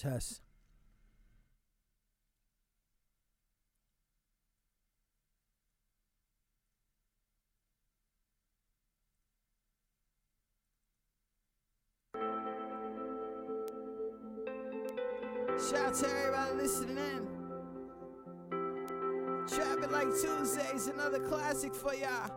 test. Shout out to everybody listening in. Traffic Light Tuesdays, another classic for y'all.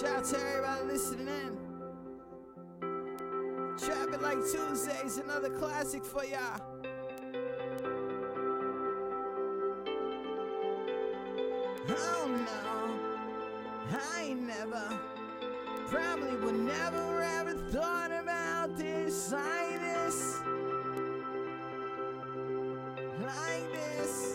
Shout out to everybody listening in. Traffic Light Tuesdays, another classic for y'all. Oh no, I ain't never, probably would never ever thought about this like this. Like this.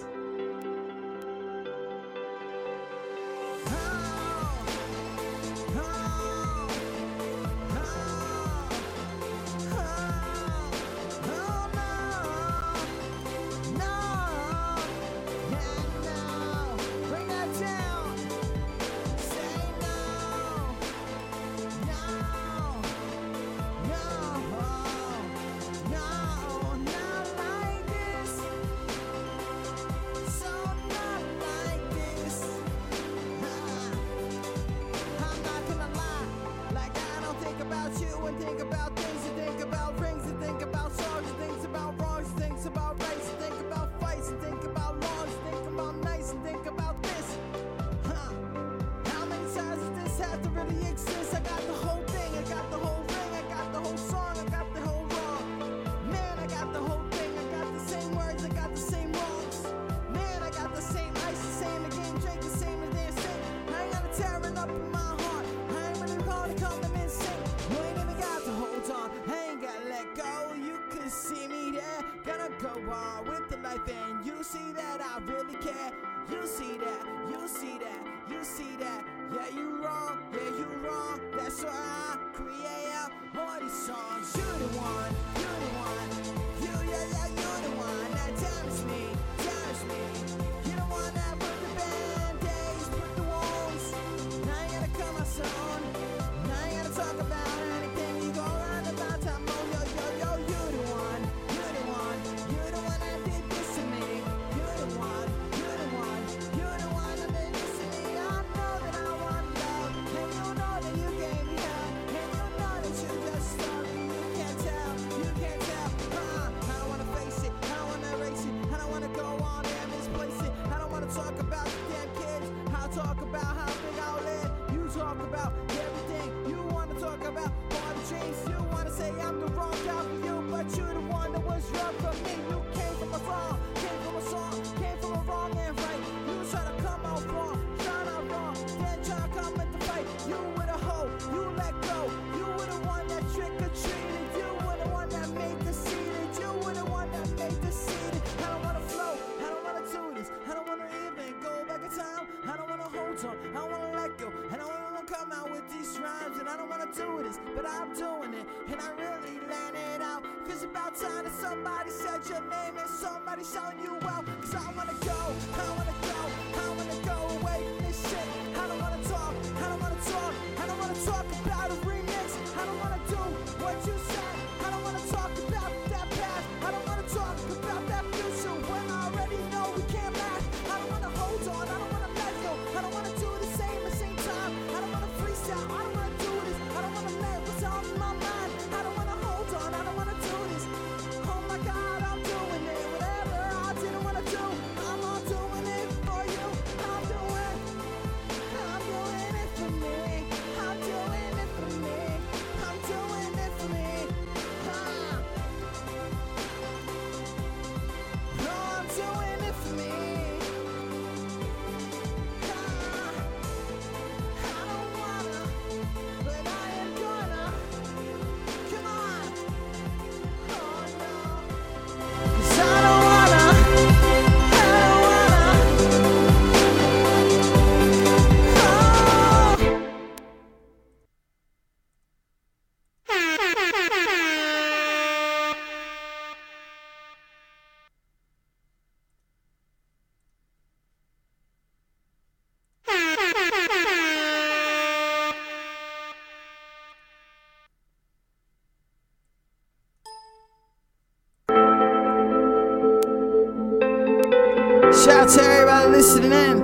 Shout out to everybody listening in.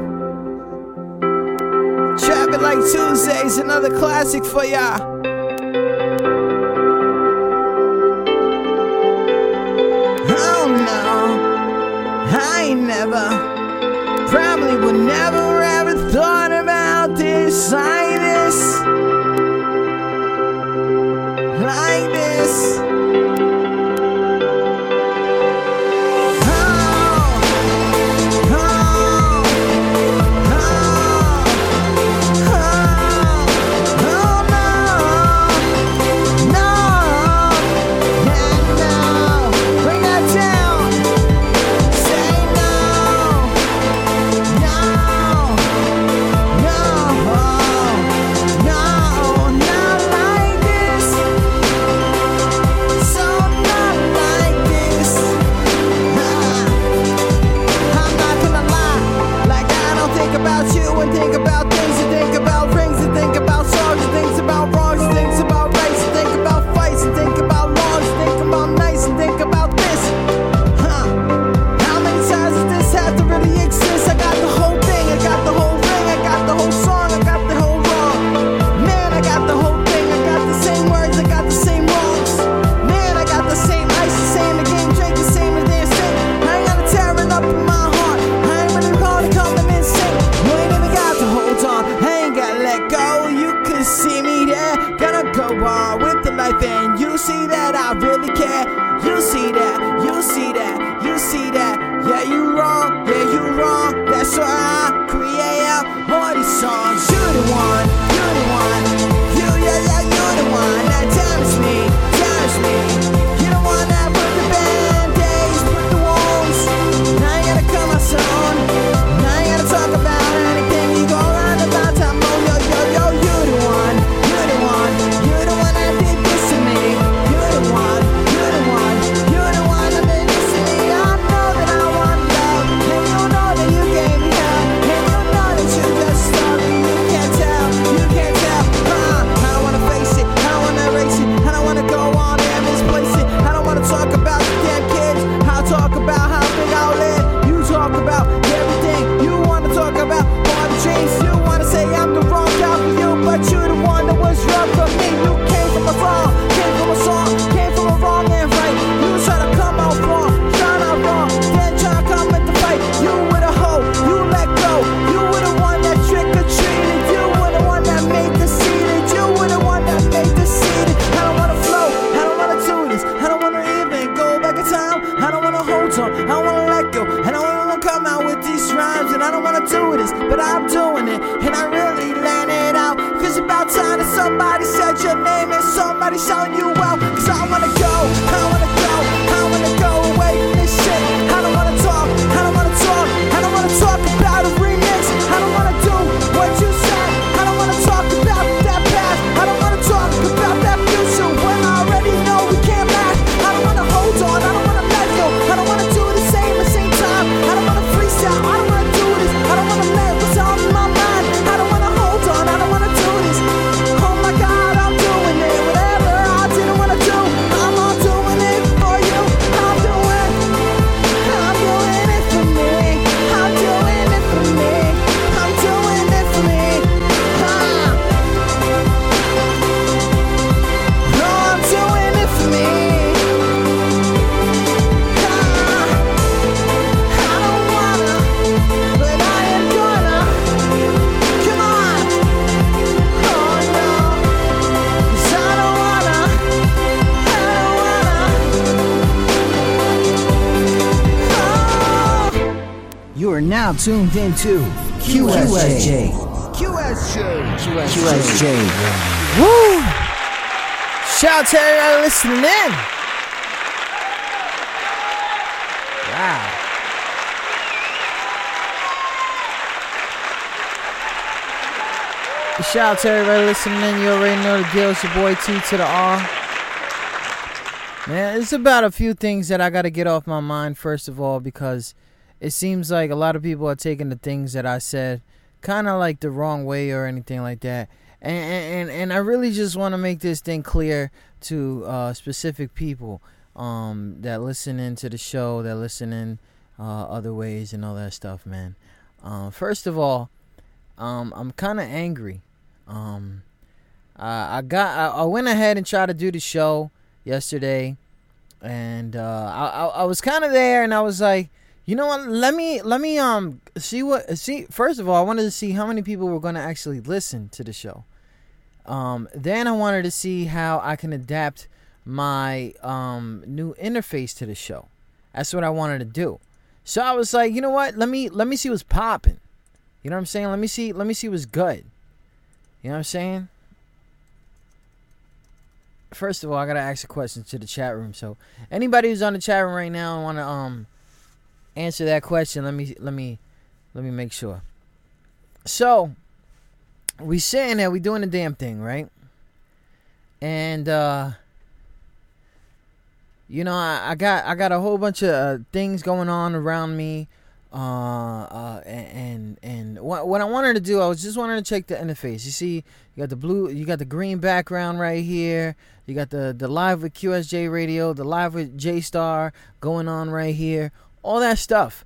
Traffic Light Tuesdays, another classic for y'all. I ain't never, probably would never ever thought about this like this. Like this. Tuned into QSJ. QSJ. Woo! Shout out to everybody listening in. Wow. Shout out to everybody listening in. You already know the deal. It's your boy T to the R. Man, it's about a few things that I got to get off my mind, first of all, because it seems like a lot of people are taking the things that I said kind of like the wrong way or anything like that. And I really just want to make this thing clear to specific people that listen in to the show, that listen in other ways and all that stuff, man. First of all, I'm kind of angry. I went ahead and tried to do the show yesterday, and I was kind of there, and I was like, you know what? Let me see. First of all, I wanted to see how many people were going to actually listen to the show. Then I wanted to see how I can adapt my new interface to the show. That's what I wanted to do. So I was like, you know what? Let me see what's popping. You know what I'm saying? Let me see what's good. You know what I'm saying? First of all, I gotta ask a question to the chat room. So anybody who's on the chat room right now and wanna answer that question, let me make sure. So we sitting there, we doing the damn thing, right? And you know, I got a whole bunch of things going on around me, and what I wanted to do, I was just wanting to check the interface. You see, you got the blue, you got the green background right here. You got the live with QSJ Radio, the live with Jay Scar going on right here, all that stuff.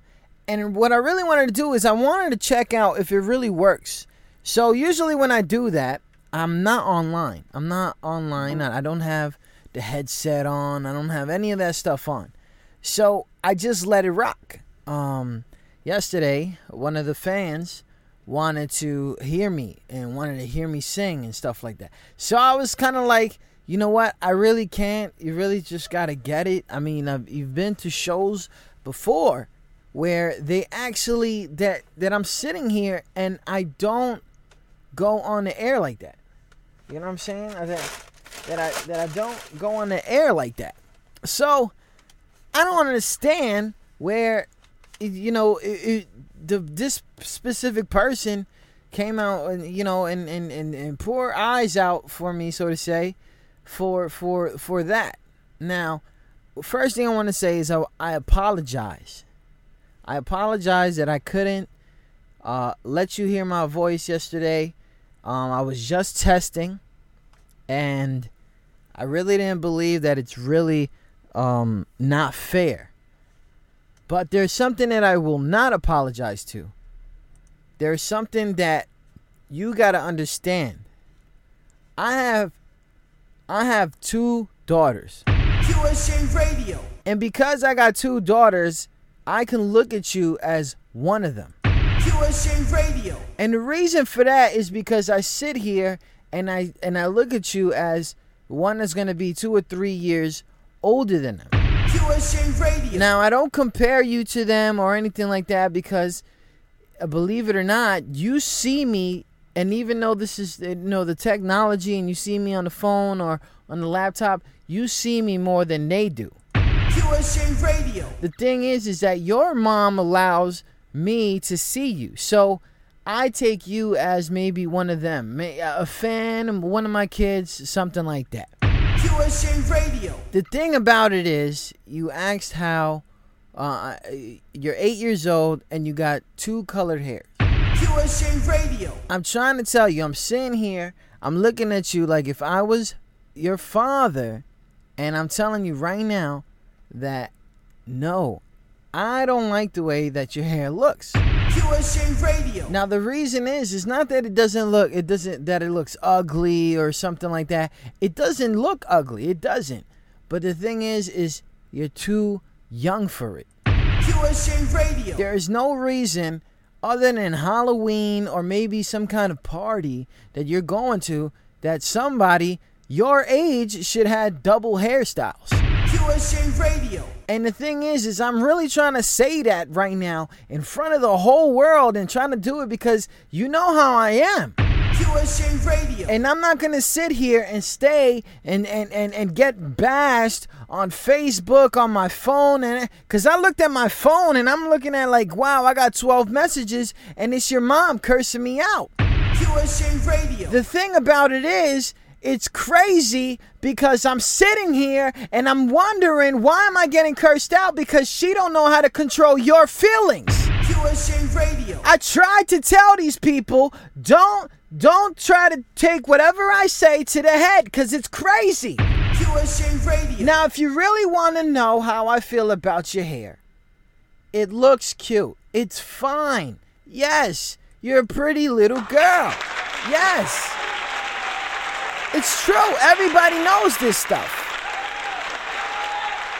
And what I really wanted to do is I wanted to check out if it really works. So usually when I do that, I'm not online. I don't have the headset on. I don't have any of that stuff on. So I just let it rock. Yesterday, one of the fans wanted to hear me and wanted to hear me sing and stuff like that. So I was kind of like, you know what? I really can't. You really just got to get it. I mean, you've been to shows before where they actually, that I'm sitting here and I don't go on the air like that. You know what I'm saying? That I don't go on the air like that. So I don't understand where, you know, this specific person came out and, you know, and poured eyes out for me, so to say, for that. Now, first thing I want to say is I apologize. I apologize that I couldn't let you hear my voice yesterday. I was just testing. And I really didn't believe that it's really not fair. But there's something that I will not apologize to. There's something that you got to understand. I have two daughters. QSJ Radio. And because I got two daughters, I can look at you as one of them. QSJ Radio. And the reason for that is because I sit here and I look at you as one that's going to be 2 or 3 years older than them. QSJ Radio. Now, I don't compare you to them or anything like that because, believe it or not, you see me, and even though this is, you know, the technology and you see me on the phone or on the laptop, you see me more than they do. QSJ Radio. The thing is that your mom allows me to see you. So I take you as maybe one of them, a fan, one of my kids, something like that. QSJ Radio. The thing about it is, you asked how you're 8 years old and you got two colored hairs. QSJ Radio. I'm trying to tell you, I'm sitting here, I'm looking at you like if I was your father, and I'm telling you right now that no, I don't like the way that your hair looks. QSJ Radio. Now the reason is not that it looks ugly or something like that. It doesn't look ugly. It doesn't. But the thing is you're too young for it. QSJ Radio. There is no reason other than Halloween or maybe some kind of party that you're going to that somebody your age should have double hairstyles. QSJ Radio. And the thing is I'm really trying to say that right now in front of the whole world and trying to do it because you know how I am. QSJ Radio. And I'm not going to sit here and stay and get bashed on Facebook, on my phone. And because I looked at my phone and I'm looking at like, wow, I got 12 messages and it's your mom cursing me out. QSJ Radio. The thing about it is, it's crazy because I'm sitting here and I'm wondering why am I getting cursed out because she don't know how to control your feelings. QSJ Radio. I tried to tell these people, don't try to take whatever I say to the head because it's crazy. QSJ Radio. Now, if you really want to know how I feel about your hair, It looks cute. It's fine. Yes, you're a pretty little girl. Yes. It's true. Everybody knows this stuff.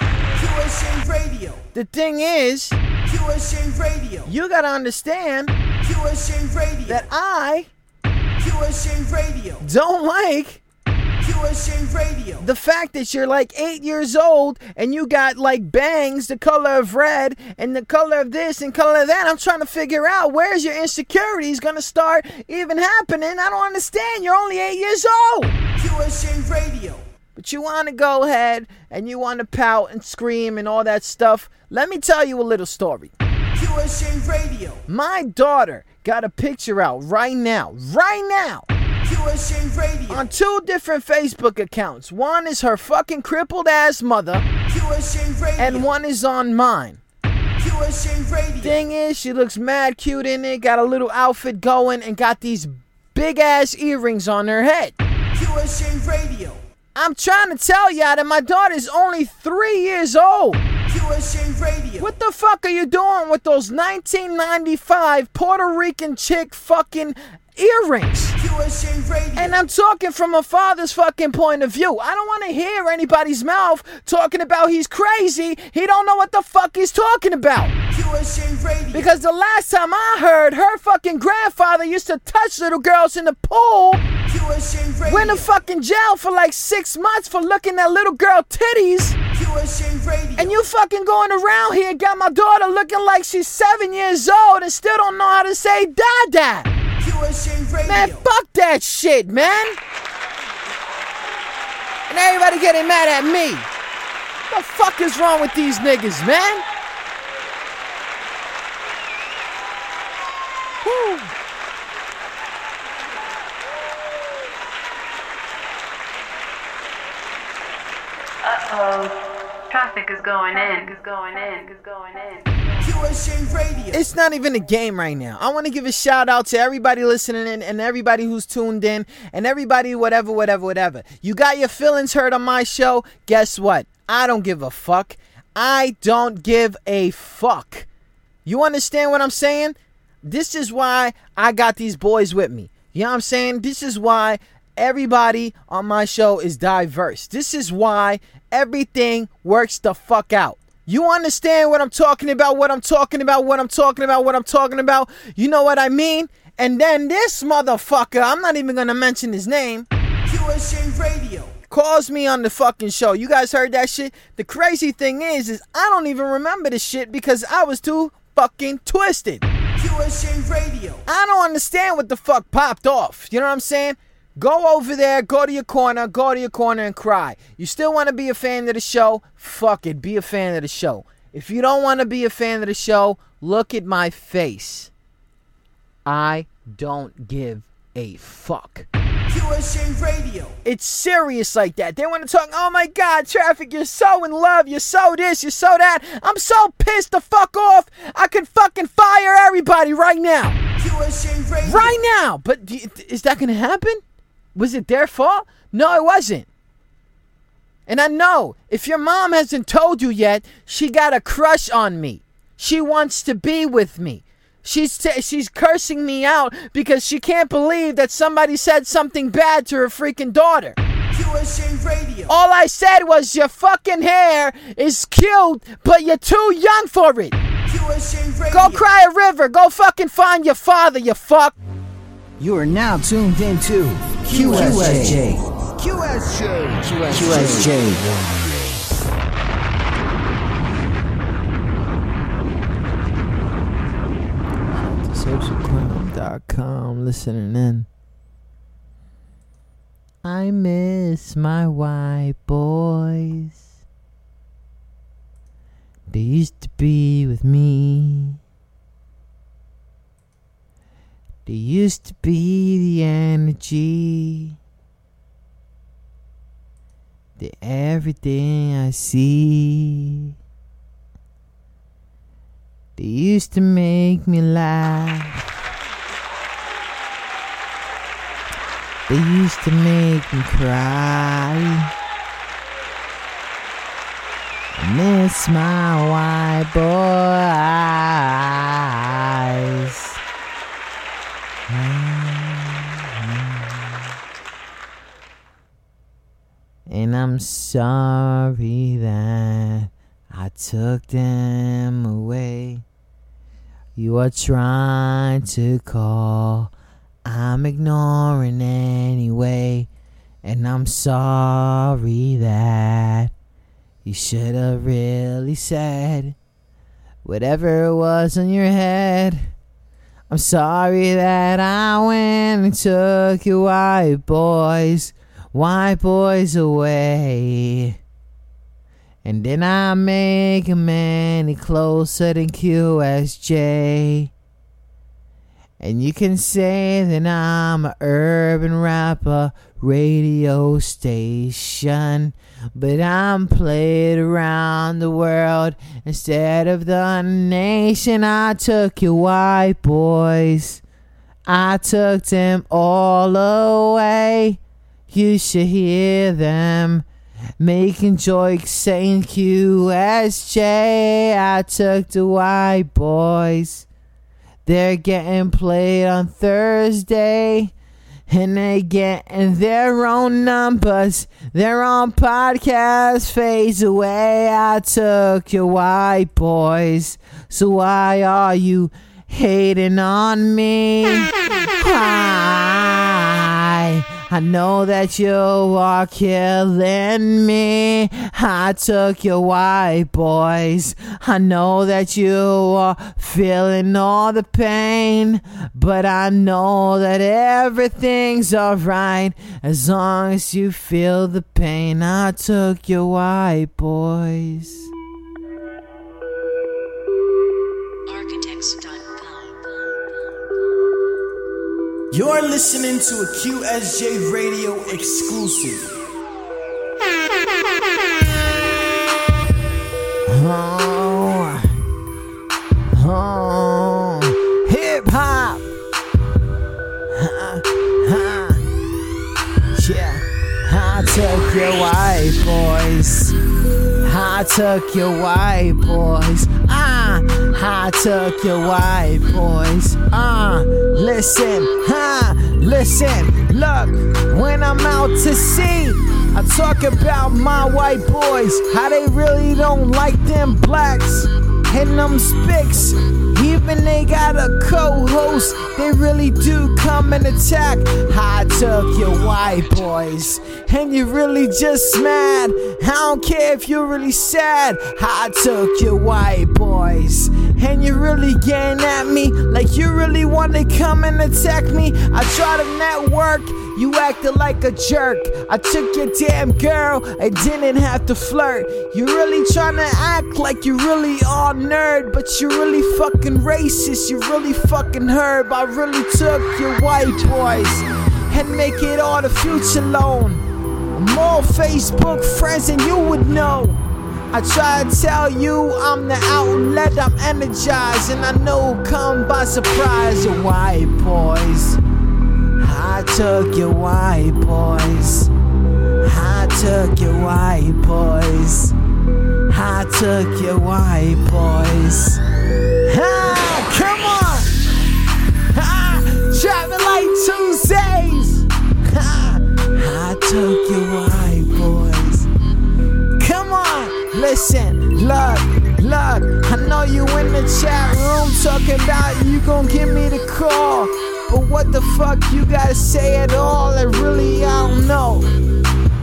QSJ Radio. The thing is, QSJ Radio. You gotta understand, QSJ Radio. That I, QSJ Radio. Don't like QSJ Radio. The fact that you're like 8 years old and you got like bangs the color of red and the color of this and color of that. I'm trying to figure out where's your insecurities going to start even happening. I don't understand. You're only 8 years old. QSJ Radio. But you want to go ahead and you want to pout and scream and all that stuff. Let me tell you a little story. QSJ Radio. My daughter got a picture out right now. Right now. QSJ Radio. On two different Facebook accounts. One is her fucking crippled ass mother. QSJ Radio. And one is on mine. QSJ Radio. Thing is, she looks mad cute in it, got a little outfit going, and got these big ass earrings on her head. QSJ Radio. I'm trying to tell y'all that my daughter's only 3 years old. QSJ Radio. What the fuck are you doing with those 1995 Puerto Rican chick fucking earrings? QSJ Radio. And I'm talking from a father's fucking point of view. I don't want to hear anybody's mouth talking about he's crazy. He don't know what the fuck he's talking about. QSJ Radio. Because the last time I heard, her fucking grandfather used to touch little girls in the pool. QSJ Radio. Went to fucking jail for like 6 months for looking at little girl titties. QSJ Radio. And you fucking going around here and got my daughter looking like she's 7 years old and still don't know how to say dada. QSJ Radio. Man, fuck that shit, man. And everybody getting mad at me. What the fuck is wrong with these niggas, man? Whew. Uh-oh. Traffic is going in. QSJ Radio. It's not even a game right now. I want to give a shout out to everybody listening in and everybody who's tuned in and everybody whatever. You got your feelings hurt on my show. Guess what? I don't give a fuck. I don't give a fuck. You understand what I'm saying? This is why I got these boys with me. You know what I'm saying? This is why everybody on my show is diverse. This is why everything works the fuck out. You understand what I'm talking about, what I'm talking about. You know what I mean? And then this motherfucker, I'm not even going to mention his name. QSJ Radio. Calls me on the fucking show. You guys heard that shit? The crazy thing is I don't even remember this shit because I was too fucking twisted. QSJ Radio. I don't understand what the fuck popped off. You know what I'm saying? Go over there, go to your corner and cry. You still want to be a fan of the show? Fuck it, be a fan of the show. If you don't want to be a fan of the show, look at my face. I don't give a fuck. QSJ Radio. It's serious like that. They want to talk, oh my God, Traffic, you're so in love, you're so this, you're so that. I'm so pissed the fuck off, I could fucking fire everybody right now. QSJ Radio. Right now, but is that going to happen? Was it their fault? No, it wasn't. And I know, if your mom hasn't told you yet, she got a crush on me. She wants to be with me. She's cursing me out because she can't believe that somebody said something bad to her freaking daughter. QSJ Radio. All I said was your fucking hair is cute, but you're too young for it. QSJ Radio. Go cry a river. Go fucking find your father, you fuck. You are now tuned into QSJ. QSJ.com listening in. I miss my white boys. They used to be with me. There used to be the energy, the everything I see. They used to make me laugh. They used to make me cry. Miss my white boy eyes. And I'm sorry that I took them away. You are trying to call, I'm ignoring anyway. And I'm sorry that you should have really said whatever it was in your head. I'm sorry that I went and took your white boys away. And then I make a man any closer than QSJ. And you can say that I'm an urban rapper radio station, but I'm played around the world instead of the nation. I took your white boys, I took them all away. You should hear them making jokes saying QSJ. I took the white boys, they're getting played on Thursday. And they getting their own numbers, their own podcast. Phase away, I took your white boys. So why are you hating on me? I know that you are killing me. I took your white boys. I know that you are feeling all the pain, but I know that everything's alright as long as you feel the pain. I took your white boys. You're listening to a QSJ Radio exclusive. Oh, hip hop. Yeah, I took your white boys. I took your white boys. I took your white boys. Listen, listen, look. When I'm out to sea, I talk about my white boys, how they really don't like them blacks and them spics. Even they got a co-host, they really do come and attack. I took your white boys, and you're really just mad. I don't care if you're really sad. I took your white boys, and you're really getting at me like you really want to come and attack me. I try to network, you acted like a jerk. I took your damn girl, I didn't have to flirt. You really trying to act like you really are nerd, but you really fucking racist, you really fucking herb. I really took your white boys and make it all the future loan. I'm all Facebook friends and you would know. I try to tell you I'm the outlet, I'm energized, and I know come by surprise. Your white boys, I took your white boys. I took your white boys. I took your white boys. Ha! Come on! Ha! Traffic Light Tuesdays! Ha! I took your white boys. Come on! Listen, look, I know you in the chat room talking about you gon' give me the call. But what the fuck you gotta say at all? I really, I don't know.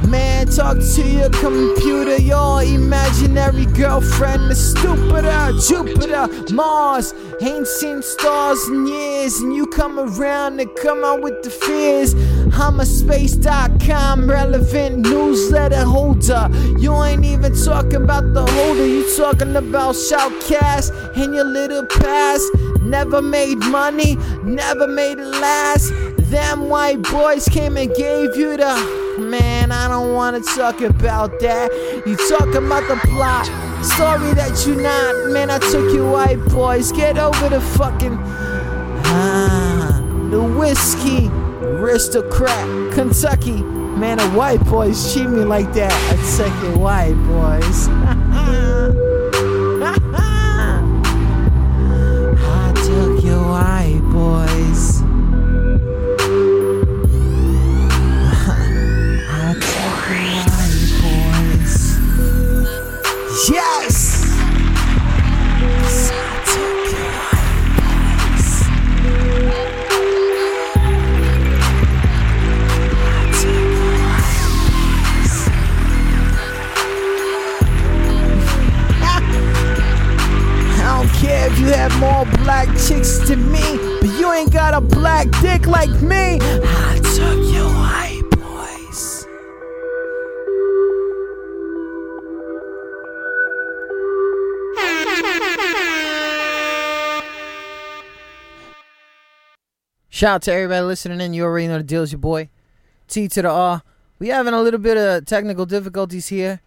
Man, talk to your computer, your imaginary girlfriend. The stupider, Jupiter, Mars. Ain't seen stars in years, and you come around and come out with the fears. I'm a space.com relevant newsletter holder. You ain't even talking about the holder, you talking about shoutcast and your little past. Never made money, never made it last. Them white boys came and gave you the... Man, I don't wanna talk about that. You talking about the plot. Sorry that you not. Man, I took your white boys. Get over the fucking... the whiskey. aristocrat, Kentucky. Man, the white boys treat me like that. I take the white boys. I took your white boys. I took your white boys. Yes! You have more black chicks to me, but you ain't got a black dick like me. I took your white boys. Shout out to everybody listening in. You already know the deal, it's your boy T to the R. We having a little bit of technical difficulties here.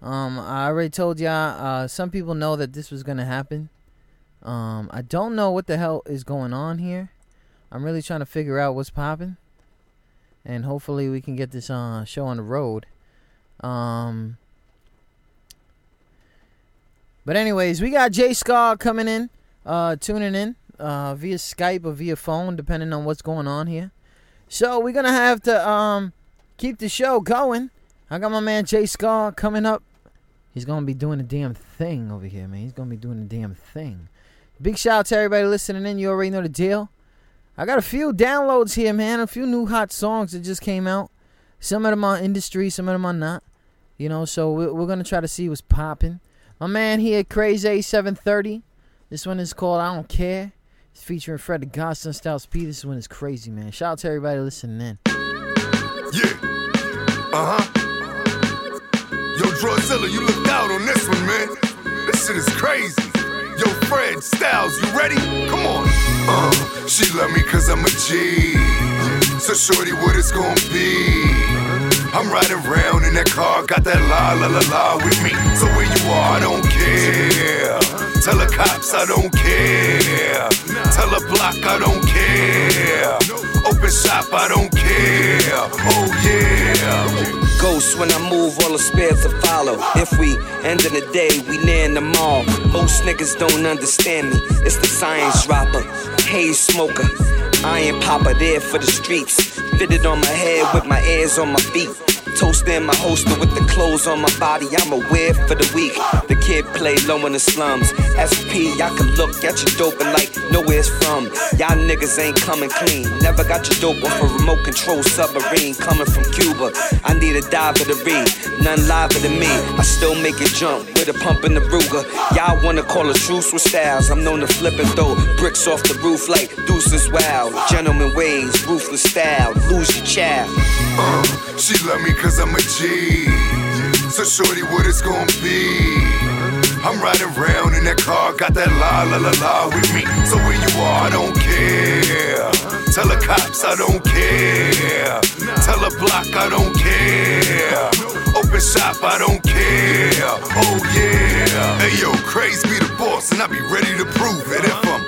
I already told y'all, some people know that this was gonna happen. I don't know what the hell is going on here. I'm really trying to figure out what's popping, and hopefully we can get this show on the road. But anyways, we got Jay Scar coming in, tuning in via Skype or via phone, depending on what's going on here. So we're gonna have to keep the show going. I got my man Jay Scar coming up. He's gonna be doing a damn thing over here, man. He's gonna be doing a damn thing. Big shout out to everybody listening in. You already know the deal. I got a few downloads here, man. A few new hot songs that just came out. Some of them are industry, some of them are not. You know, so we're going to try to see what's popping. My man here, Crazy A730. This one is called I Don't Care. It's featuring Fred the Godson, Styles P. This one is crazy, man. Shout out to everybody listening in. Yeah. Yo, Drewzilla, you looked out on this one, man. This shit is crazy. Yo, Fred, Styles, you ready? Come on. She love me cause I'm a G. So shorty, what it's gonna be? I'm riding around in that car, got that la la la la with me. So where you are, I don't care. Tell the cops I don't care. Tell the block I don't care. Open shop, I don't care. Oh yeah. Ghosts when I move, all the spirits will follow. If we end in the day, we near in the mall. Most niggas don't understand me. It's the science dropper, haze smoker, iron popper there for the streets. Fitted on my head with my ears on my feet. Toaster in my holster with the clothes on my body. I'm aware for the week. The kid play low in the slums. SP, y'all can look at your dope and like know where it's from. Y'all niggas ain't coming clean. Never got your dope off a remote control submarine. Coming from Cuba, I need a diver to read. None liver than me. I still make it jump with a pump in the Ruger. Y'all wanna call a truce with Styles. I'm known to flip and throw bricks off the roof like deuces wild. Gentleman ways, ruthless style. Lose your child. She love me cause I'm a G. So shorty, what it's gonna be? I'm riding around in that car, got that la la la la with me. So where you are, I don't care. Tell the cops I don't care. Tell the block I don't care. Open shop, I don't care. Oh yeah. Hey yo, Craze be the boss and I be ready to prove it. If I'm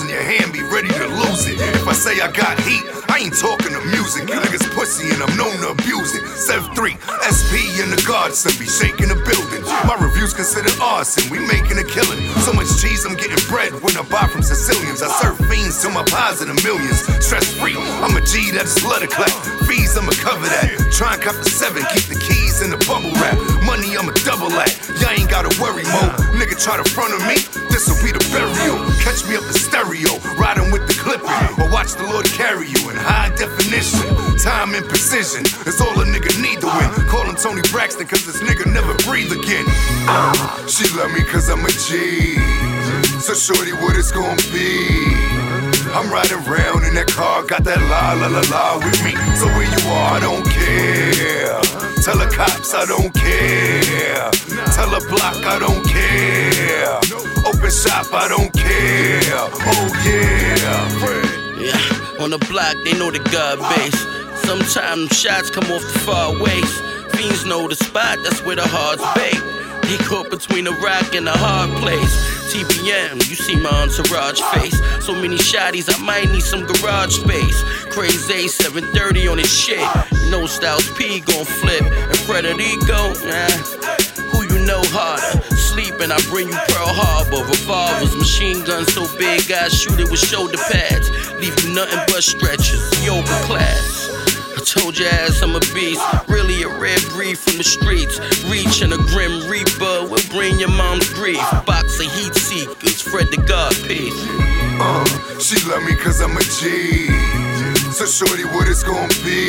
in your hand, be ready to lose it. If I say I got heat, I ain't talking to music. You niggas pussy and I'm known to abuse it. 7-3, SP and the Godson be shaking the building. My reviews considered arson, we making a killing. So much cheese, I'm getting bread when I buy from Sicilians. I serve fiends till my pies in the millions. Stress free, I'm a G, that's letter clap. Fees, I'ma cover that. Try and cop the 7, keep the keys in the bubble wrap. Money, I'ma double that. Y'all ain't gotta worry, Mo. Nigga try to front of me, this'll be the burial. Catch me up the stereo, riding with the clipper, or watch the Lord carry you in high definition. Time and precision is all a nigga need to win. Call him Tony Braxton cause this nigga never breathe again. She love me cause I'm a G. So shorty, what it's gonna be? I'm riding around in that car, got that la la la la with me. So where you are, I don't care. Tell the cops I don't care. Tell the block I don't care. Open shop, I don't care. Oh yeah. Yeah, on the block they know the God base. Sometimes shots come off the far ways. Fiends know the spot, that's where the heart's baked. He caught between a rock and a hard place. TBM, you see my entourage face. So many shotties, I might need some garage space. Crazy A730 on his shit. No Styles P gon' flip. And Fred the Godson, nah. Who you know harder? Sleep and I bring you Pearl Harbor. Revolvers, machine guns so big, I shoot it with shoulder pads. Leave you nothing but stretchers, yoga class. I told your ass I'm a beast, really a rare breed from the streets. Reaching a grim reaper will bring your mom's grief. Box of heat seekers, Fred the Godson. She love me cause I'm a G. So shorty what it's gonna be.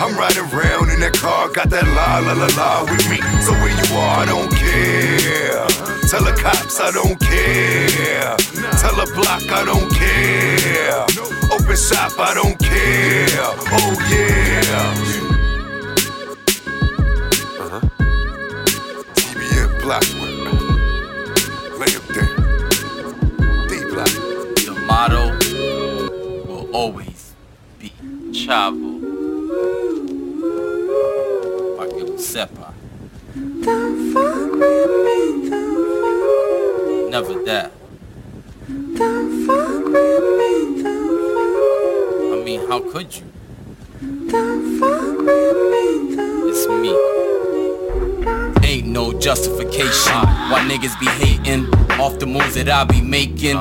I'm riding around in that car, got that la la la la with me. So where you are I don't care. Tell the cops I don't care. Tell the block I don't care. Open shop, I don't care. Oh yeah. Uh-huh. TBM block. Lay up there. D block. The motto will always be Chavo. Fucking Seppa. Don't fuck with me, don't fuck with me. Never that. Don't fuck with me, don't. I mean, how could you? Don't fuck with me, don't. It's me. Ain't no justification why niggas be hating off the moves that I be making.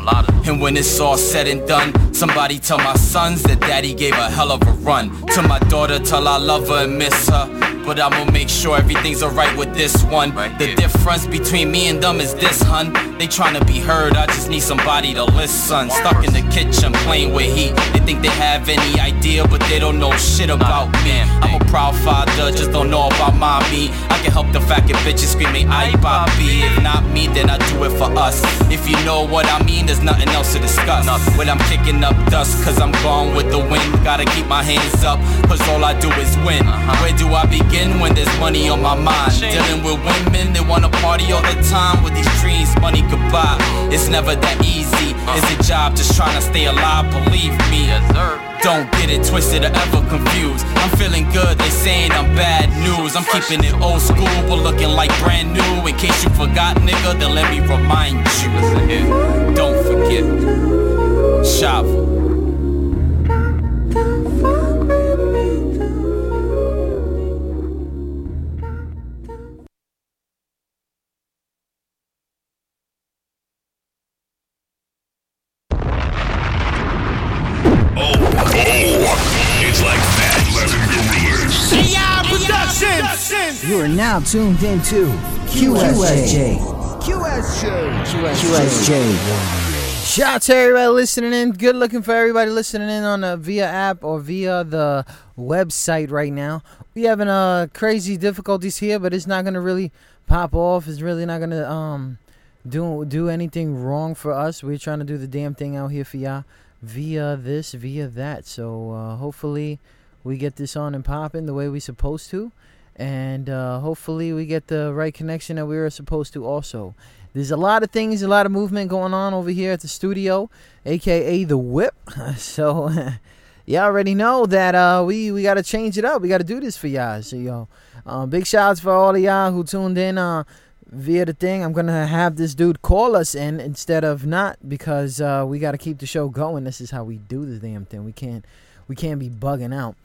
And when it's all said and done, somebody tell my sons that daddy gave a hell of a run. To my daughter, tell I love her and miss her, but I'ma make sure everything's alright with this one. The difference between me and them is this, hun. They tryna be heard, I just need somebody to listen. Stuck in the kitchen, playing with heat. They think they have any idea, but they don't know shit about me. I'm a proud father, just don't know about mommy. I can help the faggot bitches screaming, I Bobby. If not me, then I do it for us. If you know what I mean, there's nothing else to discuss. When I'm kicking up dust, cause I'm gone with the wind. Gotta keep my hands up, cause all I do is win. Where do I begin? When there's money on my mind, dealing with women, they wanna party all the time. With these dreams, money could buy. It's never that easy. It's a job just trying to stay alive, believe me. Don't get it twisted or ever confused. I'm feeling good, they saying I'm bad news. I'm keeping it old school, but looking like brand new. In case you forgot, nigga, then let me remind you. Don't forget Chavo. You are now tuned into QSJ. Shout out to everybody listening in. Good looking for everybody listening in on the via app or via the website right now. We having crazy difficulties here, but it's not gonna really pop off. It's really not gonna do anything wrong for us. We're trying to do the damn thing out here for y'all via this, via that. So hopefully we get this on and popping the way we supposed to. And hopefully we get the right connection that we were supposed to also. There's a lot of things, a lot of movement going on over here at the studio, a.k.a. The Whip. So y'all already know that we got to change it up. We got to do this for y'all. So, yo, big shouts for all of y'all who tuned in via the thing. I'm going to have this dude call us in instead of not, because we got to keep the show going. This is how we do the damn thing. We can't be bugging out.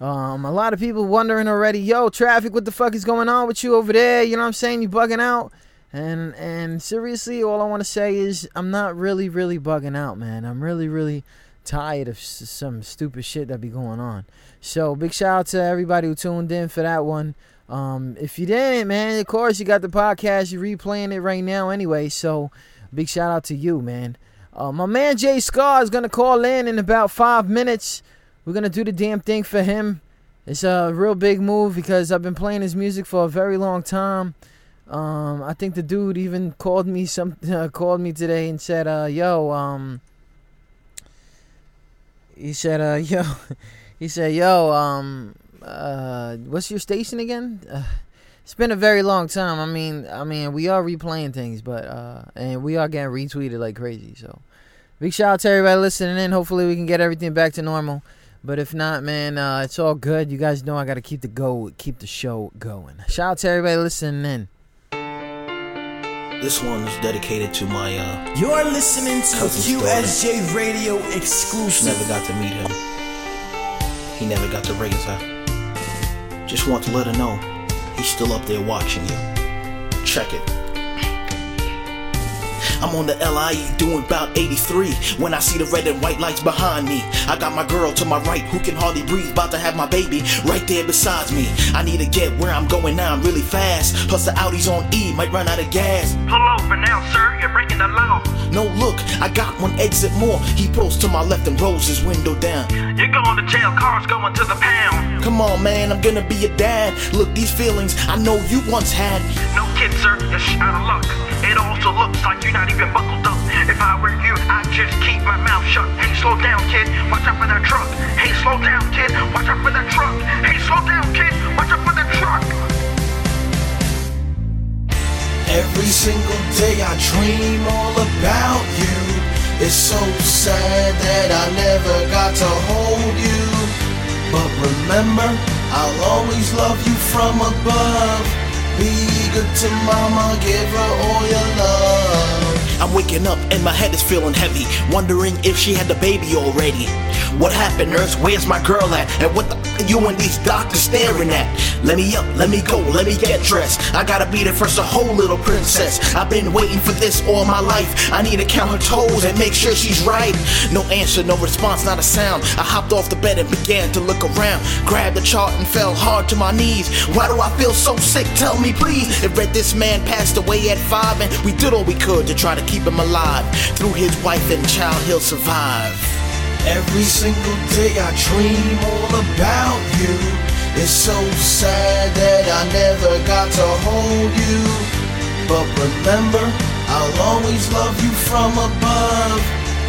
A lot of people wondering already, yo, Traffic, what the fuck is going on with you over there? You know what I'm saying? You bugging out. And seriously, all I want to say is I'm not really, really bugging out, man. I'm really, really tired of some stupid shit that be going on. So big shout out to everybody who tuned in for that one. If you didn't, man, of course, you got the podcast. You're replaying it right now anyway. So big shout out to you, man. My man Jay Scar is going to call in about 5 minutes. We're going to do the damn thing for him. It's a real big move because I've been playing his music for a very long time. I think the dude even called me today and said, what's your station again? It's been a very long time. I mean, we are replaying things, but and we are getting retweeted like crazy. So big shout out to everybody listening in. Hopefully we can get everything back to normal. But if not, man, it's all good. You guys know I got to keep the show going. Shout out to everybody listening in. This one is dedicated to my You're listening to QSJ daughter. Radio exclusive. Never got to meet him. He never got to raise her. Just want to let her know he's still up there watching you. Check it. I'm on the LIE doing about 83 when I see the red and white lights behind me. I got my girl to my right who can hardly breathe, about to have my baby right there beside me. I need to get where I'm going now, I'm really fast. Plus the Audi's on E, might run out of gas. Pull over now, sir, you're breaking the law. No look, I got one exit more. He pulls to my left and rolls his window down. You're going to jail, cars going to the pound. Come on man, I'm gonna be a dad. Look, these feelings I know you once had. No kid sir, you're out of luck. It also looks like you're not even buckled up. If I were you, I'd just keep my mouth shut. Hey, slow down, kid. Watch out for that truck. Hey, slow down, kid. Watch out for that truck. Hey, slow down, kid. Watch out for that truck. Every single day I dream all about you. It's so sad that I never got to hold you. But remember, I'll always love you from above. Be good to mama, give her all your love. I'm waking up and my head is feeling heavy, wondering if she had the baby already. What happened, nurse? Where's my girl at? And what the f*** you and these doctors staring at? Let me up, let me go, let me get dressed. I gotta be the first, a whole little princess. I've been waiting for this all my life. I need to count her toes and make sure she's right. No answer, no response, not a sound. I hopped off the bed and began to look around. Grabbed the chart and fell hard to my knees. Why do I feel so sick? Tell me please. It read this man passed away at 5, and we did all we could to try to keep him alive. Through his wife and child, he'll survive. Every single day I dream all about you. It's so sad that I never got to hold you. But remember, I'll always love you from above.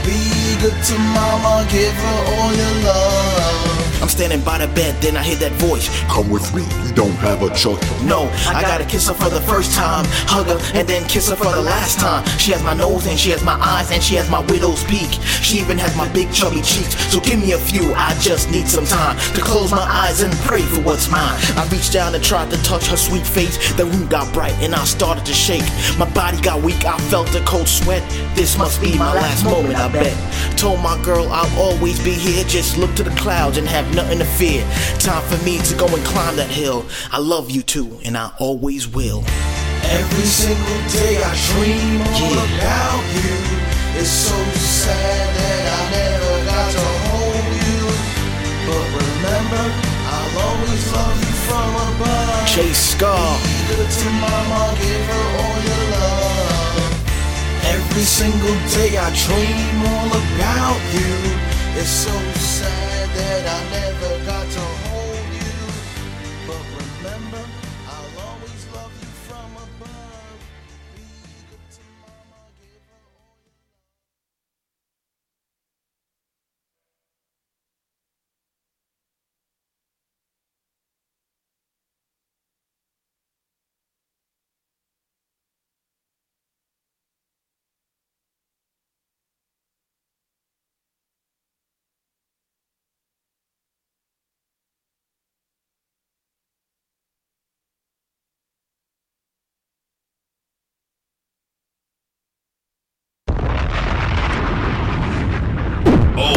Be good to mama, give her all your love. I'm standing by the bed, then I hear that voice. Come with me, you don't have a choice. No, I gotta kiss her for the first time. Hug her and then kiss her for the last time. She has my nose and she has my eyes and she has my widow's peak. She even has my big chubby cheeks. So give me a few, I just need some time to close my eyes and pray for what's mine. I reached down and tried to touch her sweet face. The room got bright and I started to shake. My body got weak, I felt a cold sweat. This must be my last moment, I bet. Told my girl I'll always be here. Just look to the clouds and have nothing to fear. Time for me to go and climb that hill. I love you too, and I always will. Every single day I dream all about you. It's so sad that I never got to hold you. But remember, I'll always love you from above. Jay Scar. Be good to mama, give her all your love. Every single day I dream all about you. It's so sad that I never got to hold you. But remember, I'll always love you from above. Be good to mama, give her all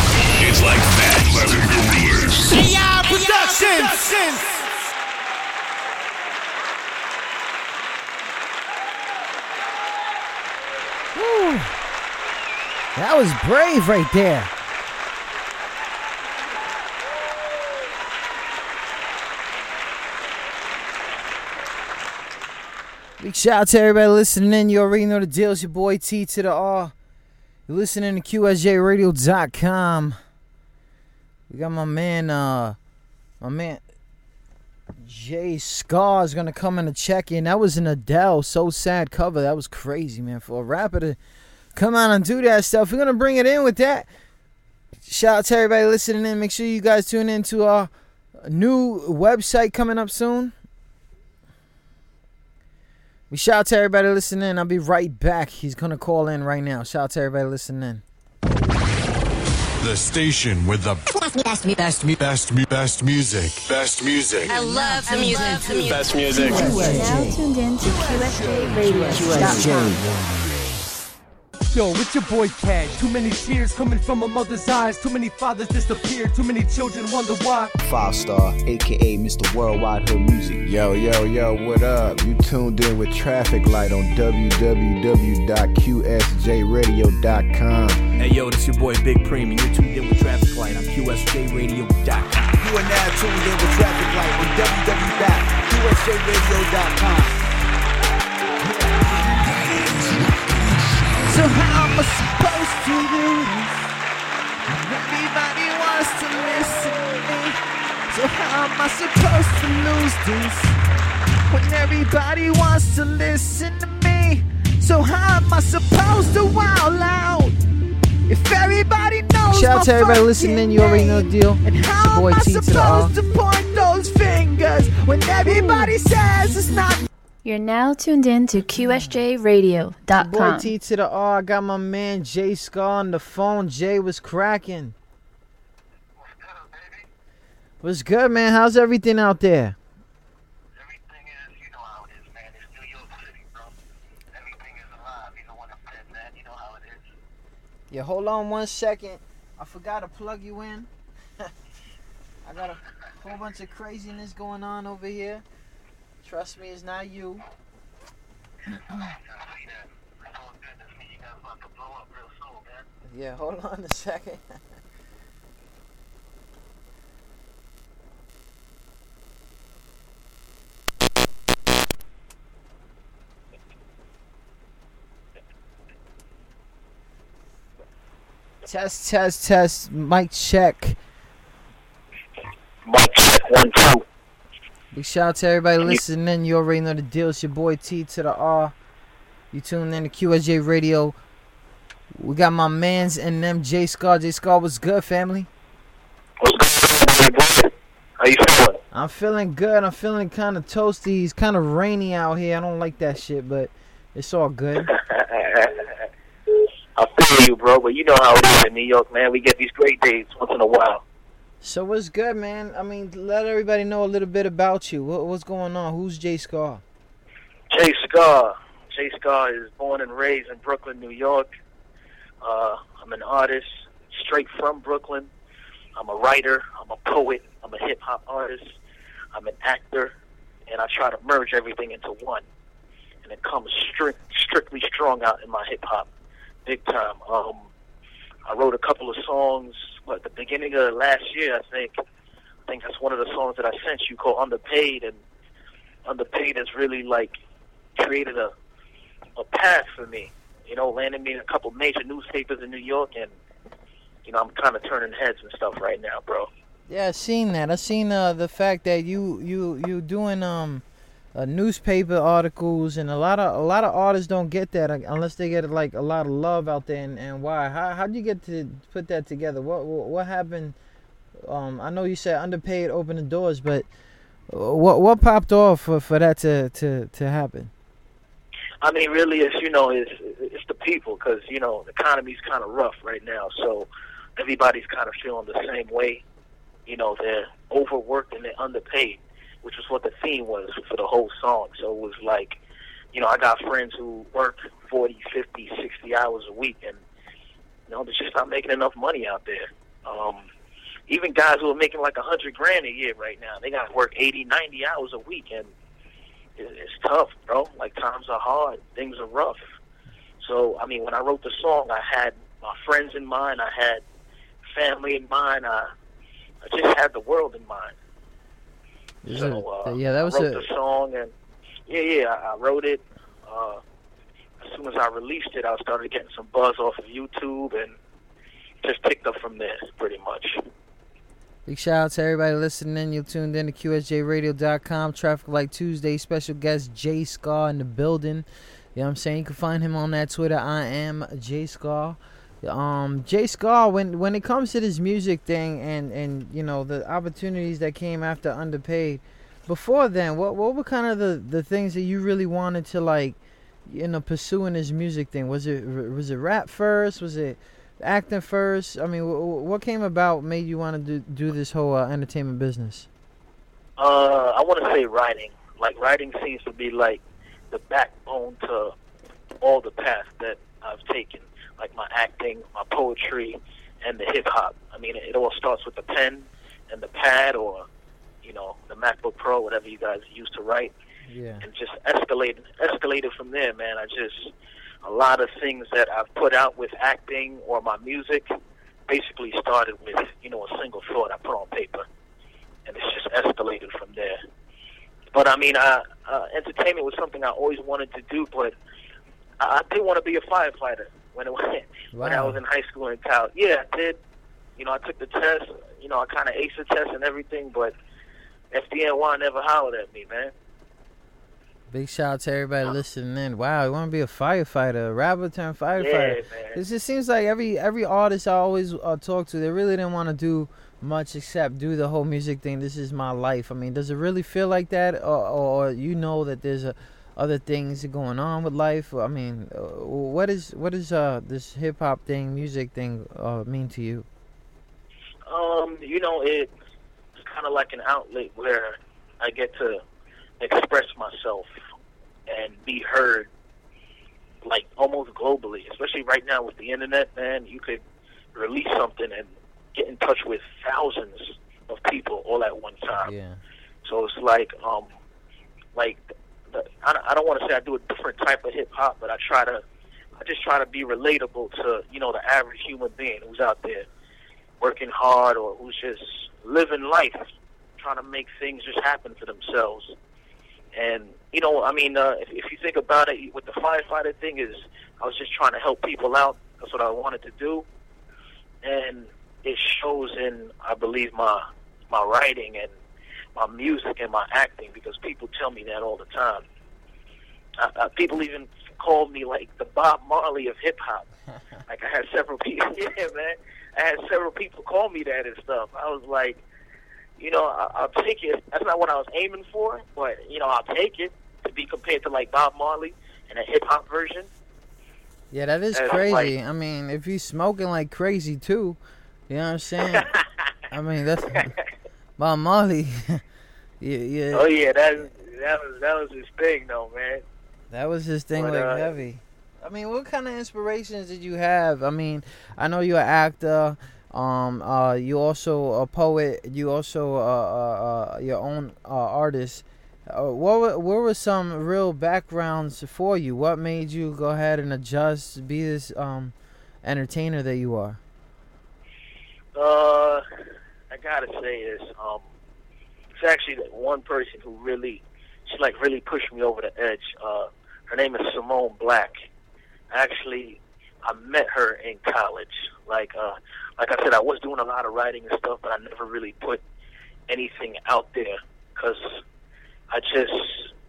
It's like that. AI Productions! Woo. That was brave right there. Big shout out to everybody listening in. You already know the deal. It's your boy T to the R. You're listening to QSJRadio.com. We got my man Jay Scar is gonna come in to check in. That was an Adele So Sad cover. That was crazy, man. For a rapper to come out and do that stuff. We're gonna bring it in with that. Shout out to everybody listening in. Make sure you guys tune in to our new website coming up soon. We shout out to everybody listening in. I'll be right back. He's going to call in right now. Shout out to everybody listening in. The station with the best music. Best music. I love the music. Best music. Now tuned in to QSJRadio.com. Yo, it's your boy Cash. Too many tears coming from a mother's eyes. Too many fathers disappear. Too many children wonder why. Five Star, a.k.a. Mr. Worldwide Hood Music. Yo, what up? You tuned in with Traffic Light on www.qsjradio.com. Hey, yo, this your boy Big Premium. You're tuned in with Traffic Light on qsjradio.com. You are now tuned in with Traffic Light on www.qsjradio.com. So how am I supposed to do this? Everybody wants to listen to me. So how am I supposed to lose this? When everybody wants to listen to me. So how am I supposed to wild out? If everybody knows. Shout out to everybody listening, you already know the deal. And how am I supposed to point those fingers when everybody says it's not? You're now tuned in to QSJRadio.com. Boy T to the R. I got my man Jay Scar on the phone. Jay was cracking. What's good, baby? What's good, man? How's everything out there? Everything is, you know how it is, man. It's New York City, bro. Everything is alive. You know what I'm saying, man. You know how it is. Yeah, hold on one second. I forgot to plug you in. I got a whole bunch of craziness going on over here. Trust me, it's not you. Yeah, hold on a second. Test. Mic check. Mic check, 1, 2. Big shout out to everybody listening. You already know the deal. It's your boy T to the R. You tuned in to QSJ Radio. We got my mans and them Jay Scar. Jay Scar, what's good, family? What's good? How you feeling? I'm feeling good. I'm feeling kind of toasty. It's kind of rainy out here. I don't like that shit, but it's all good. I feel you, bro. But you know how it is in New York, man. We get these great days once in a while. So what's good, man? I mean, let everybody know a little bit about you. What's going on? Who's Jay Scar? Jay Scar is born and raised in Brooklyn, New York. I'm an artist straight from Brooklyn. I'm a writer. I'm a poet. I'm a hip-hop artist. I'm an actor. And I try to merge everything into one. And it comes strictly strong out in my hip-hop. Big time. I wrote a couple of songs at the beginning of last year, I think that's one of the songs that I sent you called Underpaid, and Underpaid has really, like, created a path for me, you know, landed me in a couple major newspapers in New York, and, you know, I'm kind of turning heads and stuff right now, bro. Yeah, I've seen that. I've seen the fact that you doing newspaper articles, and a lot of artists don't get that unless they get like a lot of love out there. And why? How do you get to put that together? What happened? I know you said Underpaid opened the doors, but what popped off for that to happen? I mean, really, it's, you know, it's the people, because, you know, the economy's kind of rough right now, so everybody's kind of feeling the same way. You know, they're overworked and they're underpaid, which was what the theme was for the whole song. So it was like, you know, I got friends who work 40, 50, 60 hours a week, and, you know, they're just not making enough money out there. Even guys who are making like $100,000 a year right now, they got to work 80, 90 hours a week, and it's tough, bro. Like, times are hard. Things are rough. So, I mean, when I wrote the song, I had my friends in mind. I had family in mind. I just had the world in mind. So, I wrote it. As soon as I released it, I started getting some buzz off of YouTube and just picked up from there, pretty much. Big shout out to everybody listening. You tuned in to QSJRadio.com. Traffic Light Tuesday. Special guest Jay Scar in the building. You know what I'm saying? You can find him on that Twitter. I am Jay Scar. Jay Scar, when it comes to this music thing and you know, the opportunities that came after Underpaid, before then, what were kind of the things that you really wanted to, like, you know, pursue in this music thing? Was it rap first? Was it acting first? I mean, what came about made you want to do this whole entertainment business? I want to say writing. Like, writing seems to be, like, the backbone to all the paths that I've taken. Like, my acting, my poetry, and the hip-hop. I mean, it all starts with the pen and the pad or, you know, the MacBook Pro, whatever you guys use to write. Yeah. And just escalated from there, man. A lot of things that I've put out with acting or my music basically started with, you know, a single thought I put on paper. And it's just escalated from there. But, I mean, entertainment was something I always wanted to do, but I did want to be a firefighter when I was in high school and college. Yeah, I did. You know, I took the test. You know, I kind of aced the test and everything, but FDNY never hollered at me, man. Big shout out to everybody listening in. Wow, you want to be a firefighter, a rapper turned firefighter. Yeah, man. It just seems like every artist I always talk to, they really didn't want to do much except do the whole music thing. This is my life. I mean, does it really feel like that? Or you know that there's other things going on with life? I mean, what is this hip-hop thing, music thing mean to you? You know, it's kind of like an outlet where I get to express myself and be heard, like, almost globally, especially right now with the internet, man. You could release something and get in touch with thousands of people all at one time. Yeah. So it's like, I don't want to say I do a different type of hip hop, but I just try to be relatable to, you know, the average human being who's out there working hard or who's just living life, trying to make things just happen for themselves. And, you know, I mean, if you think about it, with the firefighter thing is, I was just trying to help people out. That's what I wanted to do. And it shows in, I believe, my writing and my music and my acting, because people tell me that all the time. People even called me, like, the Bob Marley of hip-hop. Like, I had several people, call me that and stuff. I was like, you know, I'll take it. That's not what I was aiming for, but, you know, I'll take it to be compared to, like, Bob Marley and a hip-hop version. Yeah, that is crazy. Like, I mean, if he's smoking like crazy, too, you know what I'm saying? I mean, that's Bob Marley. Yeah. Oh, yeah, that was his thing, though, man. That was his thing, heavy. I mean, what kind of inspirations did you have? I mean, I know you're an actor. You also a poet. You also your own artist. What were some real backgrounds for you? What made you go ahead and adjust, be this entertainer that you are? I gotta say is it's actually that one person who really pushed me over the edge. Her name is Simone Black. Actually, I met her in college. Like I said, I was doing a lot of writing and stuff, but I never really put anything out there because I just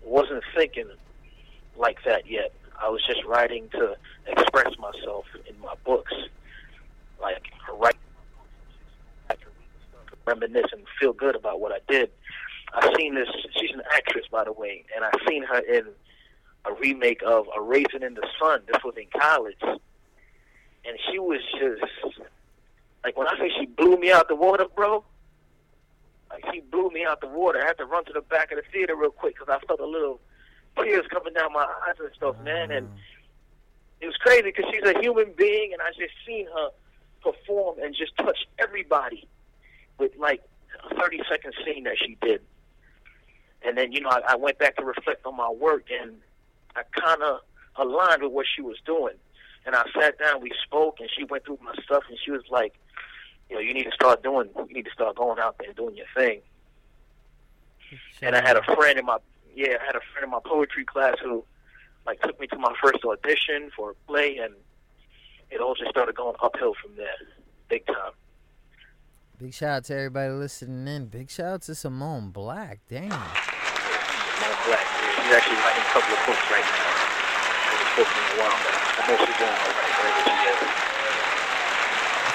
wasn't thinking like that yet. I was just writing to express myself in my books. Like, I can reminisce and feel good about what I did. I seen this, she's an actress, by the way, and I seen her in a remake of A Raisin in the Sun. This was in college. And she was just, like, when I say she blew me out the water, bro, like, she blew me out the water. I had to run to the back of the theater real quick because I felt a little tears coming down my eyes and stuff, man. And it was crazy because she's a human being, and I just seen her perform and just touch everybody with, like, a 30-second scene that she did. And then, you know, I went back to reflect on my work, and I kind of aligned with what she was doing. And I sat down, we spoke, and she went through my stuff, and she was like, you know, you need to start going out there and doing your thing. And I had a friend in my poetry class who, like, took me to my first audition for a play, and it all just started going uphill from there, big time. Big shout out to everybody listening in. Big shout out to Simone Black. Damn. Simone Black. Yeah. She's actually writing a couple of books right now.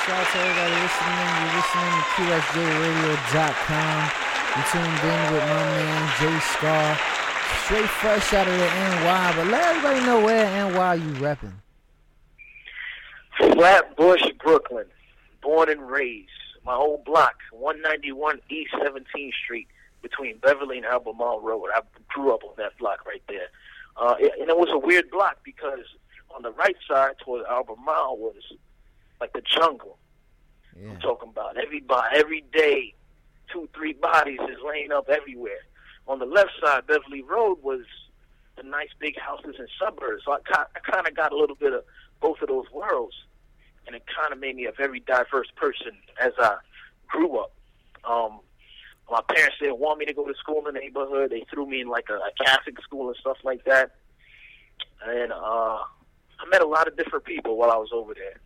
Shout out to everybody listening in. You're listening to QSJRadio.com. You're tuned in with my man Jay Scar, straight fresh out of the NY. But let everybody know where and why you repping. Flatbush, Brooklyn. Born and raised. My whole block, 191 East 17th Street, between Beverly and Albemarle Road. I grew up on that block right there. And it was a weird block because on the right side towards Albemarle was like the jungle. Yeah. I'm talking about every day, 2-3 bodies is laying up everywhere. On the left side, Beverly Road was the nice big houses and suburbs. So I kind of got a little bit of both of those worlds, and it kind of made me a very diverse person as I grew up. My parents didn't want me to go to school in the neighborhood. They threw me in like a Catholic school and stuff like that. And I met a lot of different people while I was over there.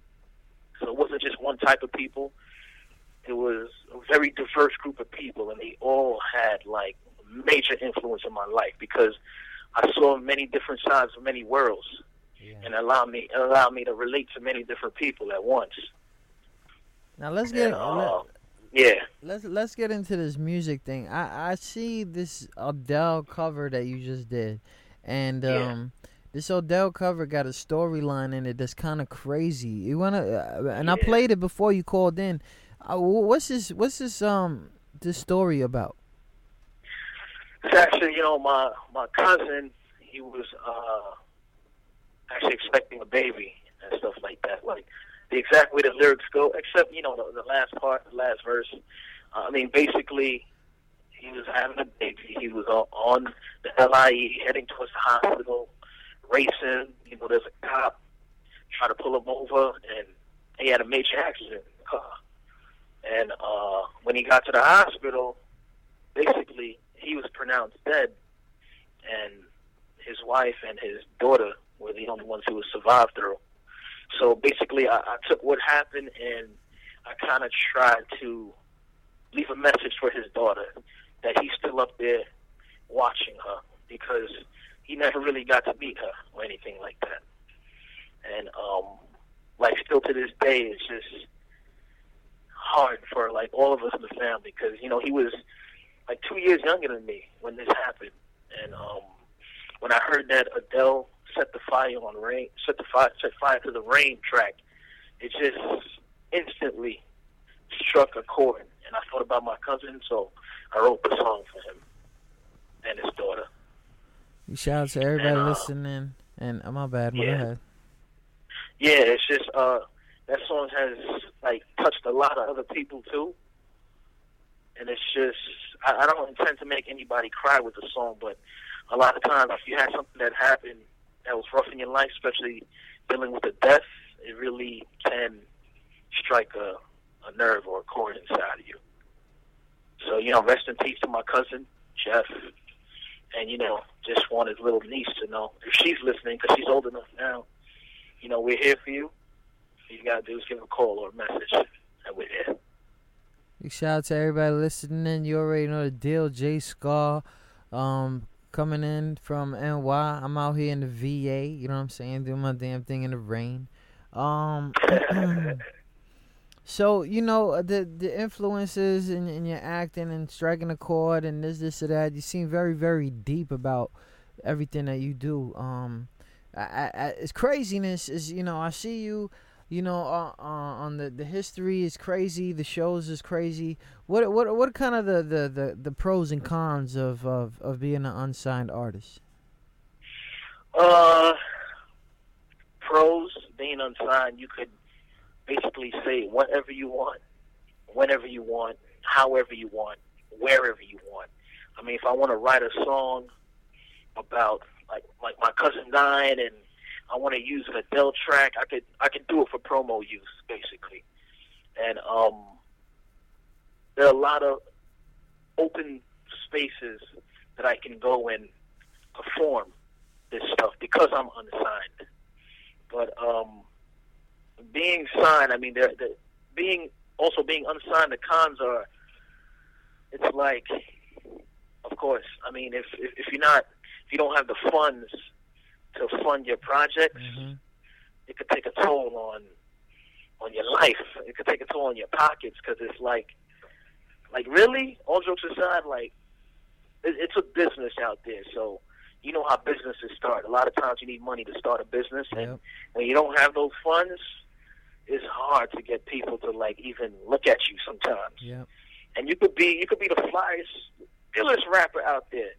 So it wasn't just one type of people. It was a very diverse group of people, and they all had like major influence in my life because I saw many different sides of many worlds, and allowed me to relate to many different people at once. Now let's get into this music thing. I see this Adele cover that you just did, and this Adele cover got a storyline in it that's kind of crazy. You wanna I played it before you called in. What's this story about? It's actually, my cousin, he was actually expecting a baby and stuff like that. Like, the exact way the lyrics go, except, the last part, the last verse. Basically, he was having a baby. He was on the LIE, heading towards the hospital, racing. There's a cop trying to pull him over, and he had a major accident in the car. And when he got to the hospital, basically, he was pronounced dead, and his wife and his daughter were the only ones who was survived through. So basically, I took what happened and I kind of tried to leave a message for his daughter that he's still up there watching her because he never really got to meet her or anything like that. And still to this day, it's just hard for like all of us in the family because he was like 2 years younger than me when this happened. And when I heard that Adele set fire to the Rain track, it just instantly struck a chord. And I thought about my cousin, so I wrote the song for him and his daughter. You shout out to everybody listening. And my bad, my head. Yeah, it's just that song has like touched a lot of other people too. And it's just, I don't intend to make anybody cry with the song, but a lot of times if you had something that happened that was rough in your life, especially dealing with the death, it really can strike a nerve or a chord inside of you. So, rest in peace to my cousin, Jeff. And, just want his little niece to know, if she's listening, because she's old enough now, we're here for you. All you got to do is give a call or a message, and we're here. Big shout out to everybody listening. You already know the deal. Jay Scar coming in from NY. I'm out here in the VA. You know what I'm saying? Doing my damn thing in the rain. So, the influences in your acting and striking a chord and this or that. You seem very, very deep about everything that you do. It's craziness is, I see you. On the history is crazy. The shows is crazy. What kind of the pros and cons of being an unsigned artist? Pros being unsigned, you could basically say whatever you want, whenever you want, however you want, wherever you want. If I want to write a song about like my cousin dying and I want to use an Adele track, I could do it for promo use, basically. And there are a lot of open spaces that I can go and perform this stuff because I'm unsigned. But being signed, being unsigned, the cons are, it's like, of course, if you're not, if you don't have the funds to fund your projects, it could take a toll on your life. It could take a toll on your pockets because it's like really, all jokes aside, like it's a business out there. So you know how businesses start. A lot of times you need money to start a business, and when you don't have those funds, it's hard to get people to like even look at you sometimes. Yeah. And you could be the flyest, illest rapper out there.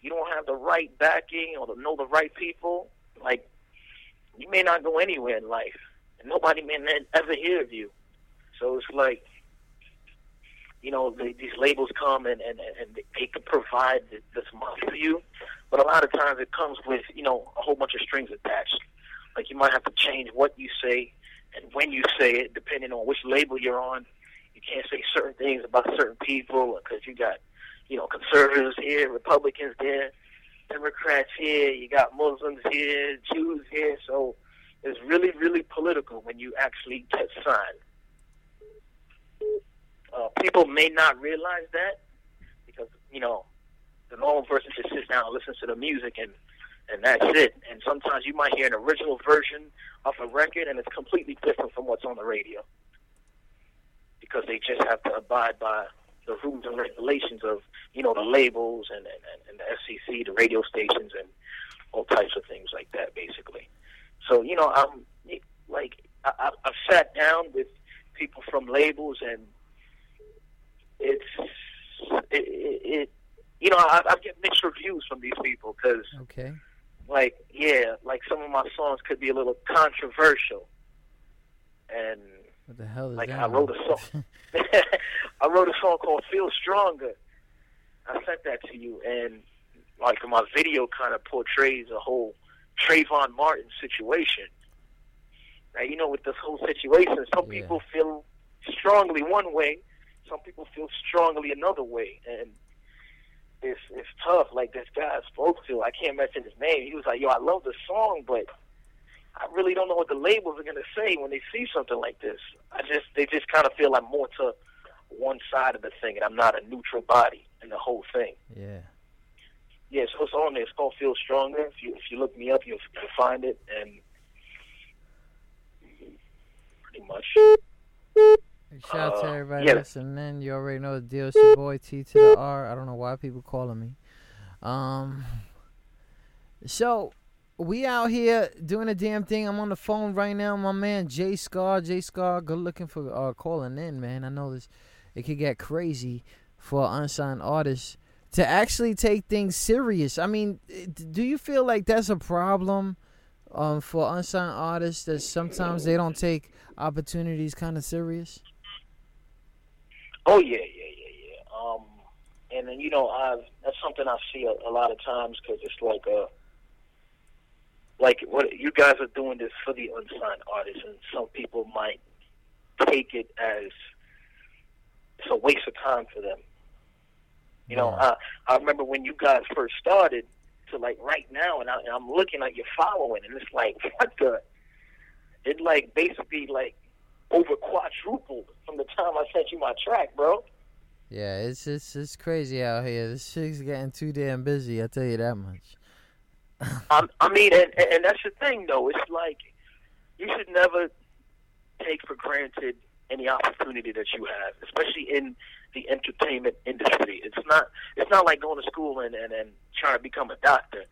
You don't have the right backing or know the right people. Like, you may not go anywhere in life, and nobody may ever hear of you. So it's like, you know, these labels come and they can provide this money for you, but a lot of times it comes with, you know, a whole bunch of strings attached. Like, you might have to change what you say and when you say it, depending on which label you're on. You can't say certain things about certain people because you got, you know, conservatives here, Republicans there, Democrats here, you got Muslims here, Jews here. So it's really, really political when you actually get signed. People may not realize that because, you know, the normal person just sits down and listens to the music and that's it. And sometimes you might hear an original version of a record and it's completely different from what's on the radio because they just have to abide by the rules and regulations of, you know, the labels and the FCC, the radio stations, and all types of things like that, basically. So, you know, I've sat down with people from labels, and I get mixed reviews from these people because, okay, like some of my songs could be a little controversial, and what the hell is like that? I wrote a song called Feel Stronger. I sent that to you, and like my video kind of portrays a whole Trayvon Martin situation. Now, you know, with this whole situation, some people feel strongly one way, some people feel strongly another way, and it's tough. Like, this guy I spoke to, I can't mention his name, he was like, yo, I love the song, but I really don't know what the labels are going to say when they see something like this. They just kind of feel like more to one side of the thing, and I'm not a neutral body in the whole thing. Yeah. Yeah, so it's on there. It's called Feel Stronger. If you look me up, you'll find it, and pretty much. Hey, shout out to everybody listening in. You already know the deal. It's your boy T to the R. I don't know why people calling me. So we out here doing a damn thing. I'm on the phone right now. My man Jay Scar. Jay Scar, good looking for calling in, man. I know it could get crazy for an unsigned artist to actually take things serious. I mean, do you feel like that's a problem for unsigned artists, that sometimes they don't take opportunities kind of serious? Oh, yeah. And then, you know, that's something I see a lot of times because it's like a... Like, what you guys are doing this for the unsigned artists, and some people might take it as it's a waste of time for them. You know, I remember when you guys first started to, like, right now, and I'm looking at your following, and it's like, what the? It, like, basically, like, over quadrupled from the time I sent you my track, bro. Yeah, it's crazy out here. This shit's getting too damn busy, I'll tell you that much. I mean, and that's the thing, though. It's like, you should never take for granted any opportunity that you have, especially in the entertainment industry. It's not like going to school and trying to become a doctor.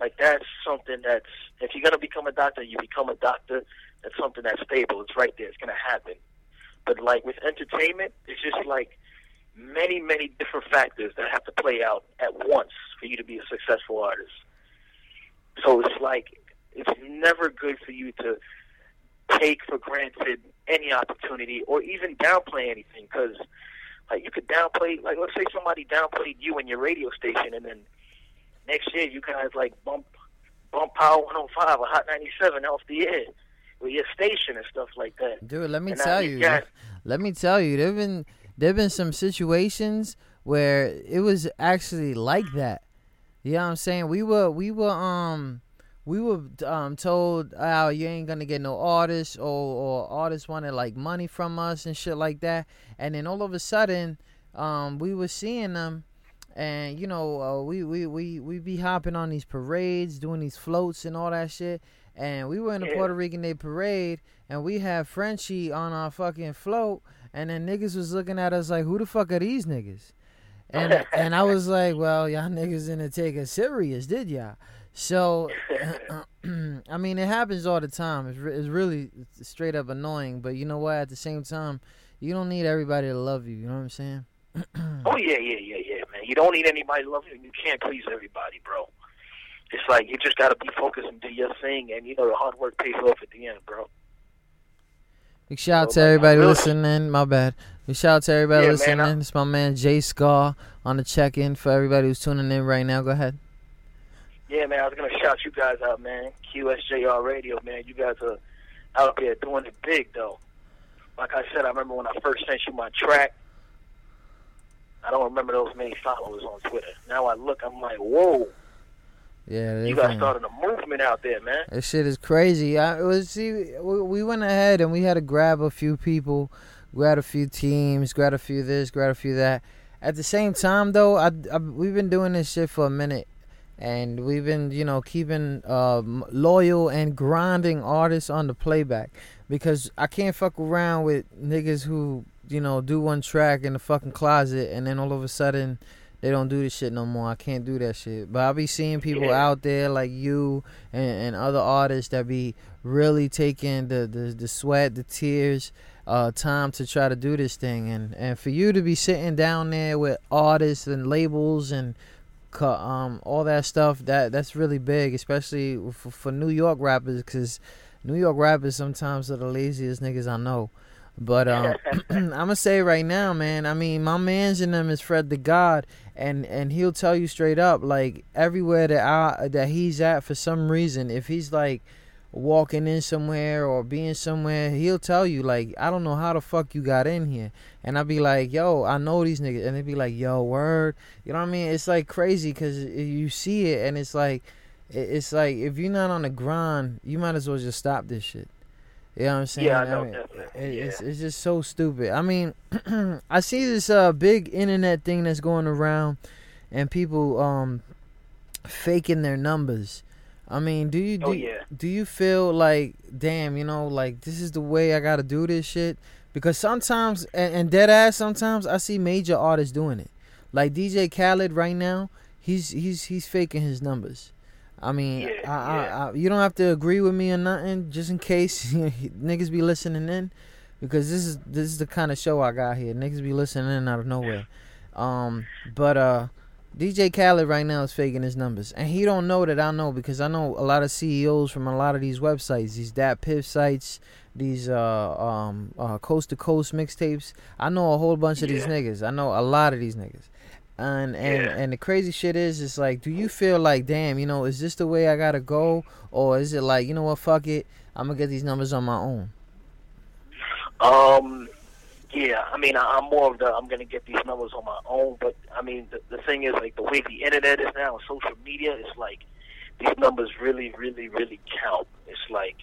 Like, that's something that's, if you're going to become a doctor, you become a doctor. That's something that's stable. It's right there. It's going to happen. But, like, with entertainment, it's just like many, many different factors that have to play out at once for you to be a successful artist. So it's like, it's never good for you to take for granted any opportunity or even downplay anything, because like, you could downplay, like, let's say somebody downplayed you and your radio station, and then next year you guys like bump Power 105 or Hot 97 off the air with your station and stuff like that. Dude, let me tell you, there've been some situations where it was actually like that. You know what I'm saying? We were told, oh, you ain't gonna get no artists, or artists wanted like money from us and shit like that. And then all of a sudden, we were seeing them, and you know, we be hopping on these parades, doing these floats and all that shit. And we were in the Puerto Rican Day parade, and we had Frenchie on our fucking float, and then niggas was looking at us like, who the fuck are these niggas? And I was like, well, y'all niggas didn't take us serious, did y'all? So I mean, it happens all the time. It's straight up annoying. But you know what? At the same time, you don't need everybody to love you. You know what I'm saying? Oh, yeah, man. You don't need anybody to love you. You can't please everybody, bro. It's like you just got to be focused and do your thing. And, you know, the hard work pays off at the end, bro. Big shout out to everybody listening. My bad. Big shout out to everybody listening. Man, it's my man Jay Scar on the check-in for everybody who's tuning in right now. Go ahead. Yeah, man, I was going to shout you guys out, man. QSJR Radio, man. You guys are out there doing it big, though. Like I said, I remember when I first sent you my track. I don't remember those many followers on Twitter. Now I look, I'm like, whoa. Yeah, you guys started a movement out there, man. This shit is crazy. We went ahead and we had to grab a few people, grab a few teams, grab a few this, grab a few that. At the same time, though, we've been doing this shit for a minute, and we've been, you know, keeping loyal and grinding artists on the playback, because I can't fuck around with niggas who, you know, do one track in the fucking closet and then all of a sudden they don't do this shit no more. I can't do that shit. But I be seeing people out there like you and other artists that be really taking the sweat, the tears, time to try to do this thing. And for you to be sitting down there with artists and labels and all that stuff, that's really big, especially for New York rappers, because New York rappers sometimes are the laziest niggas I know. But I'm going to say right now, man, I mean, my man's in them is Fred the God, and he'll tell you straight up, like, everywhere that he's at, for some reason, if he's, like, walking in somewhere or being somewhere, he'll tell you, like, I don't know how the fuck you got in here. And I'll be like, yo, I know these niggas. And they'd be like, yo, word. You know what I mean? It's, like, crazy because you see it, and it's like if you're not on the grind, you might as well just stop this shit. You know what I'm saying? Yeah, It's just so stupid. I mean, I see this big internet thing that's going around, and people faking their numbers. I mean, do you feel like, damn, you know, like this is the way I gotta do this shit? Because sometimes, and dead ass, sometimes I see major artists doing it. Like DJ Khaled right now, he's faking his numbers. I mean, you don't have to agree with me or nothing, just in case niggas be listening in, because this is the kind of show I got here. Niggas be listening in out of nowhere. But DJ Khaled right now is faking his numbers, and he don't know that I know, because I know a lot of CEOs from a lot of these websites, these Dat Piff sites, these Coast to Coast mixtapes. I know a whole bunch of these niggas. I know a lot of these niggas. And the crazy shit is, it's like, do you feel like, damn, you know, is this the way I gotta go? Or is it like, you know what, fuck it, I'm gonna get these numbers on my own? I mean, I'm more of the, I'm gonna get these numbers on my own, but, I mean, the thing is, like, the way the internet is now, and social media, it's like, these numbers really, really, really count. It's like,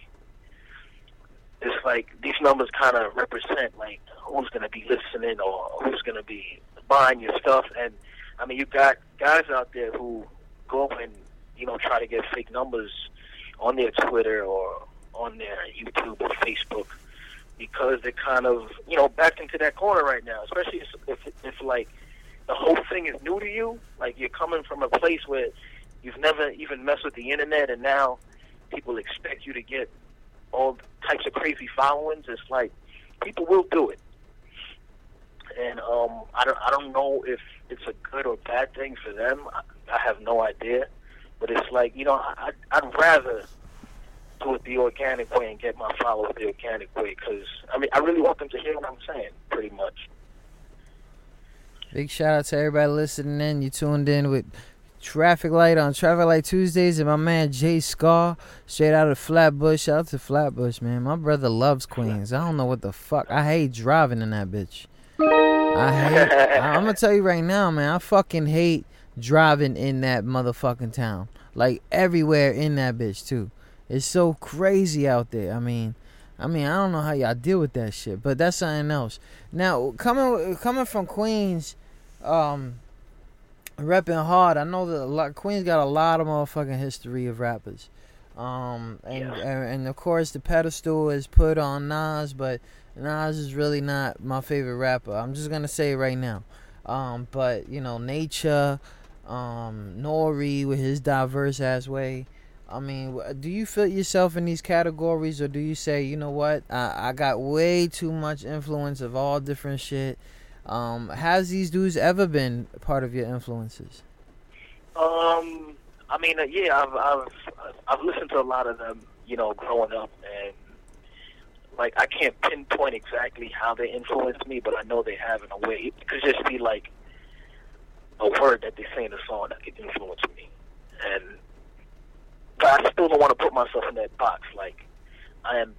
these numbers kind of represent, like, who's gonna be listening, or who's gonna be buying your stuff. And I mean, you got guys out there who go and, you know, try to get fake numbers on their Twitter or on their YouTube or Facebook, because they're kind of, you know, backed into that corner right now, especially if like the whole thing is new to you, like you're coming from a place where you've never even messed with the internet, and now people expect you to get all types of crazy followings. It's like, people will do it. And I don't know if it's a good or bad thing for them. I have no idea. But it's like, you know, I'd rather do it the organic way and get my followers the organic way, because, I mean, I really want them to hear what I'm saying, pretty much. Big shout-out to everybody listening in. You tuned in with Traffic Light on Traffic Light Tuesdays, and my man Jay Scar, straight out of Flatbush. Shout out to Flatbush, man. My brother loves Queens. I don't know what the fuck. I hate driving in that bitch. I'm gonna tell you right now, man, I fucking hate driving in that motherfucking town. Like, everywhere in that bitch too. It's so crazy out there. I mean, I don't know how y'all deal with that shit, but that's something else. Now, coming from Queens, repping hard. I know that Queens got a lot of motherfucking history of rappers. And of course the pedestal is put on Nas, but Nas is really not my favorite rapper. I'm just gonna say it right now. But you know, Nature, Nori with his diverse ass way, I mean, do you feel yourself in these categories, or do you say, you know what, I got way too much influence of all different shit? Has these dudes ever been part of your influences? I mean, yeah, I've listened to a lot of them, you know, growing up, and like I can't pinpoint exactly how they influenced me, but I know they have in a way. It could just be like a word that they say in a song that could influence me, and. But I still don't want to put myself in that box. Like, I'm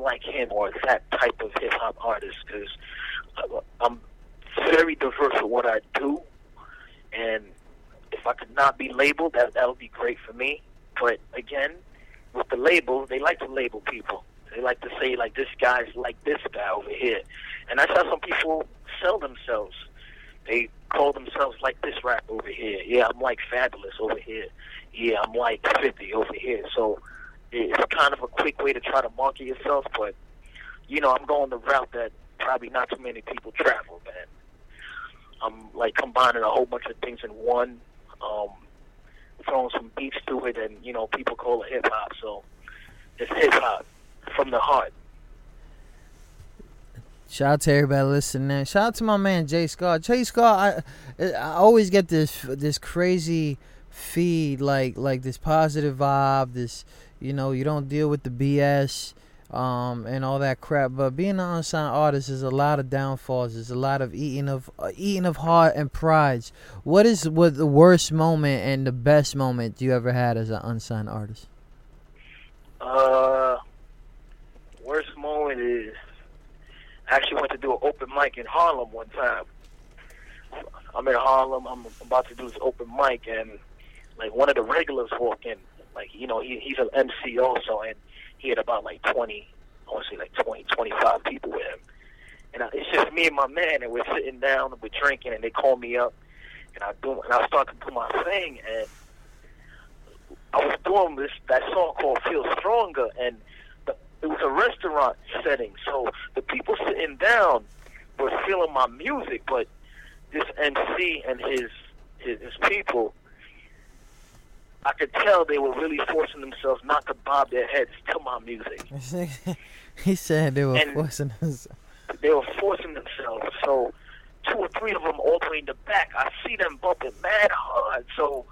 like him or that type of hip hop artist, because I'm very diverse with what I do. And if I could not be labeled, that would be great for me. But again, with the label, they like to label people. They like to say, like, this guy's like this guy over here. And that's how some people sell themselves. They call themselves like this rap over here. Yeah, I'm like Fabulous over here. Yeah, I'm like 50 over here. So it's kind of a quick way to try to market yourself. But, you know, I'm going the route that probably not too many people travel, man. I'm, like, combining a whole bunch of things in one, throwing some beats to it, and, you know, people call it hip-hop. So it's hip-hop from the heart. Shout out to everybody listening. Shout out to my man Jay Scar. Jay Scar, I always get this crazy feed, like this positive vibe. This, you know, you don't deal with the BS and all that crap. But being an unsigned artist is a lot of downfalls. There's a lot of eating of heart and prides. What the worst moment and the best moment you ever had as an unsigned artist? Worst moment is. I actually went to do an open mic in Harlem one time. I'm in Harlem. I'm about to do this open mic, and like one of the regulars walked in. Like, you know, he's an MC also, and he had about like 25 people with him. And it's just me and my man, and we're sitting down and we're drinking, and they call me up, and I start to do my thing, and I was doing that song called "Feel Stronger," and. It was a restaurant setting, so the people sitting down were feeling my music, but this MC and his people, I could tell they were really forcing themselves not to bob their heads to my music. He said they were forcing themselves. They were forcing themselves, so 2 or 3 of them all the way in the back. I see them bumping mad hard, so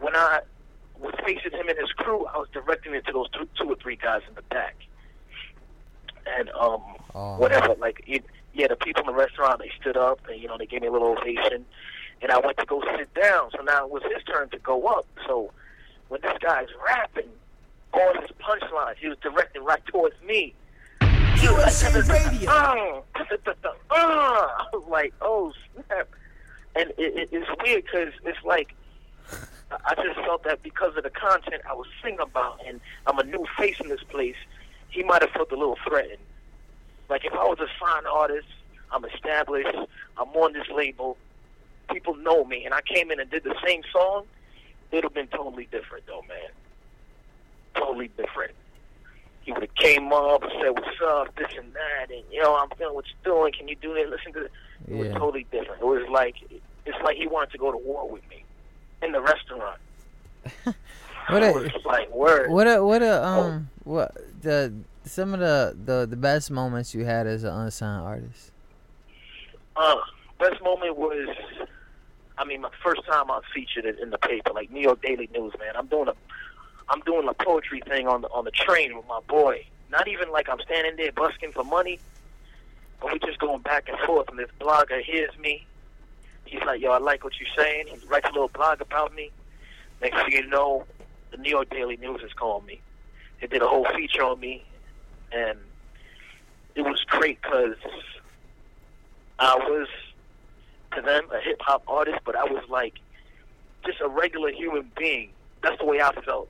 when I was facing him and his crew, I was directing it to those 2 or 3 guys in the back. And, whatever, like, the people in the restaurant, they stood up, and, you know, they gave me a little ovation, and I went to go sit down, so now it was his turn to go up. So when this guy's rapping, all his punchlines, he was directing right towards me. He was like, I was like, oh, snap. And it's weird, because it's like, I just felt that because of the content I was singing about, and I'm a new face in this place, he might have felt a little threatened. Like, if I was a signed artist, I'm established, I'm on this label, people know me, and I came in and did the same song, it would have been totally different, though, man. Totally different. He would have came up and said, what's up, this and that, and, you know, I'm feeling what you're doing, can you do that, listen to this? It was totally different. It's like he wanted to go to war with me. In the restaurant. Some of the best moments you had as an unsigned artist? Best moment was, I mean, my first time I featured it in the paper, like New York Daily News, man. I'm doing a poetry thing on the train with my boy. Not even like I'm standing there busking for money, but we just going back and forth, and this blogger hears me. He's like, yo, I like what you're saying. He writes a little blog about me. Next thing you know, the New York Daily News has called me. They did a whole feature on me, and it was great because I was, to them, a hip-hop artist, but I was like just a regular human being. That's the way I felt.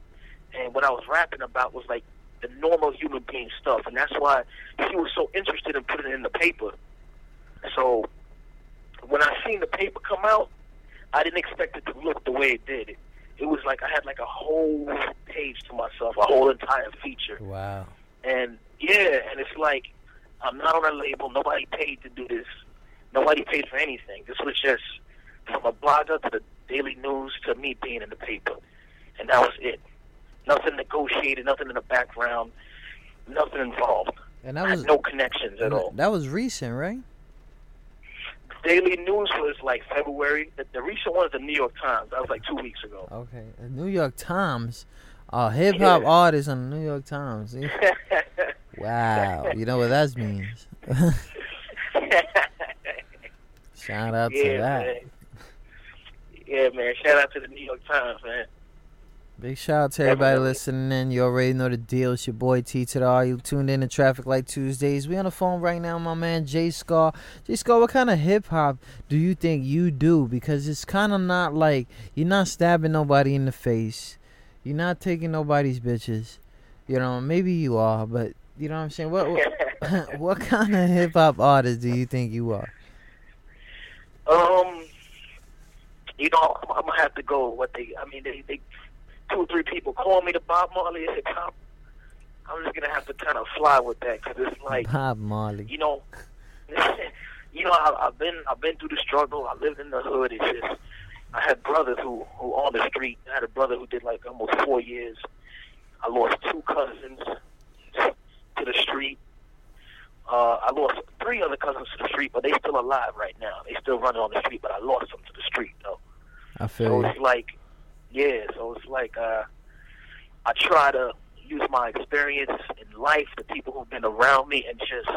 And what I was rapping about was like the normal human being stuff, and that's why she was so interested in putting it in the paper. So when I seen the paper come out, I didn't expect it to look the way it did. It was like I had like a whole page to myself, a whole entire feature. Wow. And yeah, and it's like I'm not on a label. Nobody paid to do this. Nobody paid for anything. This was just from a blogger to the Daily News to me being in the paper. And that was it. Nothing negotiated, nothing in the background, nothing involved. And that was, had no connections at all. That was recent, right? Daily News was like February. The recent one is the New York Times. That was like 2 weeks ago. Okay. The New York Times. Hip-hop artists on the New York Times. Wow. You know what that means. Shout out to that. Man. Yeah, man. Shout out to the New York Times, man. Big shout out to everybody listening in. You already know the deal. It's your boy T to the R. You tuned in to Traffic Light Tuesdays. We on the phone right now, my man Jay Scar. Jay Scar, what kind of hip hop do you think you do? Because it's kind of not like you're not stabbing nobody in the face. You're not taking nobody's bitches. You know, maybe you are, but you know what I'm saying? What what kind of hip hop artist do you think you are? You know, I'm gonna have to go with what they. I mean, they 2 or 3 people call me the Bob Marley. It's a cop. I'm just gonna have to kind of fly with that because it's like Bob Marley. You know, I've been through the struggle. I lived in the hood. It's just I had brothers who on the street. I had a brother who did like almost 4 years. I lost 2 cousins to the street. I lost 3 other cousins to the street, but they still alive right now. They still running on the street, but I lost them to the street though. I feel so it's like. Yeah, so it's like I try to use my experience in life, the people who've been around me, and just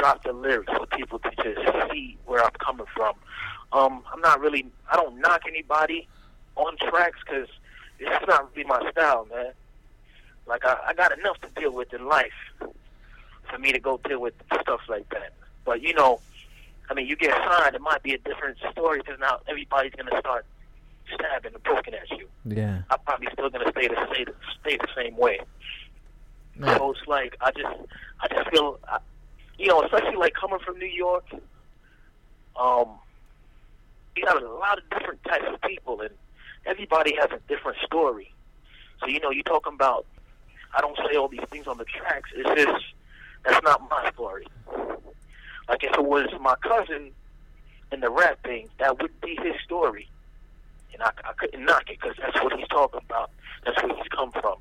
drop the lyrics for people to just see where I'm coming from. I don't knock anybody on tracks because it's not really my style, man. Like, I got enough to deal with in life for me to go deal with stuff like that. But, you know, I mean, you get signed, it might be a different story because now everybody's going to start stabbing and poking at you. Yeah, I'm probably still gonna stay the same way. Yeah. So it's like I just feel, you know, especially like coming from New York, you got a lot of different types of people, and everybody has a different story. So you know, you're talking about I don't say all these things on the tracks. It's just that's not my story. Like if it was my cousin and the rap thing, that would be his story. And I couldn't knock it because that's what he's talking about. That's where he's come from.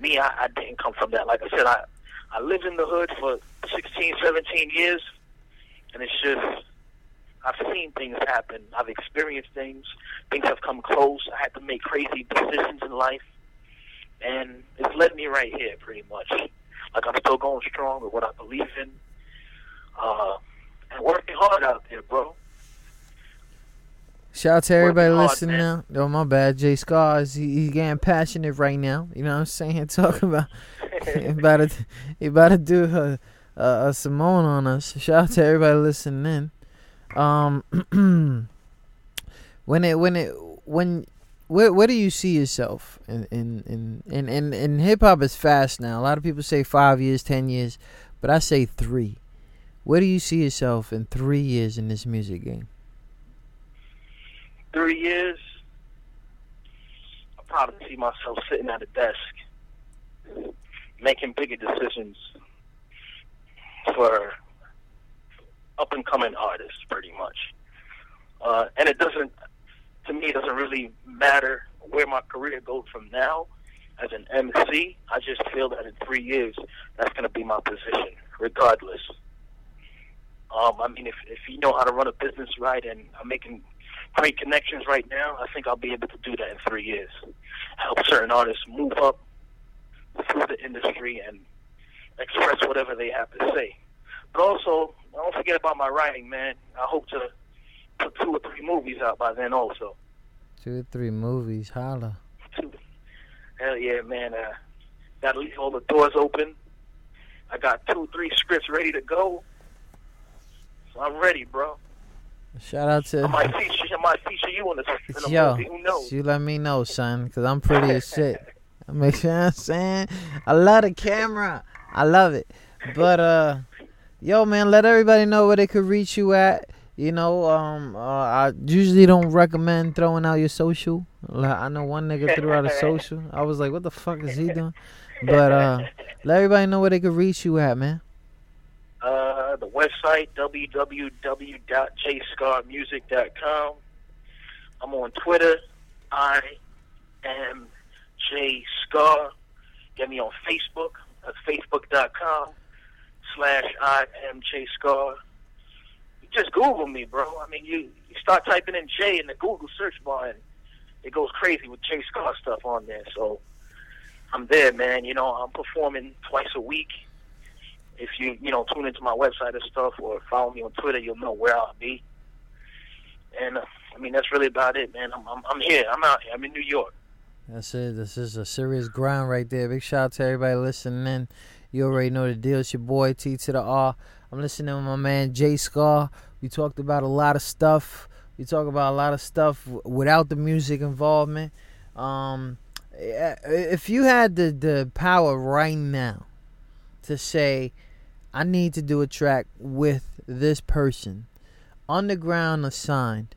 Me, I didn't come from that. Like I said, I lived in the hood for 16, 17 years. And it's just, I've seen things happen. I've experienced things. Things have come close. I had to make crazy decisions in life. And it's led me right here pretty much. Like I'm still going strong with what I believe in. And working hard out there, bro. Shout out to everybody listening now. Oh, my bad. Jay Scar, he's getting passionate right now. You know what I'm saying? Talking about, he about to do a Simone on us. Shout out to everybody listening in. Where do you see yourself in hip hop is fast now. A lot of people say 5 years, 10 years, but I say 3. Where do you see yourself in 3 years in this music game? 3 years, I probably see myself sitting at a desk, making bigger decisions for up-and-coming artists, pretty much. And it doesn't, to me, it doesn't really matter where my career goes from now. As an MC, I just feel that in 3 years, that's going to be my position, regardless. I mean, if you know how to run a business right, and I'm making great connections right now, I think I'll be able to do that in 3 years. Help certain artists move up through the industry and express whatever they have to say. But also, don't forget about my writing, man. I hope to put 2 or 3 movies out by then also. 2 or 3 movies, holla. 2. Hell yeah, man. Gotta leave all the doors open. I got 2 or 3 scripts ready to go. So I'm ready, bro. Shout out to I might feature you on the movie. Who knows? You let me know, son, 'cause I'm pretty as shit. Make sure I'm saying. I love the camera. I love it. But yo, man, let everybody know where they could reach you at. You know, I usually don't recommend throwing out your social. I know one nigga threw out a social. I was like, what the fuck is he doing? But let everybody know where they could reach you at, man. The website, www.jscarmusic.com. I'm on Twitter. I am Jay Scar. Get me on Facebook. That's facebook.com/IamJScar. You just Google me, bro. I mean, you start typing in Jay in the Google search bar, and it goes crazy with Jay Scar stuff on there. So I'm there, man. You know, I'm performing twice a week. If you tune into my website and stuff, or follow me on Twitter, you'll know where I'll be. And I mean, that's really about it, man. I'm here. I'm out here. I'm in New York. That's it. This is a serious grind right there. Big shout out to everybody listening in. You already know the deal. It's your boy T to the R. I'm listening with my man Jay Scar. We talked about a lot of stuff. We talk about a lot of stuff without the music involvement. If you had the power right now to say, I need to do a track with this person, underground or signed,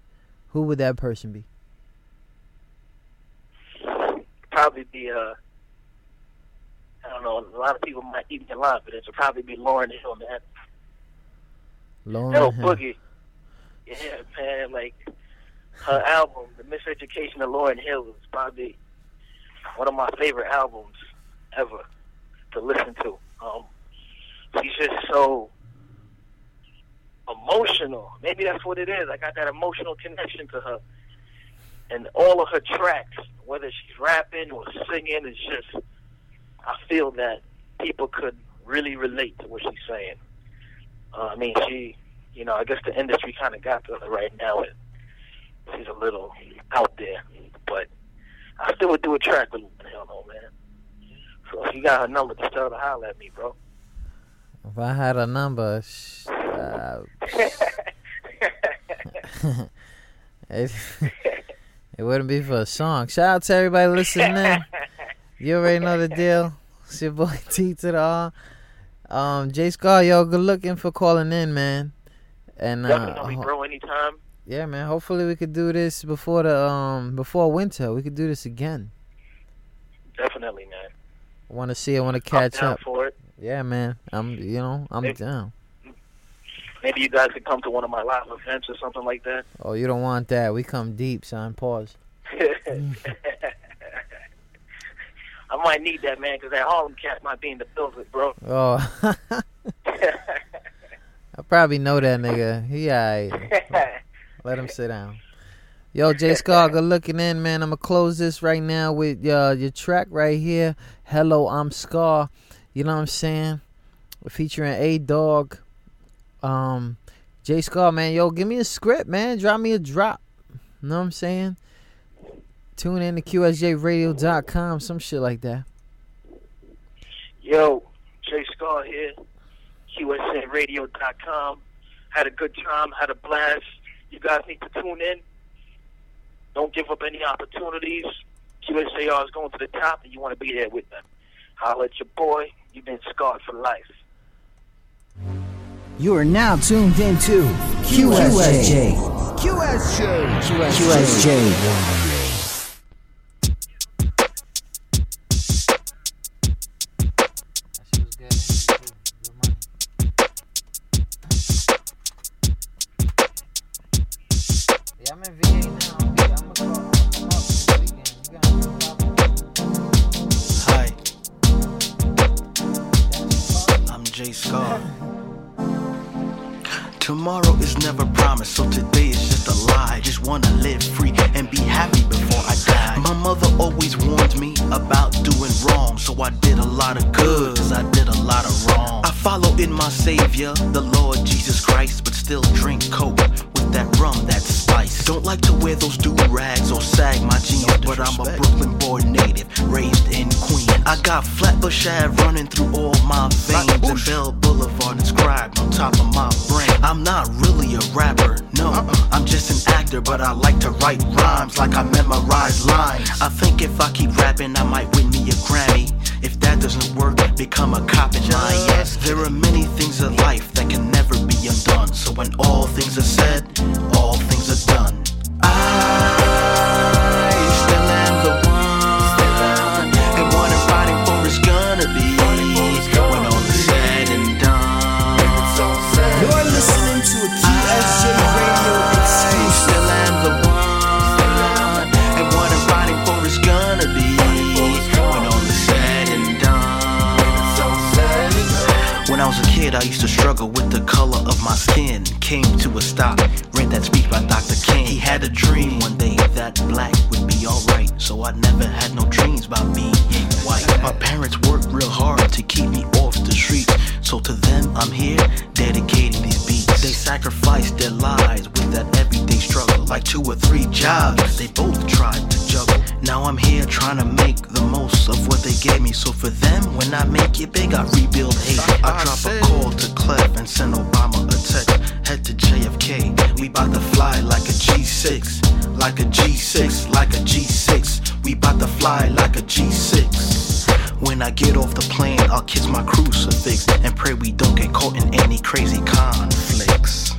who would that person be? Probably be I don't know. A lot of people might even get a lot, but it would probably be Lauryn Hill, man. Lauryn Hill. Boogie. Yeah, man. Like her album, The Miseducation of Lauryn Hill, is probably one of my favorite albums ever to listen to. She's just so emotional. Maybe that's what it is. I got that emotional connection to her. And all of her tracks, whether she's rapping or singing, it's just, I feel that people could really relate to what she's saying. I mean, she, you know, I guess the industry kind of got to her right now, and she's a little out there. But I still would do a track with her, hell no, man. So if you got her number, just tell her to holler at me, bro. If I had a number, it wouldn't be for a song. Shout out to everybody listening in. You already know the deal. It's your boy T to the R. Jay Scar, yo, good looking for calling in, man. And definitely, bro, anytime. Yeah, man. Hopefully we could do this before the before winter. We could do this again. Definitely, man. I want to see. I want to catch up. I'm down for it. Yeah, man. I'm down. Maybe you guys could come to one of my live events or something like that. Oh, you don't want that. We come deep, son. Pause. I might need that, man, because that Harlem cat might be in the building, bro. Oh. I probably know that nigga. He alright. Let him sit down. Yo, Jay Scar, good looking in, man. I'm going to close this right now with your track right here. Hello, I'm Scar. You know what I'm saying? We're featuring A-Dog. Jay Scar, man. Yo, give me a script, man. Drop me a drop. You know what I'm saying? Tune in to QSJRadio.com, some shit like that. Yo, Jay Scar here, QSJRadio.com. Had a good time, had a blast. You guys need to tune in. Don't give up any opportunities. QSJR is going to the top, and you want to be there with them. Holla at your boy. You've been scarred for life. You are now tuned in to QSJ. QSJ. QSJ. QSJ. Tomorrow is never promised, so today is just a lie. Just wanna live free and be happy before I die. My mother always warned me about doing wrong, so I did a lot of good, 'cause I did a lot of wrong. I follow in my savior, the Lord Jesus Christ, but still drink coke with that rum, that spice. Don't like to wear those do-rags or sag my jeans, but I'm a Brooklyn boy native, raised in Queens. I got Flatbush Ave running through all my veins, and Bell Boulevard inscribed on top of my brain. I'm not really a rapper, no, I'm just an actor, but I like to write rhymes like I memorize lines. I think if I keep rapping, I might win me a Grammy. If that doesn't work, become a cop in my ass. There are many things in life that can never be undone, so when all things are said, all things are done. I still am the one, and what I'm fighting for is gonna be when all is said and done. You're listening to a QSJ Radio exclusive. I still am the one, and what I'm fighting for is gonna be kid, I used to struggle with the color of my skin. Came to a stop, read that speech by Dr. King. He had a dream one day that black would be alright, so I never had no dreams about being white. My parents worked real hard to keep me off the streets, so to them I'm here, dedicating these beats. They sacrificed their lives with that everyday struggle, like 2 or 3 jobs they both tried to juggle. Now I'm here trying to make the most of what they gave me, so for them, when I make it big, I rebuild hate. I drop a call to Clef and send Obama a text. Head to JFK, we bout to fly like a G6, like a G6, like a G6. We bout to fly like a G6. When I get off the plane, I'll kiss my crucifix and pray we don't get caught in any crazy conflicts.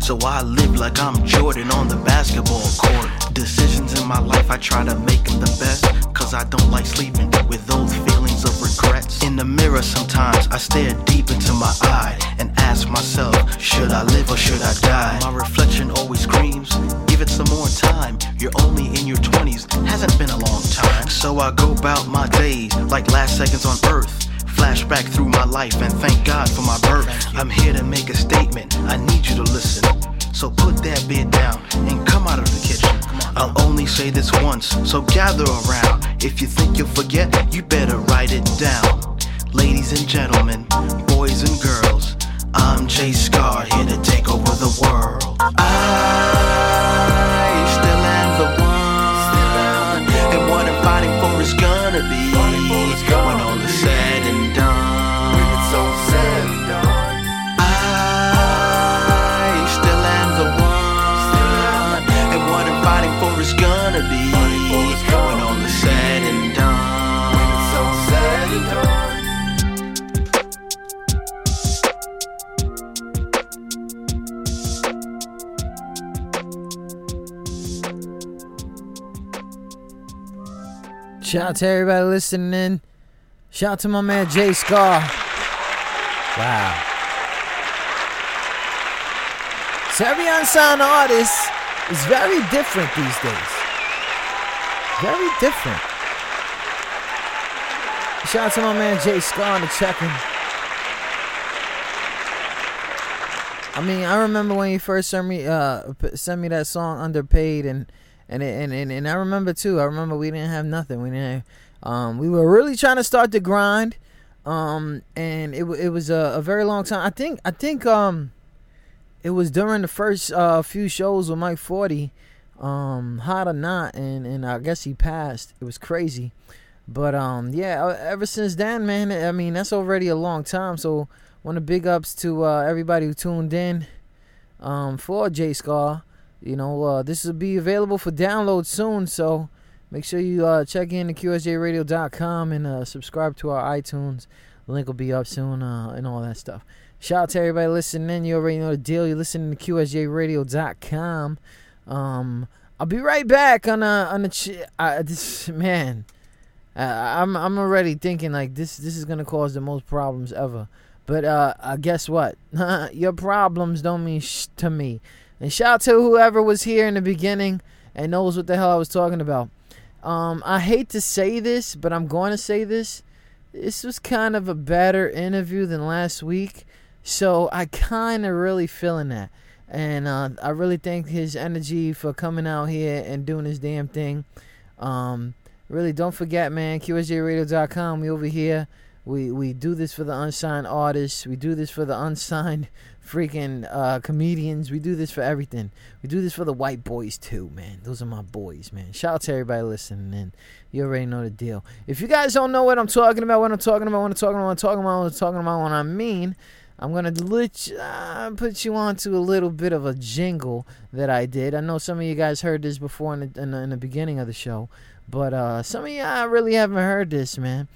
So I live like I'm Jordan on the basketball court. Decisions in my life, I try to make them the best, cause I don't like sleeping with those feelings of regrets. In the mirror sometimes, I stare deep into my eye and ask myself, should I live or should I die? My reflection always screams, give it some more time. You're only in your 20s, hasn't been a long time. So I go about my days like last seconds on earth. Flashback through my life and thank God for my birth. I'm here to make a statement, I need you to listen. So put that beer down and come out of the kitchen. I'll only say this once, so gather around. If you think you'll forget, you better write it down. Ladies and gentlemen, boys and girls, I'm Jay Scar, here to take over the world. I still am the one, and what I'm fighting for is gonna be when all is said and done. When it's all said and done, I still am the one, and what I'm fighting for is gonna be when all is said and done. When it's all said and done. Shout out to everybody listening. Shout out to my man Jay Scar. Wow. Serbian sound artist is very different these days. Very different. Shout out to my man Jay Scar on the check-in. I mean, I remember when you first sent me that song Underpaid, and I remember too. I remember we didn't have nothing. We didn't have, we were really trying to start the grind, and it was a very long time. I think it was during the first few shows with Mike 40, Hot or Not, and I guess he passed. It was crazy, but yeah. Ever since then, man. I mean, that's already a long time. So one of the big ups to everybody who tuned in for Jay Scar. You know, this will be available for download soon, so make sure you check in to QSJRadio.com and subscribe to our iTunes. The link will be up soon and all that stuff. Shout out to everybody listening. You already know the deal. You're listening to QSJRadio.com. I'll be right back I'm already thinking like this is gonna cause the most problems ever. But guess what? Your problems don't mean shh to me. And shout out to whoever was here in the beginning and knows what the hell I was talking about. I hate to say this, but I'm going to say this. This was kind of a better interview than last week. So I kind of really feeling that. And I really thank his energy for coming out here and doing his damn thing. Really, don't forget, man, QSJRadio.com. We over here. We do this for the unsigned artists. We do this for the unsigned freaking comedians. We do this for everything. We do this for the white boys too, man. Those are my boys, man. Shout out to everybody listening in. You already know the deal. If you guys don't know what I'm talking about, what I mean, I'm going to put you on to a little bit of a jingle that I did. I know some of you guys heard this before in the beginning of the show, but some of y'all really haven't heard this, man.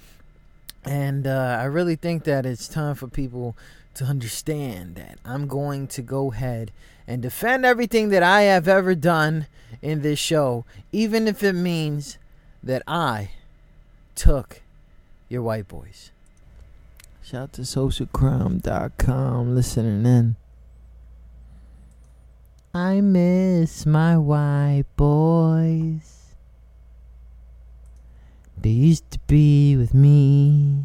And I really think that it's time for people to understand that I'm going to go ahead and defend everything that I have ever done in this show, even if it means that I took your white boys. Shout out to socialcrime.com listening in. I miss my white boys. They used to be with me.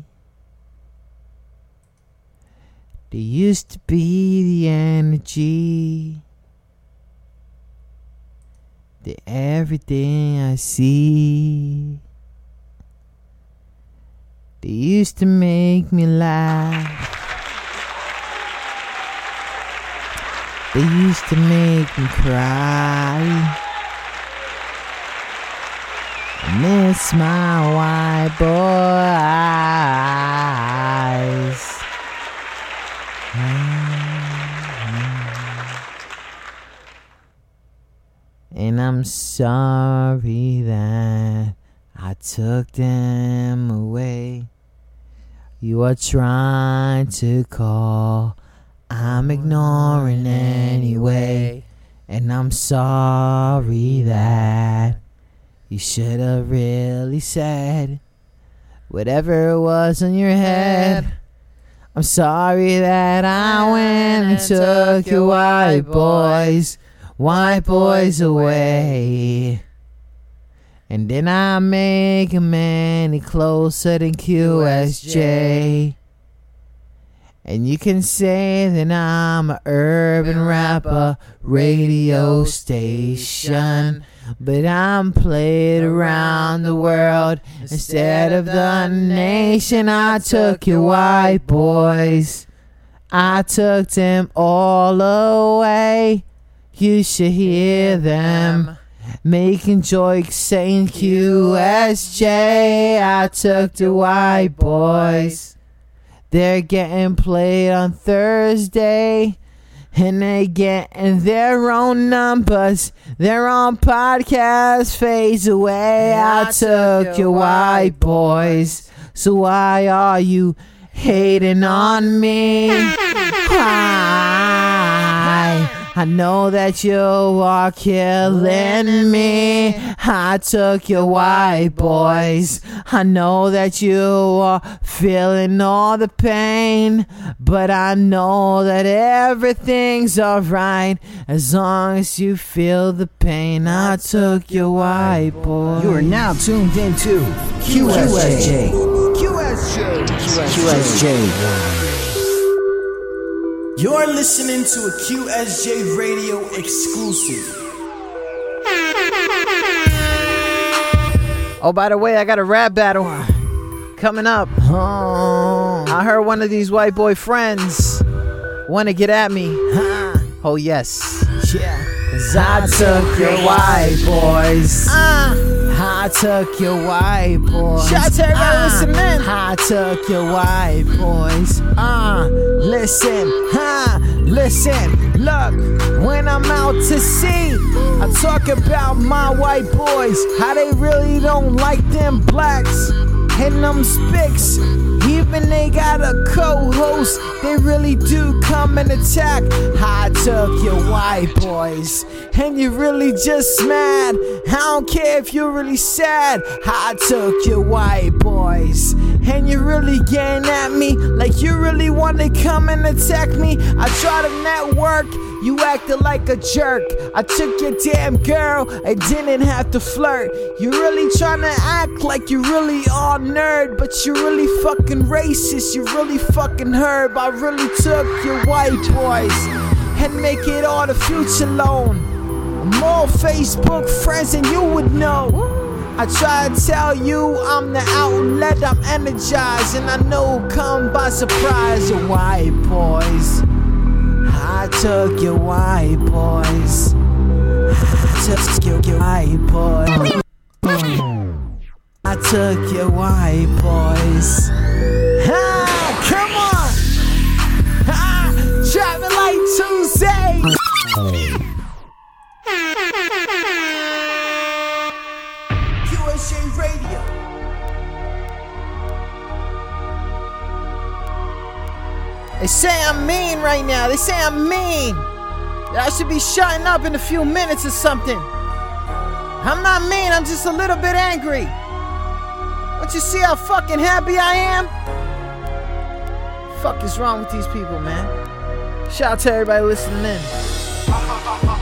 They used to be the energy, the everything I see. They used to make me laugh. They used to make me cry. I miss my white boys. And I'm sorry that I took them away. You are trying to call, I'm ignoring anyway. And I'm sorry that you should have really said whatever it was on your head. I'm sorry that I went and took your white boys away. And then I make them any closer than QSJ. And you can say that I'm an urban rapper radio station, but I'm played around the world instead of the nation. I took your white boys, I took them all away. You should hear them making jokes, saying QSJ. I took the white boys. They're getting played on Thursday, and they getting their own numbers, their own podcast fades away. I took your white boys, so why are you hating on me? I know that you are killing me. I took your white boys. I know that you are feeling all the pain, but I know that everything's alright as long as you feel the pain. I took your white boys. You are now tuned into QSJ. QSJ. QSJ. You're listening to a QSJ Radio exclusive. Oh, by the way, I got a rap battle coming up. Oh. I heard one of these white boy friends want to get at me. Huh. Oh, yes. Yeah. I took your white boys. I took your white boys. Shout out listening. I took your white boys. Listen, listen, look. When I'm out to sea, I talk about my white boys, how they really don't like them blacks and them spics. Even they got a co-host, they really do come and attack. I took your white boys, and you're really just mad. I don't care if you're really sad. I took your white boys, and you're really getting at me, like you really want to come and attack me. I try to network, you acted like a jerk. I took your damn girl, I didn't have to flirt. You really trying to act like you really are nerd, but you really fucking racist, you really fucking herb. I really took your white boys and make it all the future loan. More Facebook friends than you would know. I try to tell you I'm the outlet, I'm energized, and I know come by surprise. Your white boys, I took your white boys, I took your white boys, I took your white boys. Ha, come on, ha, Traffic Light Tuesday. They say I'm mean right now. They say I'm mean. that I should be shutting up in a few minutes or something. I'm not mean, I'm just a little bit angry. Don't you see how fucking happy I am? Fuck is wrong with these people, man. Shout out to everybody listening in.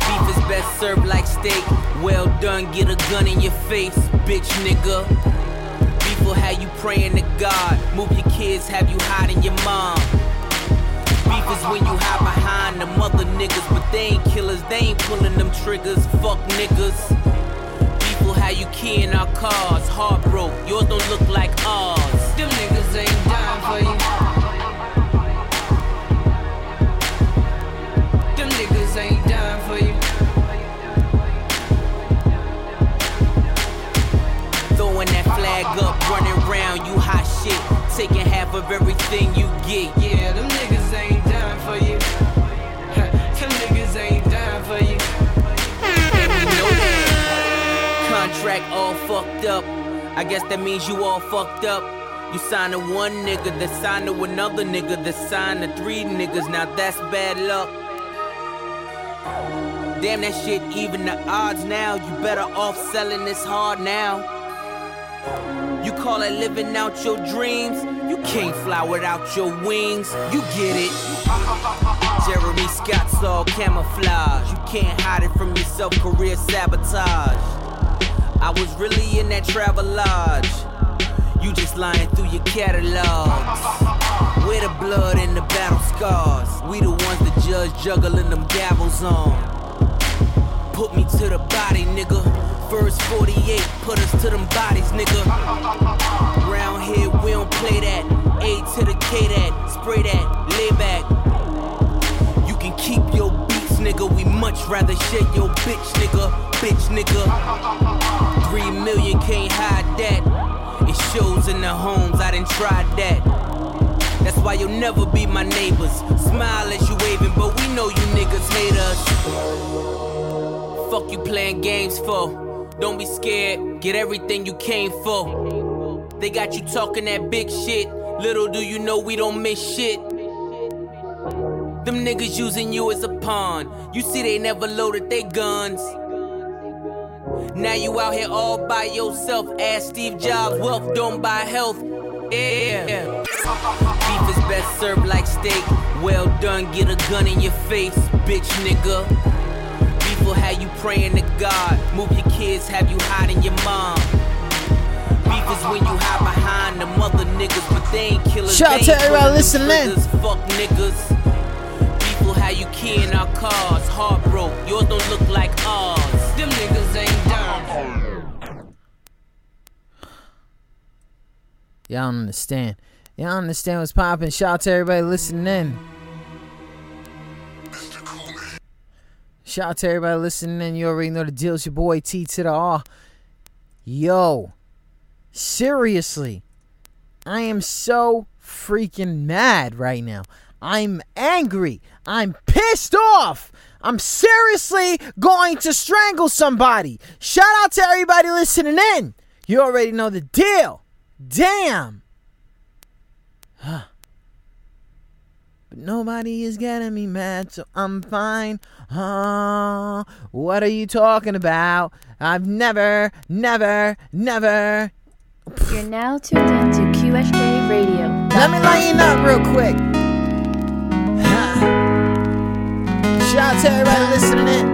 Beef is best served like steak. Well done, get a gun in your face, bitch nigga. Beef will have you praying to God. Move your kids, have you hiding your mom. Beef is when you hide behind the mother niggas, but they ain't killers, they ain't pulling them triggers. Fuck niggas. Beef will have you keying our cars. Heart broke, yours don't look like ours. Them niggas ain't dying for you. Them niggas ain't dying for you. Throwing that flag up, running round, you hot shit. Taking half of everything you get. Yeah, them niggas ain't dying for you. Them niggas ain't dying for you. And we know that. Contract all fucked up. I guess that means you all fucked up. You signed to one nigga, then signed to another nigga, then signed to three niggas. Now that's bad luck. Damn, that shit even the odds now. You better off selling this hard now. You call it living out your dreams. You can't fly without your wings. You get it. Jeremy Scott's all camouflage. You can't hide it from yourself, career sabotage. I was really in that travelodge. You just lying through your catalogs. We're the blood and the battle scars. We the ones the judge juggling them gavels on. Put me to the body, nigga. Verse 48, put us to them bodies, nigga. Round here, we don't play that. A to the K that, spray that, lay back. You can keep your beats, nigga. We much rather shit your bitch, nigga. Bitch, nigga. 3 million can't hide that. It shows in the homes, I done tried that. That's why you'll never be my neighbors. Smile as you waving, but we know you niggas hate us. Fuck you playing games for. Don't be scared, get everything you came for. They got you talking that big shit. Little do you know we don't miss shit. Them niggas using you as a pawn. You see they never loaded their guns. Now you out here all by yourself. Ask Steve Jobs, wealth don't buy health. Yeah. Beef is best served like steak. Well done, get a gun in your face, bitch nigga. Have you praying to God? Move your kids, have you hiding your mom? Beef is when you hide behind the mother niggas, but they ain't killers. Shout out to everybody listening. Fuck niggas. People, how you keying our cars? Heart broke, yours don't look like ours. Them niggas ain't down. Y'all understand? Y'all understand what's popping? Shout out to everybody listening. Shout out to everybody listening in. You already know the deal. It's your boy T to the R. Yo, seriously, I am so freaking mad right now. I'm angry. I'm pissed off. I'm seriously going to strangle somebody. Shout out to everybody listening in. You already know the deal. Damn. But nobody is getting me mad, so I'm fine. What are you talking about? I've never. You're now tuned into QSJ Radio. Let me lighten up real quick. Shout out to everybody listening in.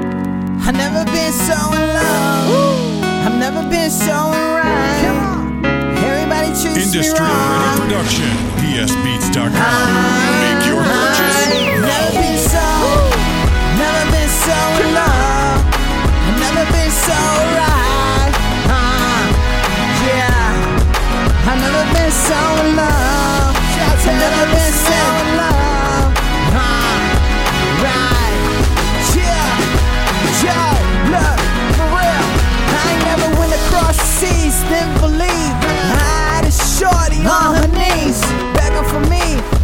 I've never been so in love. Woo. I've never been so in right. Come on. Everybody treats me wrong. Industry Ready Production. PSBeats.com.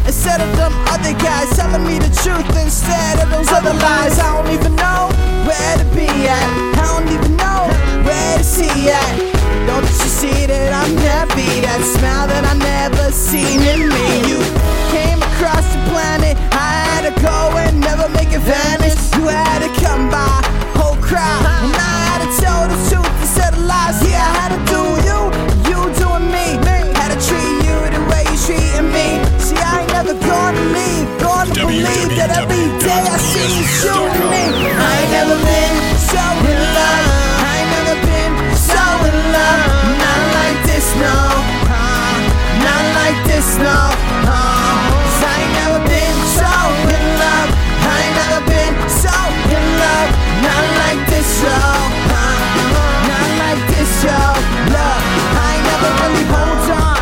Instead of them other guys telling me the truth instead of those other lies, I don't even know where to be at. I don't even know where to see at. Don't you see that I'm happy? That smile that I never seen in me. You came across the planet, I had to go and never make it vanish. You had to done by whole crowd. And I had to tell the truth instead of lies. Yeah, I had to do you, you doing me. Had to treat you the way you treating me. See, I ain't never gonna leave. Gonna believe that every day I see you shooting me. I ain't never been so in love. I ain't never been so in love. Not like this, no. Not like this, no. I ain't never been so in love. I ain't never been so in love. Not like this, yo. Not like this, yo. Love, I ain't never really hold on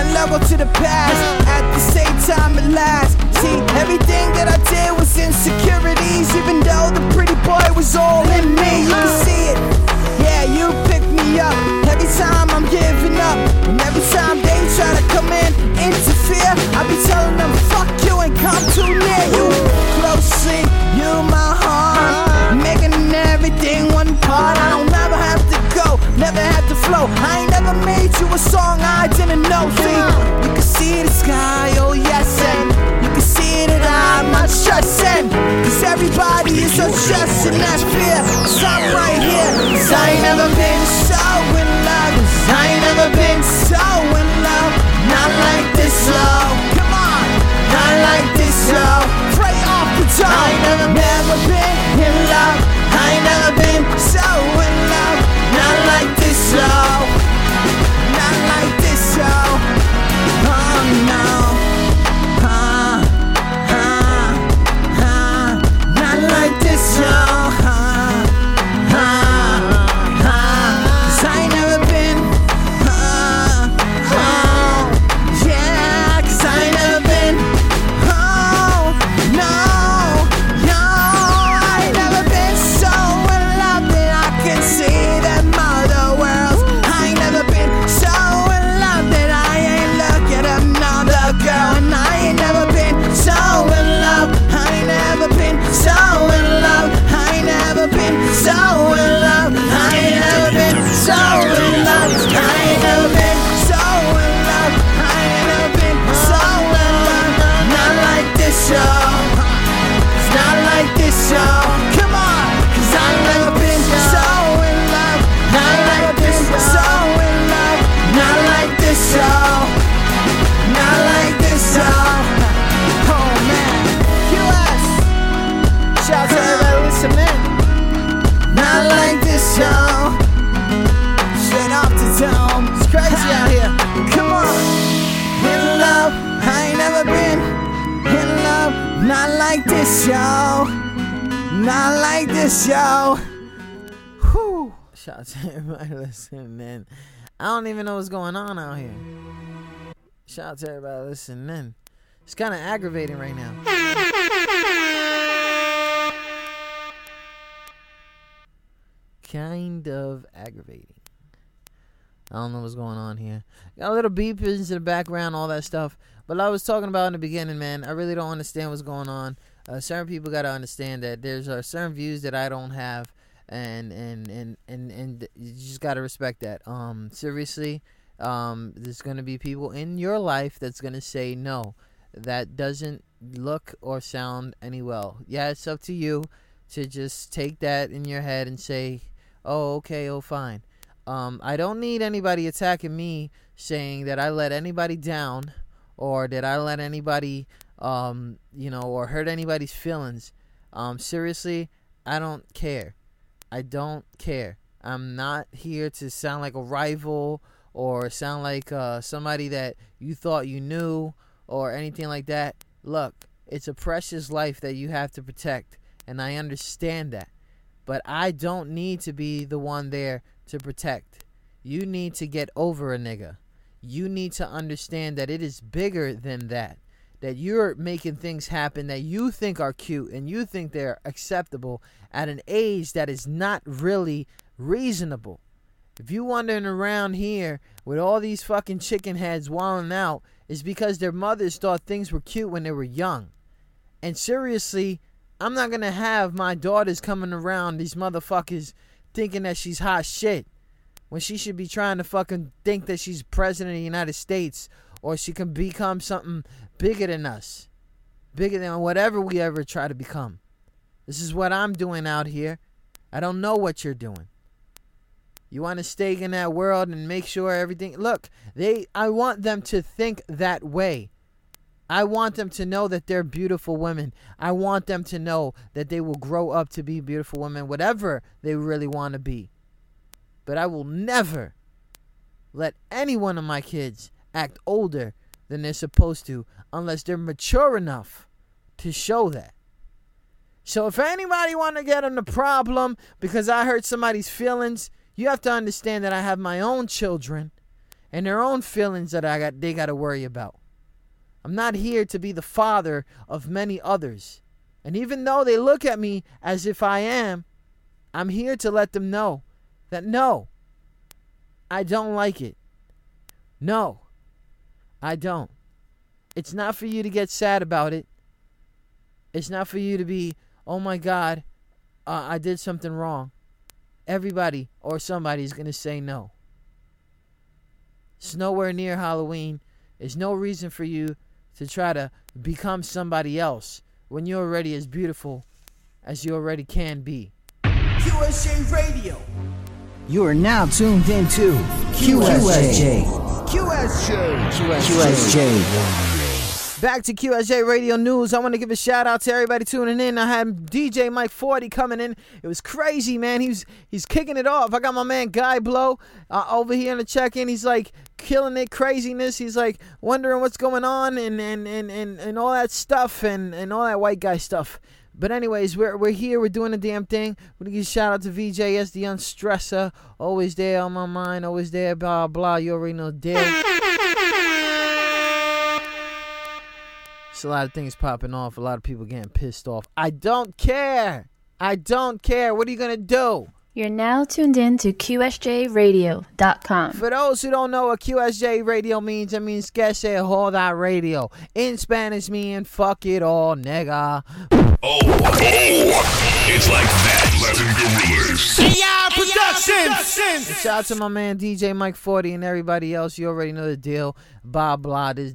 and level to the past. At the same time it lasts. See, everything that I did was insecurities. Even though the pretty boy was all in me. You can see it. Yeah, you picked me up. Every time I'm giving up. And every time they try to come in, interfere, I be telling them, fuck you and come too near. You closely, you my heart. Making everything one part. I don't ever have to go, never have to flow. I ain't never made you a song I didn't know. See, you can see the sky, oh yes, and you can see that I'm not stressing. Cause everybody is so stressed and that's fear. Cause I'm right here. Cause I ain't never been so in love. Cause I ain't never been so in love. Not like this, low. Come on. Not like this, low. Pray off the top. I ain't never been in love. I ain't never been so in love. Not like this, low. Not like this, low. Oh no. Not like this, low. Show, not like this show. Whew. Shout out to everybody listening. I don't even know what's going on out here. Shout out to everybody listening. It's kind of aggravating right now. Kind of aggravating. I don't know what's going on here. Got a little beepers in the background, all that stuff. But I was talking about in the beginning, man, I really don't understand what's going on. Certain people got to understand that there's certain views that I don't have, and you just got to respect that. Seriously, there's going to be people in your life that's going to say no. That doesn't look or sound any well. Yeah, it's up to you to just take that in your head and say, oh, okay, oh, fine. I don't need anybody attacking me saying that I let anybody down or that I let anybody... or hurt anybody's feelings. Seriously, I don't care. I don't care. I'm not here to sound like a rival or sound like somebody that you thought you knew or anything like that. Look, it's a precious life that you have to protect, and I understand that. But I don't need to be the one there to protect. You need to get over a nigga. You need to understand that it is bigger than that. That you're making things happen that you think are cute and you think they're acceptable at an age that is not really reasonable. If you wandering around here with all these fucking chicken heads wilding out, it's because their mothers thought things were cute when they were young. And seriously, I'm not going to have my daughters coming around these motherfuckers thinking that she's hot shit when she should be trying to fucking think that she's president of the United States or she can become something bigger than us. Bigger than whatever we ever try to become. This is what I'm doing out here. I don't know what you're doing. You want to stay in that world and make sure everything... Look, I want them to think that way. I want them to know that they're beautiful women. I want them to know that they will grow up to be beautiful women, whatever they really want to be. But I will never let any one of my kids act older than they're supposed to unless they're mature enough to show that. So if anybody want to get in a problem because I hurt somebody's feelings... You have to understand that I have my own children and their own feelings that they got to worry about. I'm not here to be the father of many others. And even though they look at me as if I am, I'm here to let them know that no, I don't like it. No, I don't. It's not for you to get sad about it. It's not for you to be, oh my God, I did something wrong. Everybody or somebody is going to say no. It's nowhere near Halloween. There's no reason for you to try to become somebody else when you're already as beautiful as you already can be. QSJ Radio. You are now tuned into QSJ. QSJ. QSJ. Back to QSJ Radio News. I want to give a shout out to everybody tuning in. I had DJ Mike 40 coming in. It was crazy, man. He's kicking it off. I got my man Guy Blow over here in the check-in. He's like killing it, craziness. He's like wondering what's going on and all that stuff and all that white guy stuff. But anyways, we're here. We're doing the damn thing. We're going to give a shout out to VJS, the unstresser. Always there on my mind. Always there. Blah, blah. You already know It's a lot of things popping off. A lot of people getting pissed off. I don't care. I don't care. What are you going to do? You're now tuned in to QSJRadio.com. For those who don't know what QSJ Radio means, it means que se joda radio. In Spanish, meaning fuck it all, nigga. It's like that. Latin Gorillas. Shout out to my man DJ Mike 40 and everybody else. You already know the deal. Blah, blah, this,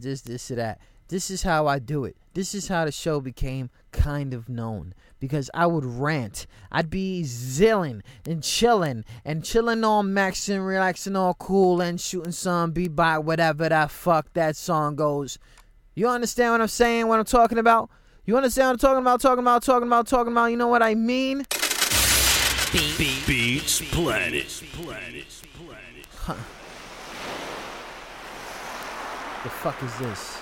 that. This is how I do it. This is how the show became kind of known. Because I would rant. I'd be zilling and chilling all maxing, relaxing all cool and shooting some bebop, whatever that fuck that song goes. You understand what I'm saying, what I'm talking about? You understand what I'm talking about? You know what I mean? Beats Planet. Huh. The fuck is this?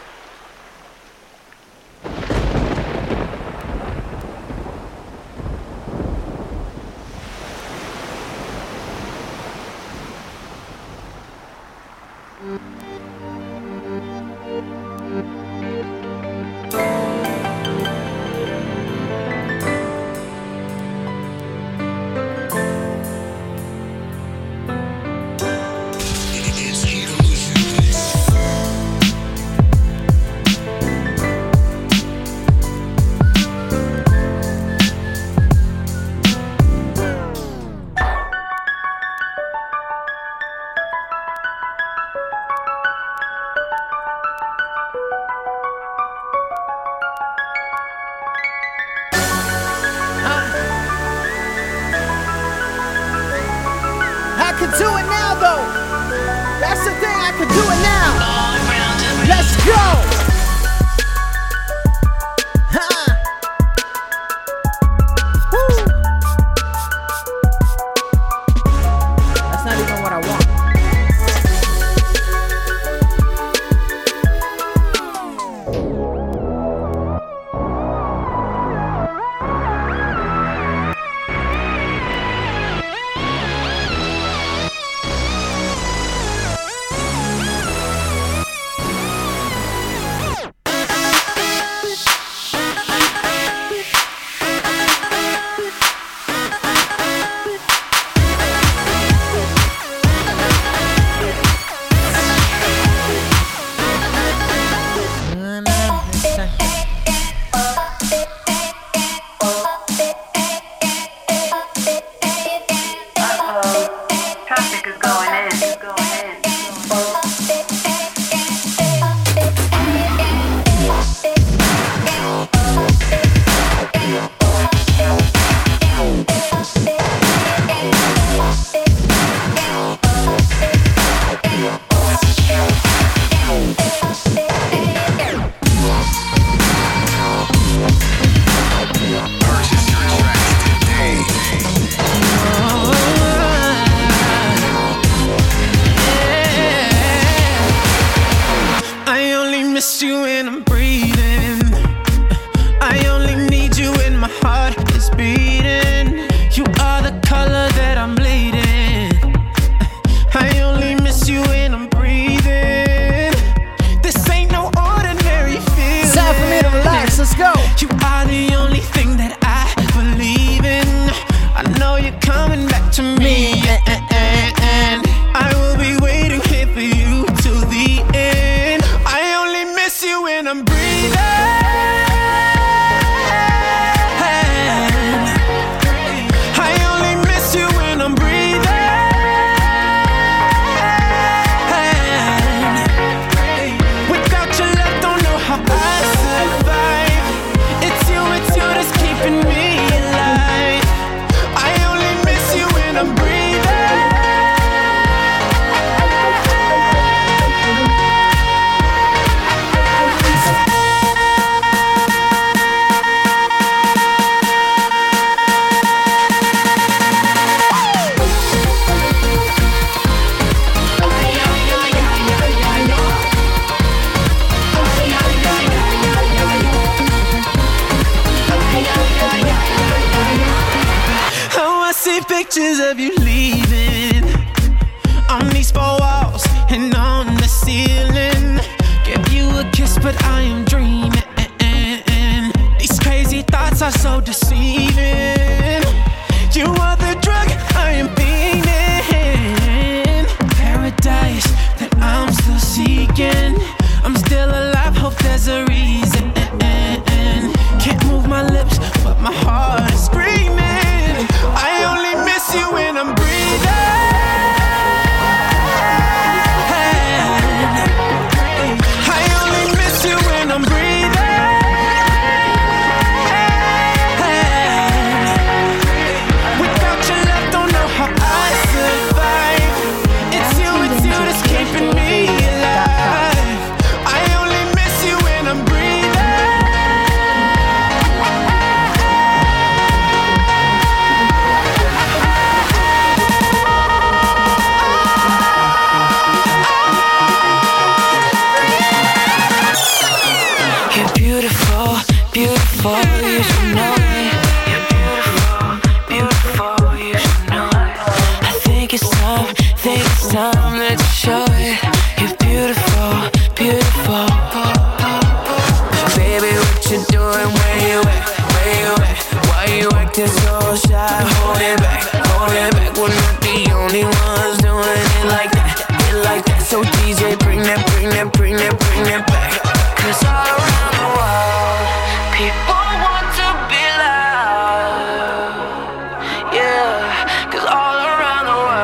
pictures of you leaving on these four walls and on the ceiling. Give you a kiss, but I am dreaming. These crazy thoughts are so deceiving. You are the drug I am beaming. Paradise that I'm still seeking. I'm still alive, hope there's a reason. Can't move my lips, but my heart is screaming. I only miss you when I'm breathing. I only miss you when I'm breathing. Without your love, don't know how I survive. It's you that's keeping me alive. I only miss you when I'm breathing. Time that you show it. You're beautiful, beautiful. Baby, what you doing? Where you at? Where you at? Why you acting so shy? Hold it back, hold it back. We're not the only ones doing it like that, it like that. So DJ, bring that, bring that, bring that, bring that back. 'Cause all around the world, people want to be loud. Yeah, 'cause all around the world.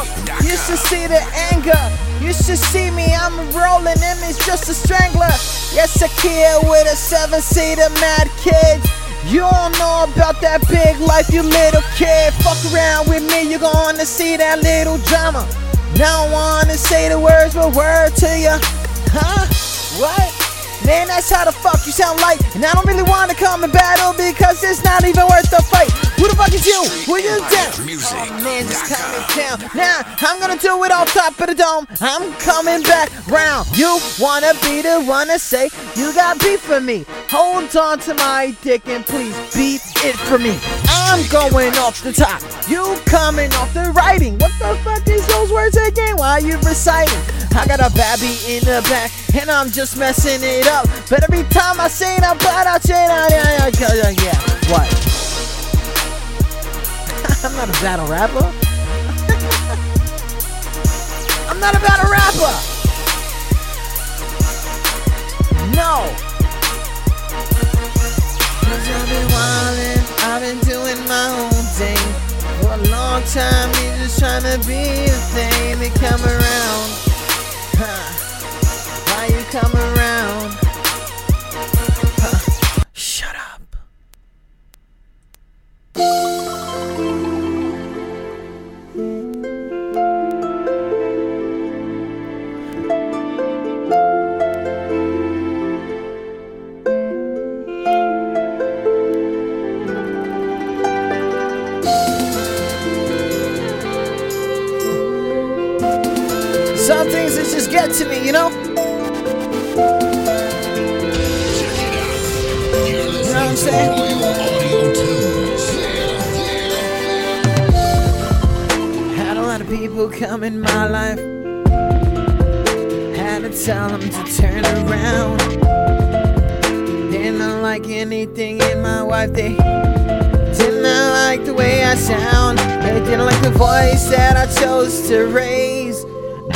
up. You should see the anger. You should see me. I'm rolling and it's just a strangler. Yes, a kid with a 7-seater, mad kids. You don't know about that big life, you little kid. Fuck around with me, you're gonna see that little drama. Now I wanna say the words, but word to ya. Huh? What? Man, that's how the fuck you sound like. And I don't really wanna come and battle because it's not even worth the fight. Who the fuck is you? Who you down? Oh man, just calm it down. Now, I'm gonna do it off top of the dome. I'm coming back round. You wanna be the one to say you got beef for me. Hold on to my dick and please beat it for me. I'm going off the top. You coming off the writing. What the fuck is those words again? Why you reciting? I got a babby in the back and I'm just messing it up. But every time I say it, I butt out shit. Yeah, what? I'm not a battle rapper. I'm not a battle rapper. No. 'Cause I've been wildin', I've been doing my own thing for a long time. You're just trying to be a thing that come around. Why you come around? Shut up. Some things that just get to me, you know? You know what I'm saying? Had a lot of people come in my life. Had to tell them to turn around. Didn't look like anything in my wife. They did not like the way I sound. They didn't like the voice that I chose to raise.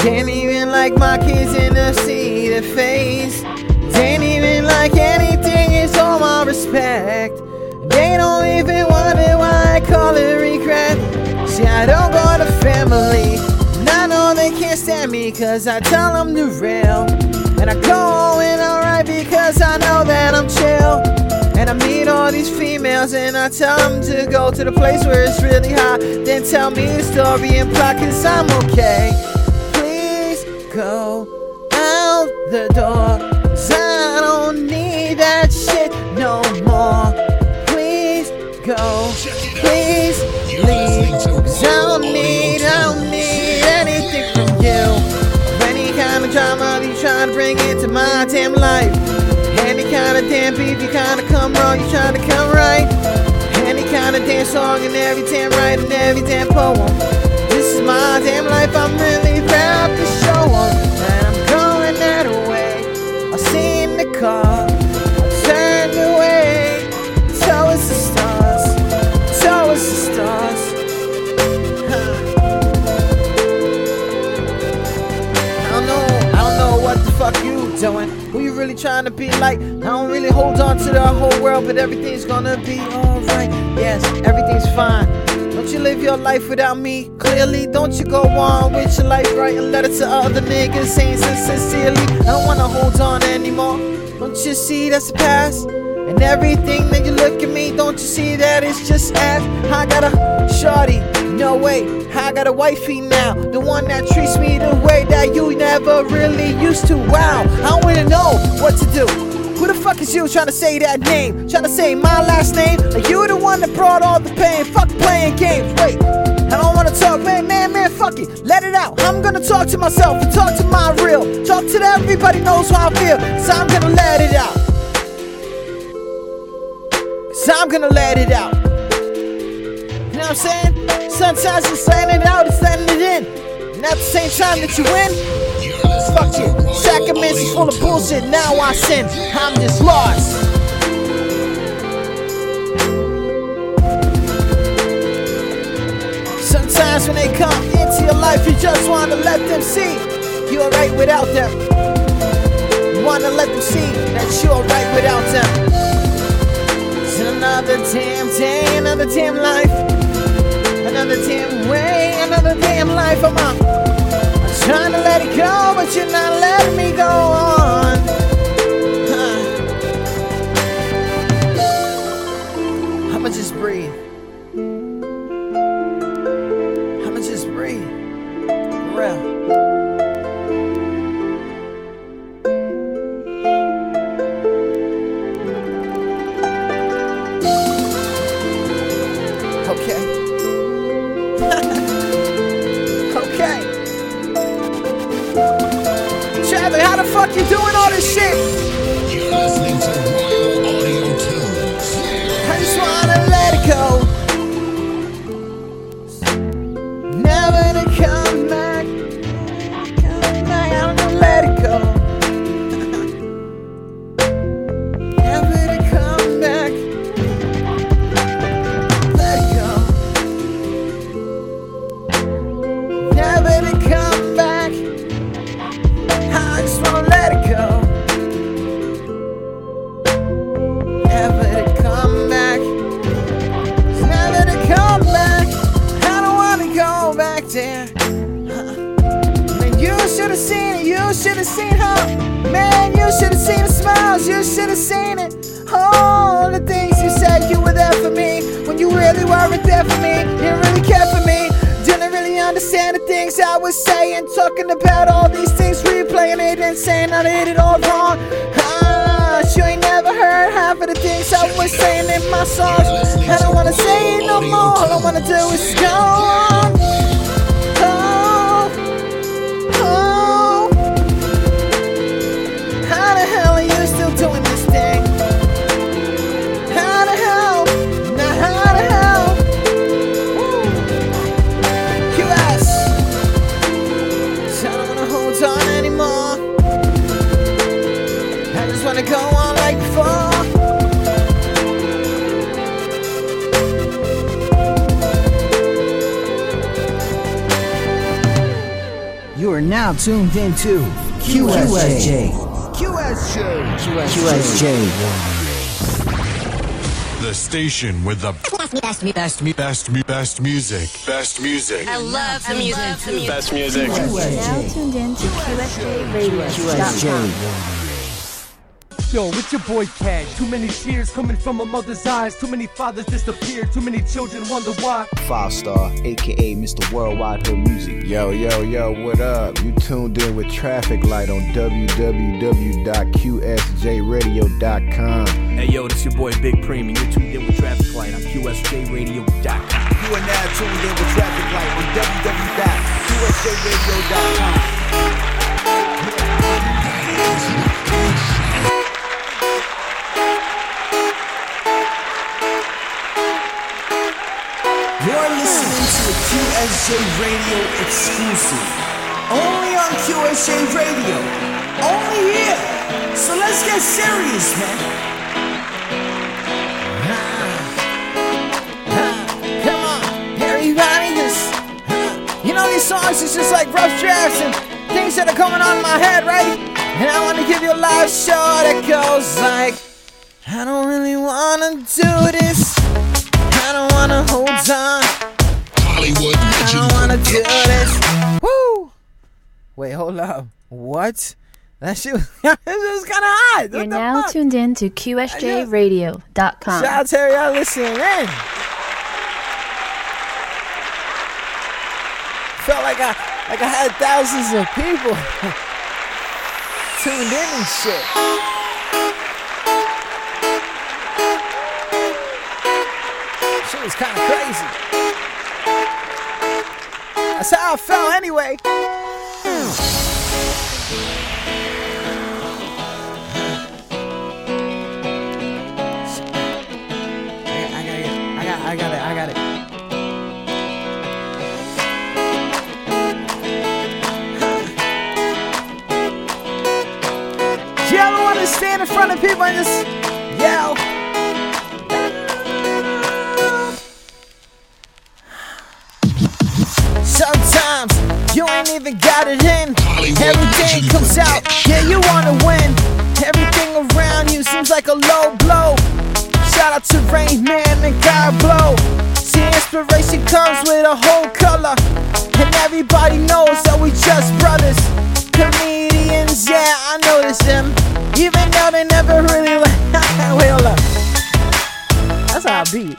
Didn't even like my kids in the see the face. Didn't even like anything, it's all my respect. They don't even wonder why I call it regret. See, I don't got a family, and I know they can't stand me, 'cause I tell them the real. And I go all in alright because I know that I'm chill. And I meet all these females and I tell them to go to the place where it's really hot. Then tell me the story and plot, 'cause I'm okay. Go out the door, 'cause I don't need that shit no more. Please go, please leave, 'cause I don't need anything from you. Any kind of drama you try to bring into my damn life. Any kind of damn beef you kind of come wrong, you try to come right. Any kind of damn song and every damn right and every damn poem. This is my damn life, I'm really proud to show them. And I'm going that way. I've seen the car, I turned away. So it's the stars, so it's the stars. I don't know what the fuck you doing. Who you really trying to be like? I don't really hold on to the whole world, but everything's gonna be alright. Yes, everything's fine. Don't you live your life without me, clearly. Don't you go on with your life writing letters to other niggas saying sincerely, I don't wanna hold on anymore. Don't you see that's the past? And everything that you look at me, don't you see that it's just ass? I got a shorty, no way, I got a wifey now. The one that treats me the way that you never really used to, wow. I don't wanna know what to do. Who the fuck is you trying to say that name? Trying to say my last name? Like you the one that brought all the pain. Fuck playing games, wait. I don't wanna talk, man, fuck it. Let it out. I'm gonna talk to myself and talk to my real. Talk to that everybody knows how I feel. 'Cause I'm gonna let it out. 'Cause I'm gonna let it out. You know what I'm saying? Sometimes it's letting it out, it's letting it in. And at the same time that you win, fuck you, sacraments is full of bullshit, now I sin, I'm just lost. Sometimes when they come into your life, you just wanna let them see you're right without them. You wanna let them see that you're right without them. It's another damn day, another damn life. another damn way, another damn life of mine. I'm trying to let it go, but you're not letting me go on. I'ma just breathe. I'ma just breathe. For real. Okay. Okay. Traffic, how the fuck you doing all this shit? You're listening to Royal Audio 2. I just wanna let it go. Never to come back. Come back, I'm gonna let it go. Talking about all these things, replaying it and saying I did it all wrong. You ain't never heard half of the things I was saying in my songs. I don't wanna say it no more. All I wanna do is go on. Oh, oh. How the hell are you still doing this thing? How the hell? Now how the hell? I wanna go on like before. You are now tuned in to QSJ. QSJ. QSJ. The station with the best music. Best music. I love the music. Best music. QSJ. Now tuned in to QSJRadio.com. Yo, it's your boy Cad. Too many tears coming from a mother's eyes. Too many fathers disappear. Too many children wonder why. Five Star, a.k.a. Mr. Worldwide for Music. Yo, yo, yo, what up? You tuned in with Traffic Light on www.qsjradio.com. Hey, yo, this your boy Big Preem, and you're tuned in with Traffic Light on qsjradio.com. You are now tuned in with Traffic Light on www.qsjradio.com. You're listening to a QSJ Radio exclusive. Only on QSJ Radio. Only here. So let's get serious, man. Come on, everybody, just you know these songs is just like rough drafts and things that are going on in my head, right? And I want to give you a live show that goes like, I don't really want to do this. I don't wanna hold on. Hollywood, I don't wanna do this. Woo! Wait, hold up. What? That shit was kind of hot. You're now fuck? Tuned in to QSJRadio.com. Shout out to y'all listening in. Felt like I had thousands of people tuned in and shit. It's kind of crazy. That's how I felt anyway. I got it. Do you ever want to stand in front of people and just yell? Sometimes you ain't even got it in. Everything comes out, yeah, you wanna win. Everything around you seems like a low blow. Shout out to Rainman and Guy Blow. Tears Inspiration comes with a whole color, and everybody knows that we just brothers. Comedians, yeah, I notice them, even though they never really well up. That's how I beat.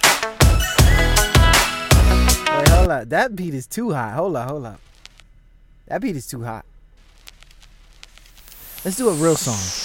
Wait, hold up. That beat is too hot. Hold up. That beat is too hot. Let's do a real song.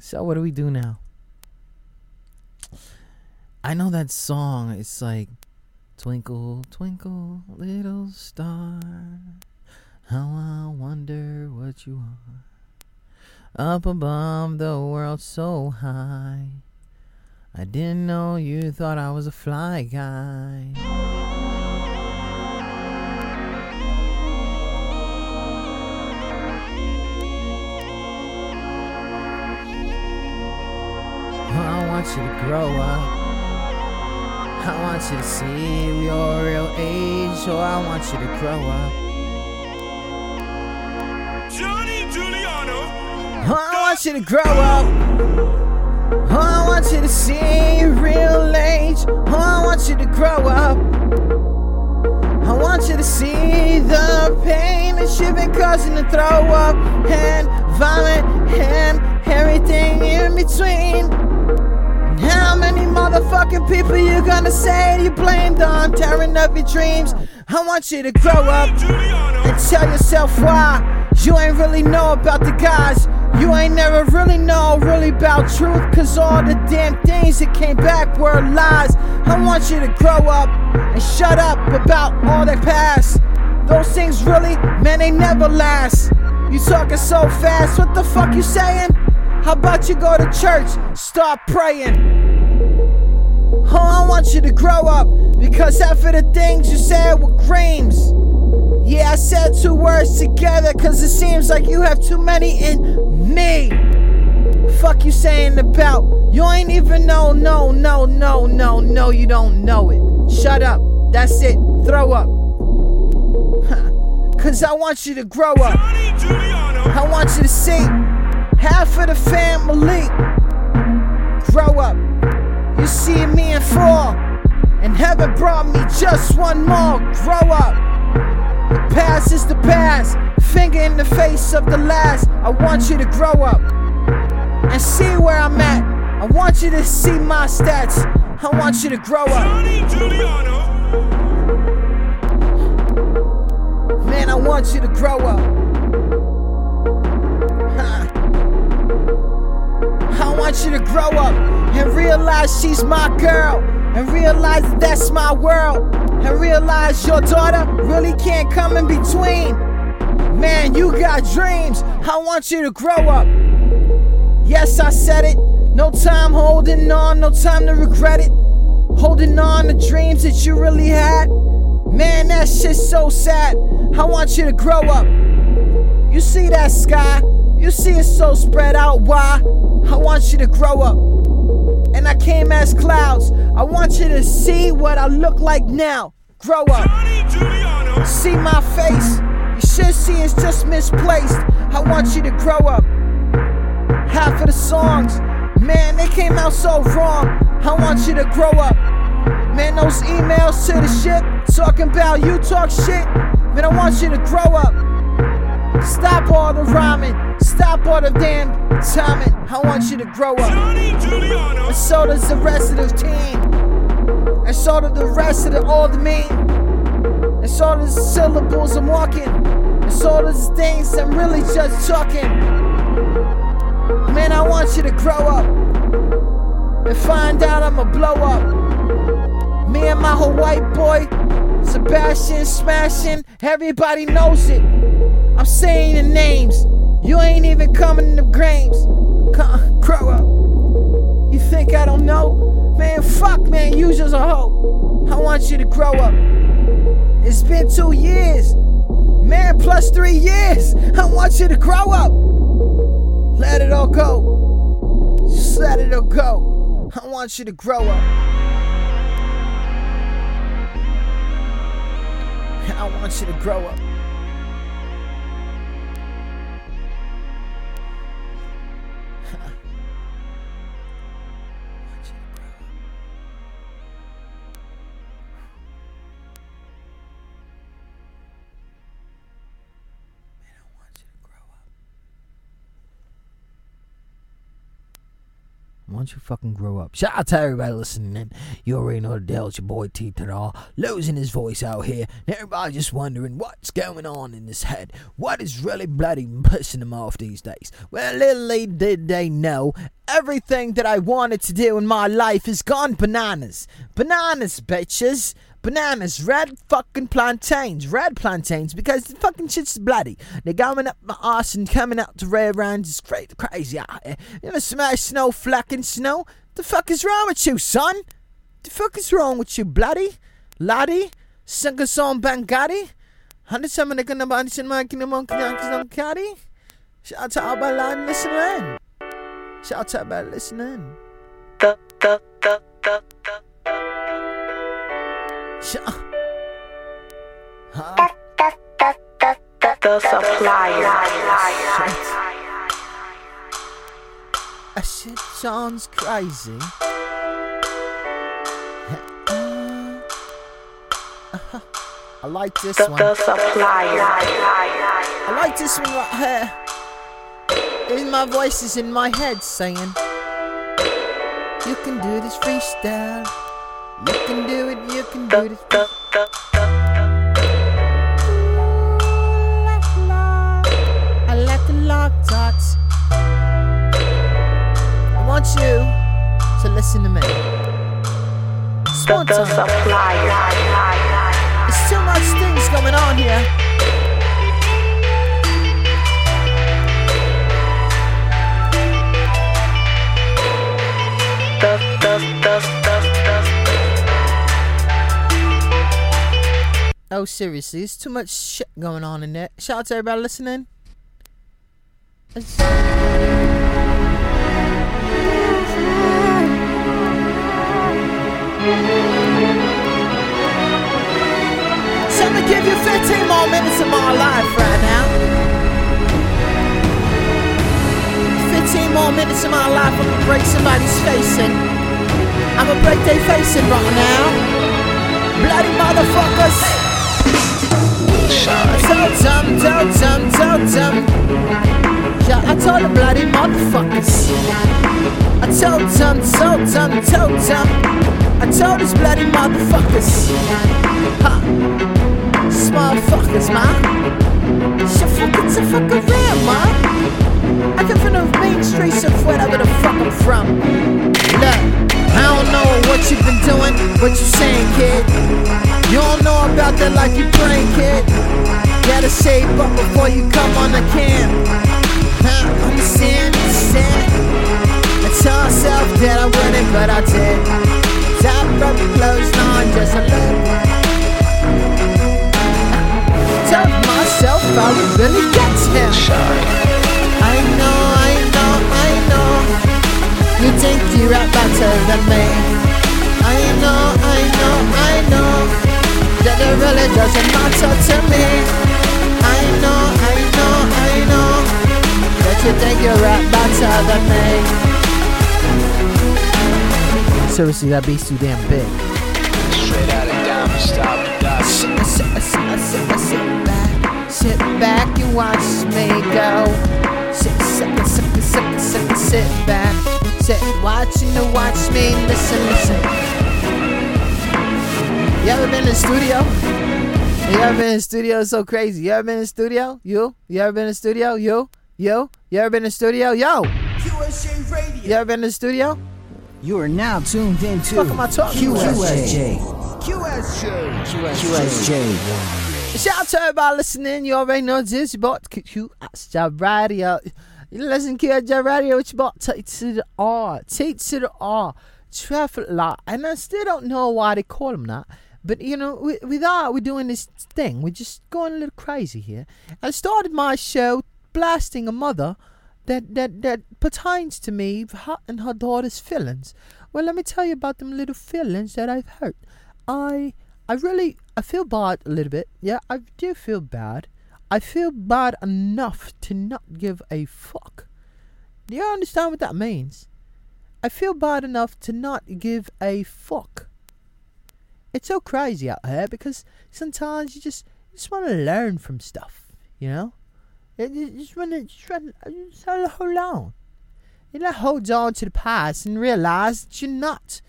So what do we do now? I know that song. It's like, twinkle, twinkle, little star, how I wonder what you are, up above the world so high. I didn't know you thought I was a fly guy. I want you to grow up. I want you to see your real age. Oh, I want you to grow up. Johnny Giuliano. Oh, I want you to grow up. Oh, I want you to see your real age. Oh, I want you to grow up. I want you to see the pain that you've been causing to throw up and vomit and everything in between. How many motherfucking people you gonna say you blamed on tearing up your dreams? I want you to grow up and tell yourself why you ain't really know about the guys. You ain't never really know really about truth, cause all the damn things that came back were lies. I want you to grow up and shut up about all that past. Those things really, man, they never last. You talking so fast, what the fuck you saying? How about you go to church, start praying? Oh, I want you to grow up, because after the things you said were creams. Yeah, I said two words together, cause it seems like you have too many in me. Fuck you saying about, you ain't even know, no, you don't know it. Shut up, that's it, throw up. Cause I want you to grow up. I want you to see half of the family grow up. You see me in 4, and Heaven brought me just one more. Grow up. The past is the past. Finger in the face of the last. I want you to grow up and see where I'm at. I want you to see my stats. I want you to grow up. Man, I want you to grow up. I want you to grow up and realize she's my girl, and realize that that's my world, and realize your daughter really can't come in between. Man, you got dreams. I want you to grow up. Yes, I said it. No time holding on, no time to regret it. Holding on to dreams that you really had. Man, that shit's so sad. I want you to grow up. You see that sky? You see it so spread out. Why? I want you to grow up. And I came as clouds. I want you to see what I look like now. Grow up. See my face. You should see it's just misplaced. I want you to grow up. Half of the songs, man, they came out so wrong. I want you to grow up. Man, those emails to the ship talking about you talk shit. Man, I want you to grow up. Stop all the rhyming. Stop all the damn timing. I want you to grow up. And so does the rest of the team. And so does the rest of the old me. And so does the syllables I'm walking. And so does the things I'm really just talking. Man, I want you to grow up. And find out I'ma blow up. Me and my whole white boy, Sebastian, smashing. Everybody knows it. I'm saying the names. You ain't even coming to games. Grow up. You think I don't know? Man, fuck, man, you just a hoe. I want you to grow up. It's been 2 years. Man, plus 3 years. I want you to grow up. Let it all go. Just let it all go. I want you to grow up. I want you to grow up. Why don't you fucking grow up? Shout out to everybody listening in. You already know the deal. It's your boy Teeth and all. Losing his voice out here. And everybody just wondering what's going on in his head. What is really bloody pissing him off these days? Well, little did they know, everything that I wanted to do in my life is gone bananas. Bananas, bitches. Bananas, red fucking plantains, because the fucking shit's bloody. They're going up my arse and coming out to rear rounds. It's crazy out here. You ever smash snow, flacking snow? The fuck is wrong with you, son? The fuck is wrong with you, bloody? Laddie? Sunkerson Bangadi? Shout out to everybody live listening in. The supplier. That shit sounds crazy. I like this one. The supplier. I like this one right here. My voice is in my head saying, you can do this freestyle. You can do it, you can do it. I like the lock dots. I want you to listen to me. It's one time. There's too much things going on here. Oh, seriously, there's too much shit going on in there. Shout out to everybody listening. So I'm gonna give you 15 more minutes of my life right now. 15 more minutes of my life. I'm gonna break somebody's face in. I'm gonna break their face in right now. bloody motherfuckers. Told them. Yeah, I told the bloody motherfuckers. I told them. I told these bloody motherfuckers. Ha, these motherfuckers, man. It's a fucking real, man. I come from the main streets of wherever the fuck I'm from. Look, I don't know what you've been doing, what you saying, kid. You don't know about that like you playing, kid. Gotta save up before you come on the cam. Huh, understand. I tell myself that I wouldn't, but I did. Top up clothes on, just a look. Tell myself I would really get to him. I know. You think you're out better than me. I know. That it really doesn't matter to me. I know. That you think you're out better than me. Seriously, that beat's too damn big. Straight out of Diamond Stop. Sit back and watch me go. Sit back. Sit watching to watch me. Listen. You ever been in the studio? You ever been in the studio? It's so crazy. You ever been in the studio? You ever been in the studio? You? You ever been in the studio? Yo! QSJ Radio. You ever been in the studio? You are now tuned in to what the fuck am I talking QSJ. QSJ. Shout out to everybody listening. You already know this. You bought QSJ Radio. You listen to QSJ Radio. It's about T to the R. Traffic Light. And I still don't know why they call them that. But, you know, we're doing this thing. We're just going a little crazy here. I started my show blasting a mother that pertains to me, her and her daughter's feelings. Well, let me tell you about them little feelings that I've hurt. I really feel bad a little bit. Yeah, I do feel bad. I feel bad enough to not give a fuck. Do you understand what that means? I feel bad enough to not give a fuck. It's so crazy out here because sometimes you just want to learn from stuff, you know? You just want to hold on. You don't hold on to the past and realize that you're not.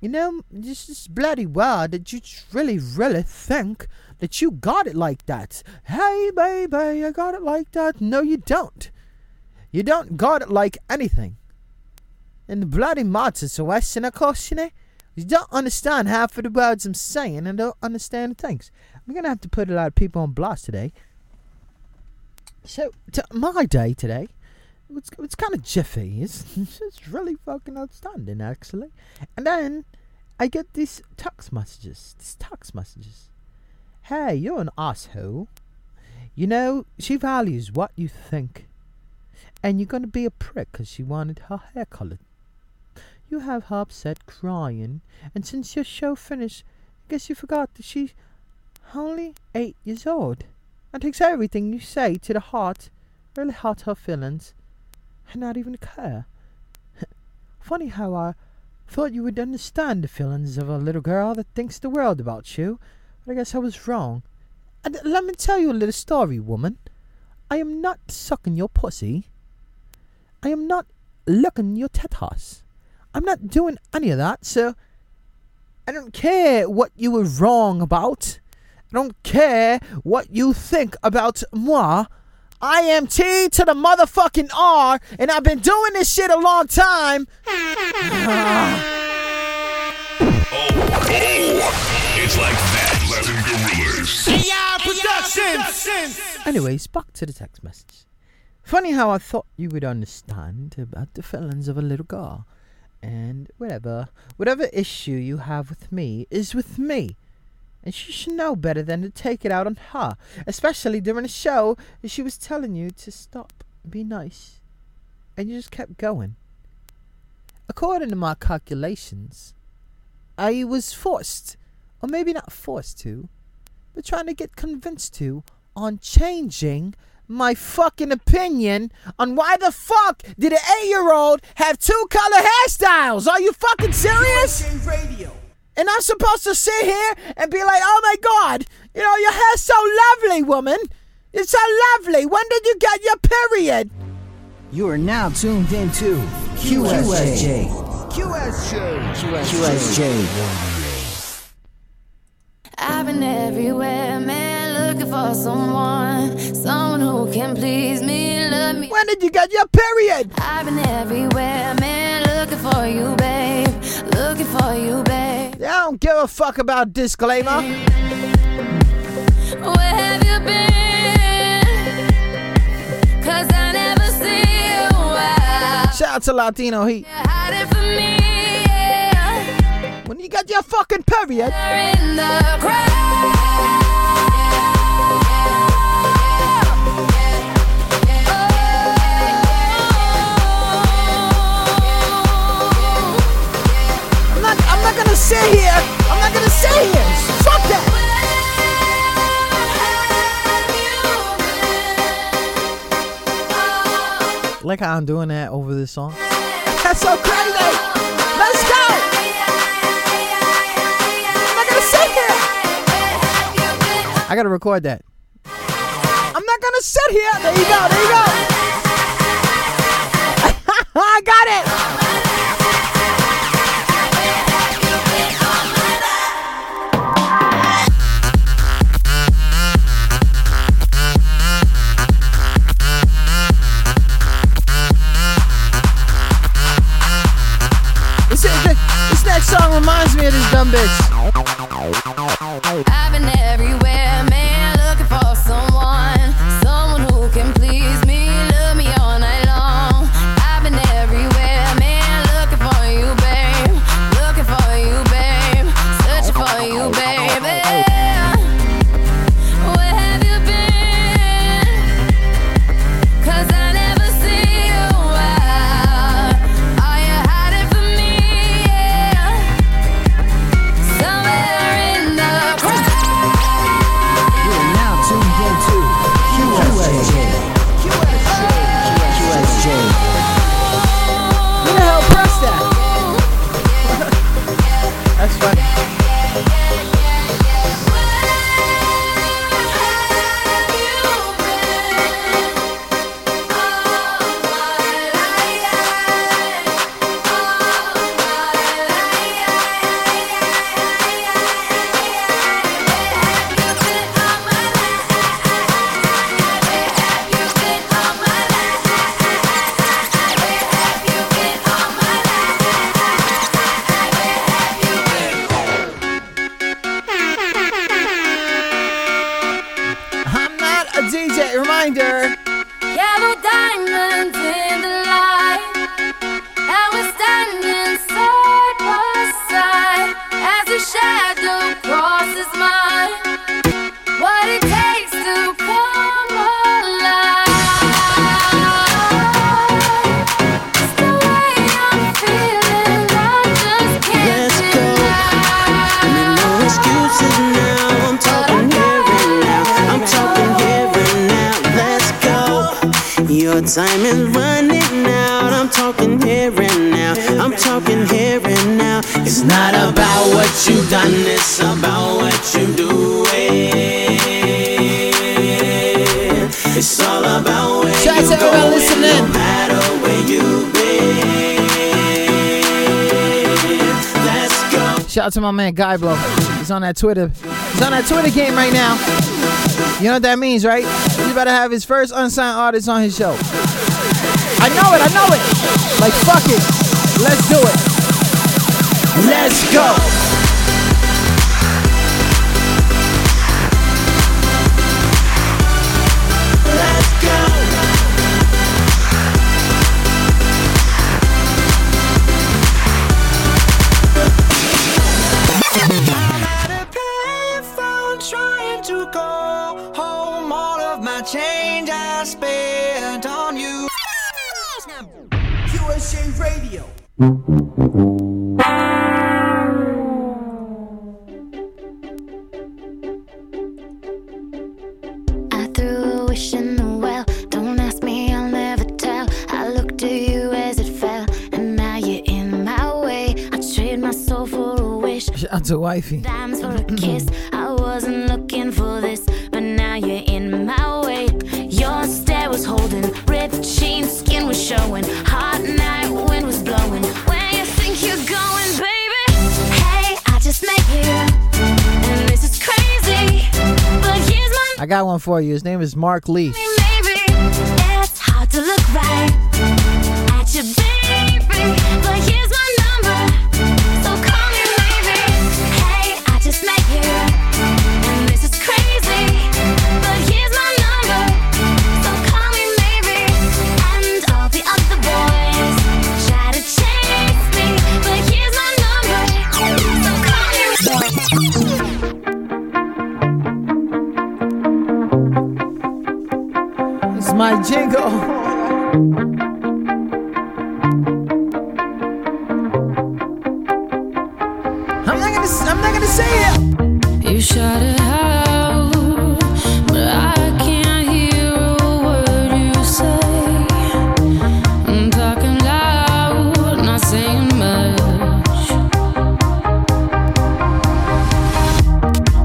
You know, this bloody world that you really, really think that you got it like that. Hey, baby, I got it like that. No, you don't. You don't got it like anything. And the bloody martyrs are wasting a course, you know. You don't understand half of the words I'm saying and don't understand things. I'm going to have to put a lot of people on blast today. So, my day today. It's kind of jiffy. It's really fucking outstanding, actually. And then I get these text messages. Hey, you're an asshole. You know, she values what you think. And you're going to be a prick because she wanted her hair colored. You have her upset crying. And since your show finished, I guess you forgot that she's only 8 years old. And takes everything you say to the heart. Really hurt her feelings. And not even care. Funny how I thought you would understand the feelings of a little girl that thinks the world about you, but I guess I was wrong. And let me tell you a little story, woman. I am not sucking your pussy. I am not licking your tetas. I'm not doing any of that, so I don't care what you were wrong about. I don't care what you think about moi. I am T to the motherfucking R, and I've been doing this shit a long time. It's like that. Latin Gorillas. AI Productions. Anyways, back to the text message. Funny how I thought you would understand about the feelings of a little girl. And whatever issue you have with me is with me. And she should know better than to take it out on her. Especially during a show that she was telling you to stop, be nice. And you just kept going. According to my calculations, I was forced, or maybe not forced to, but trying to get convinced to, on changing my fucking opinion on why the fuck did an 8-year-old have two color hairstyles? Are you fucking serious? Radio. And I'm supposed to sit here and be like, oh my God, you know, your hair's so lovely, woman. It's so lovely. When did you get your period? You are now tuned in to QSJ. QSJ. I've been everywhere, man, looking for someone who can please me, love me. When did you get your period? I've been everywhere, man, looking for you, babe. Looking for you, babe. I don't give a fuck about disclaimer. Where have you been? 'Cause I never see you out. Shout out to Latino Heat. When you got your fucking period. You're in the crowd. I'm not gonna sit here. Fuck that. Like how I'm doing that over this song. That's so crazy. Let's go. I'm not gonna sit here. I gotta record that. I'm not gonna sit here. There you go. I got it. Song reminds me of this dumb bitch. I've been everywhere, man, looking for someone who can please me, love me all night long. I've been everywhere, man, looking for you, babe, looking for you, babe, searching for you, baby. Where have you been? 'Cause I never see you out. Are you hiding from me? Time is running out. I'm talking here and now. It's not about what you've done, it's about what you're doing. It's all about where you're going, no matter where you've been. Let's go. Shout out to my man Guy Blow. He's on that Twitter. He's on that Twitter game right now. You know what that means, right? He's about to have his first unsigned artist on his show. I know it. Like, fuck it. Let's do it. Let's go. Let's go. Got a payphone trying to call home. All of my change I spent on you. QSJ Radio. I threw a wish in the well. Don't ask me, I'll never tell. I looked to you as it fell, and now you're in my way. I trade my soul for a wish. Shout out to Wifey. Dimes for a kiss. I wasn't looking for this, but now you're in my way. Your stare was holding, ripped jeans, skin was showing, hot night wind was blowing. Where you think you're going, baby? Hey, I just met you, and this is crazy, but here's my... I got one for you. His name is Mark Leash. Maybe it's hard to look right at your baby, but here's my... My jingle. I'm not gonna say it. You shot it out, but I can't hear a word you say. I'm talking loud, not saying much.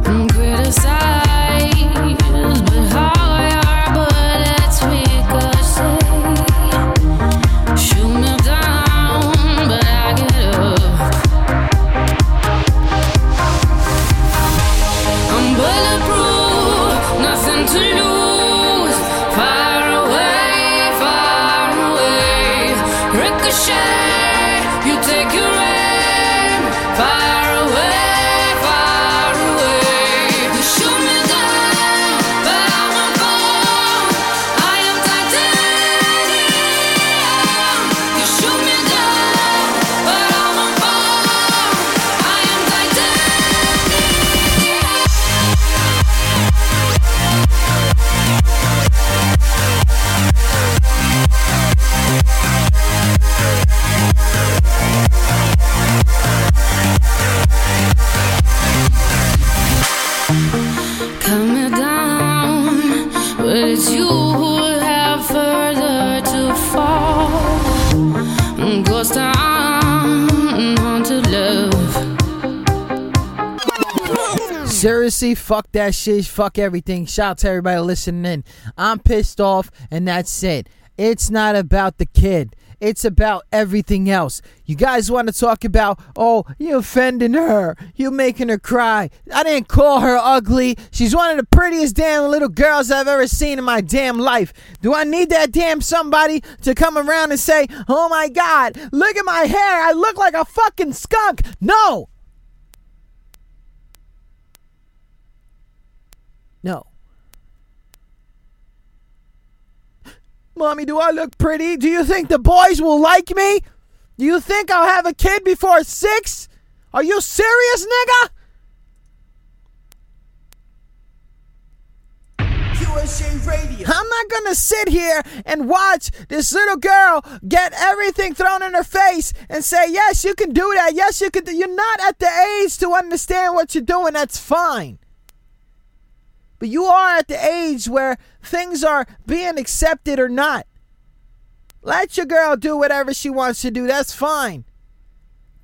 I'm criticized, but how? Seriously, fuck that shit, fuck everything. Shout out to everybody listening in. I'm pissed off, and that's it. It's not about the kid. It's about everything else. You guys want to talk about, oh, you offending her. You making her cry. I didn't call her ugly. She's one of the prettiest damn little girls I've ever seen in my damn life. Do I need that damn somebody to come around and say, oh my God, look at my hair. I look like a fucking skunk. No. No. Mommy, do I look pretty? Do you think the boys will like me? Do you think I'll have a kid before 6? Are you serious, nigga? QSJ Radio. I'm not gonna sit here and watch this little girl get everything thrown in her face and say, yes, you can do that. Yes, you can do. You're not at the age to understand what you're doing. That's fine. But you are at the age where things are being accepted or not. Let your girl do whatever she wants to do. That's fine.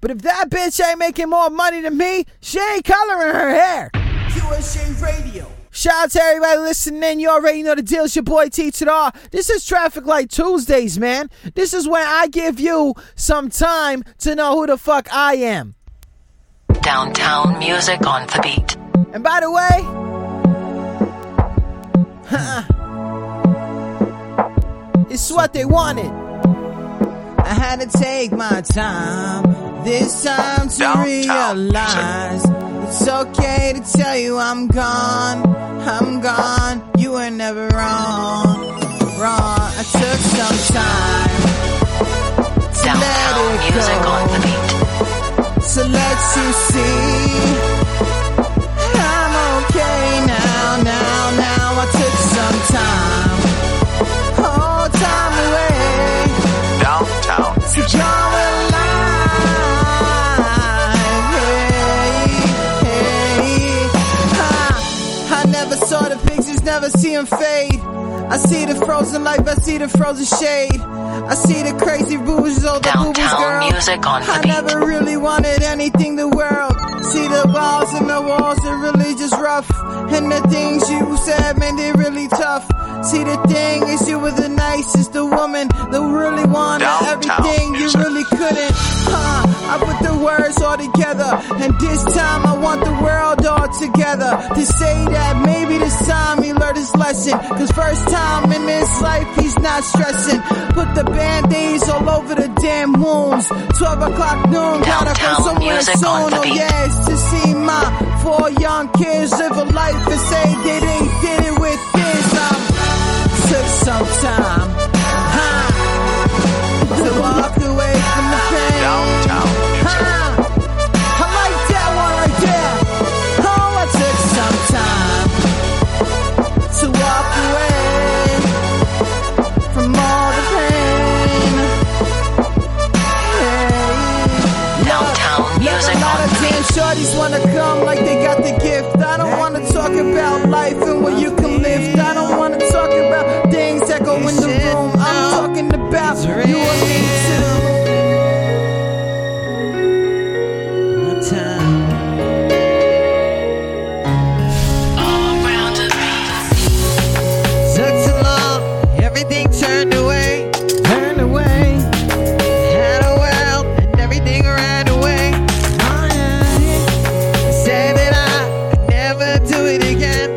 But if that bitch ain't making more money than me, she ain't coloring her hair. USA Radio. Shout out to everybody listening. You already know the deal. It's your boy T to the R. This is Traffic Light Tuesdays, man. This is where I give you some time to know who the fuck I am. Downtown music on the beat. And by the way... It's what they wanted. I had to take my time this time to realize it's okay to tell you I'm gone. I'm gone. You were never wrong. I took some time to let it go. So let you see I'm okay now. I took some time, whole time away, downtown, so you're alive, hey. I never saw the pictures, never see them fade. I see the frozen life, I see the frozen shade. I see the crazy booze, oh the boobies girl. Music on the I beat. Never really wanted anything the world. See the walls and the walls, they're really just rough. And the things you said, man, they really tough. See the thing is you were the nicest, the woman that really wanted everything music. You really couldn't. I put the words all together, and this time I want the world all together to say that maybe this time he learned his lesson. Cause first time in his life he's not stressing. Put the band-aids all over the damn wounds. 12 o'clock noon, gotta find somewhere soon. Oh yeah, it's to see my 4 young kids live a life and say they ain't did it with this. Took some time to walk away from the pain. I like that one right there. Oh, I took some time to walk away from all the pain. Yeah. Downtown music. A lot of damn shorties wanna come like they got the gift. I don't wanna talk about life and where you can live. I don't wanna talk about things that go in the room. I'm talking about you and me too. My time. All around the beat. Took too long. Everything turned away. Turned away. Had a world and everything ran away. Oh, yeah. I said that I could never do it again.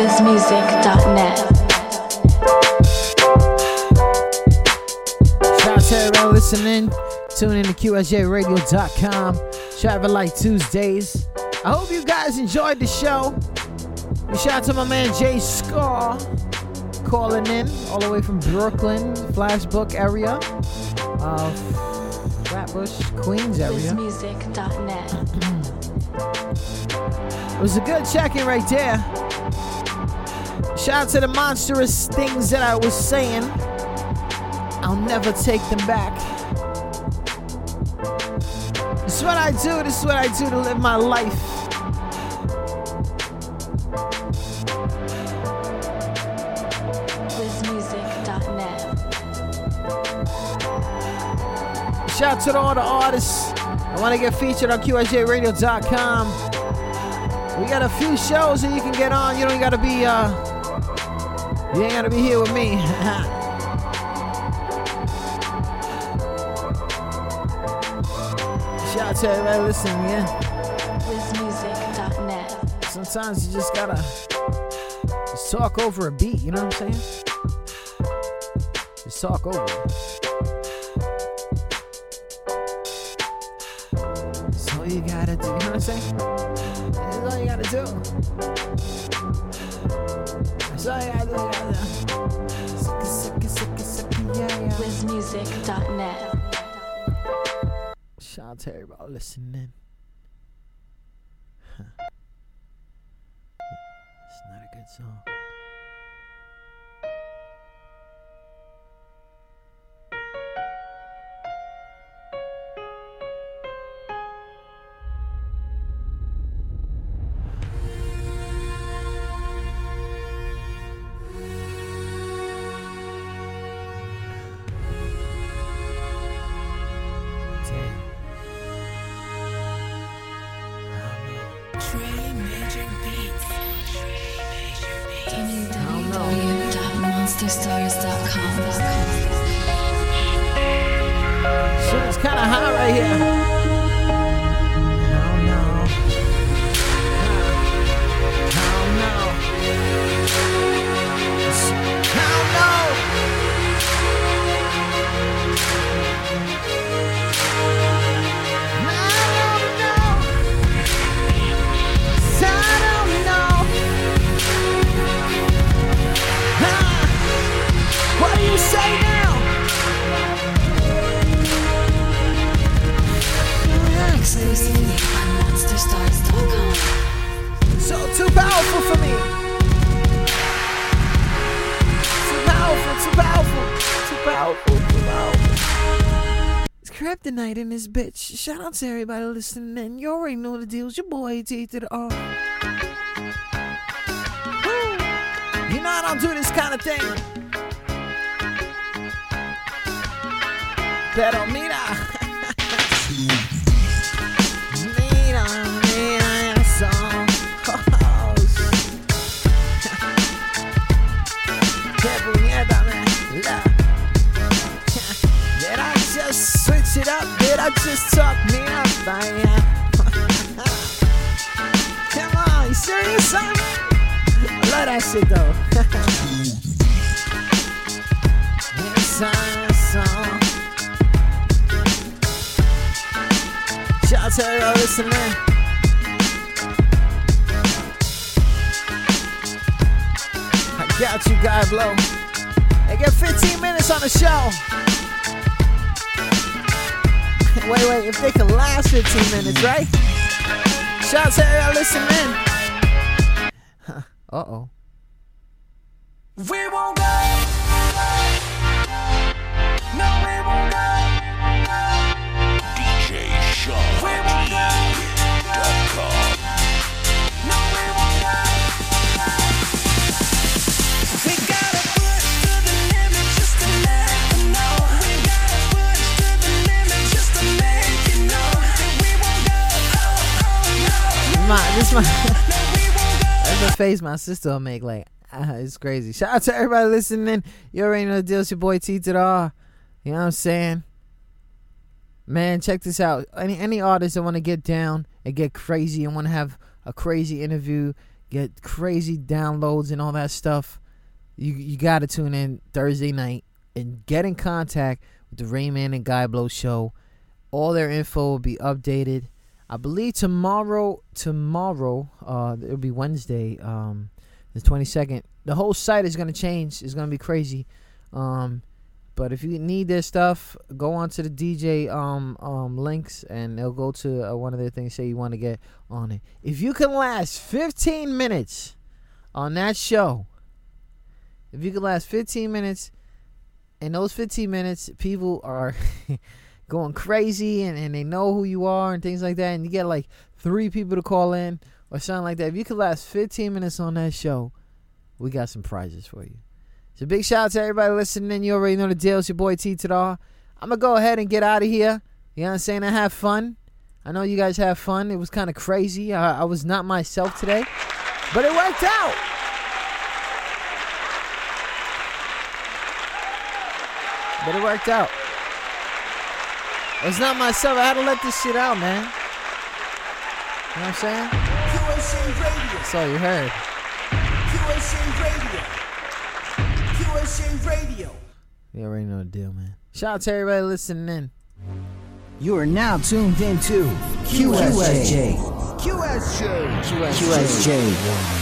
TheBizMusic.net. Shout out to everyone listening. Tune in to QSJRadio.com. Traffic Light Tuesdays. I hope you guys enjoyed the show. Shout out to my man Jay Scar calling in all the way from Brooklyn, Flashbook area, Flatbush, Queens area. BizMusic.net. It was a good check-in right there. Shout out to the monstrous things that I was saying. I'll never take them back. This is what I do. This is what I do to live my life. BizMusic.net. Shout out to all the artists. I want to get featured on QSJRadio.com. We got a few shows that you can get on. You don't got to be you ain't got to be here with me. Shout out to everybody listening, yeah. BizMusic.net. Sometimes you just gotta just talk over a beat, you know what I'm saying? Just talk over it. That's all you gotta do, you know what I'm saying? That's all you gotta do. That's all you gotta do. BizMusic.net. Shout out to everybody listening. Huh. It's not a good song. Night in this bitch. Shout out to everybody listening. You already know the deals. Your boy T to the R. Woo. You know I don't do this kind of thing. Pero mira. Mira, mira eso. Que puñeta me la. Did I just switch it up? Did I just talk me up? Come on, you serious? I love that shit though. Song. Shout out to everyone listening. I got you, Guy Blow. I got 15 minutes on the show. Wait, if they can last 15 minutes, right? Shout out to everybody listening. Huh. Uh-oh. We won't go. No, we won't go. DJ Shaw. We won't go. No, we won't go. We gotta push to the limit just to let them know. That's the face my sister will make. Like, it's crazy. Shout out to everybody listening. You already know the deal. It's your boy T to the R. You know what I'm saying? Man, check this out. Any artists that want to get down and get crazy and want to have a crazy interview, get crazy downloads and all that stuff, you got to tune in Thursday night and get in contact with the Rainman and Guy Blow show. All their info will be updated. I believe tomorrow, it'll be Wednesday, the 22nd. The whll site is going to change. It's going to be crazy. But if you need their stuff, go on to the DJ links, and they'll go to one of their things, say you want to get on it. If you can last 15 minutes on that show, if you can last 15 minutes, in those 15 minutes, people are going crazy, and they know who you are and things like that, and you get like 3 people to call in or something like that. If you can last 15 minutes on that show, we got some prizes for you. So big shout out to everybody listening. You already know the deal. It's your boy T Tadar. I'm going to go ahead and get out of here. You know what I'm saying? I have fun. I know you guys have fun. It was kind of crazy. I was not myself today, but it worked out. But it worked out. It's not myself. I had to let this shit out, man. You know what I'm saying? QSJ Radio. So you heard. QSJ Radio. QSJ Radio. You already know the deal, man. Shout out to everybody listening in. You are now tuned in to QSJ. QSJ. QSJ. QSJ.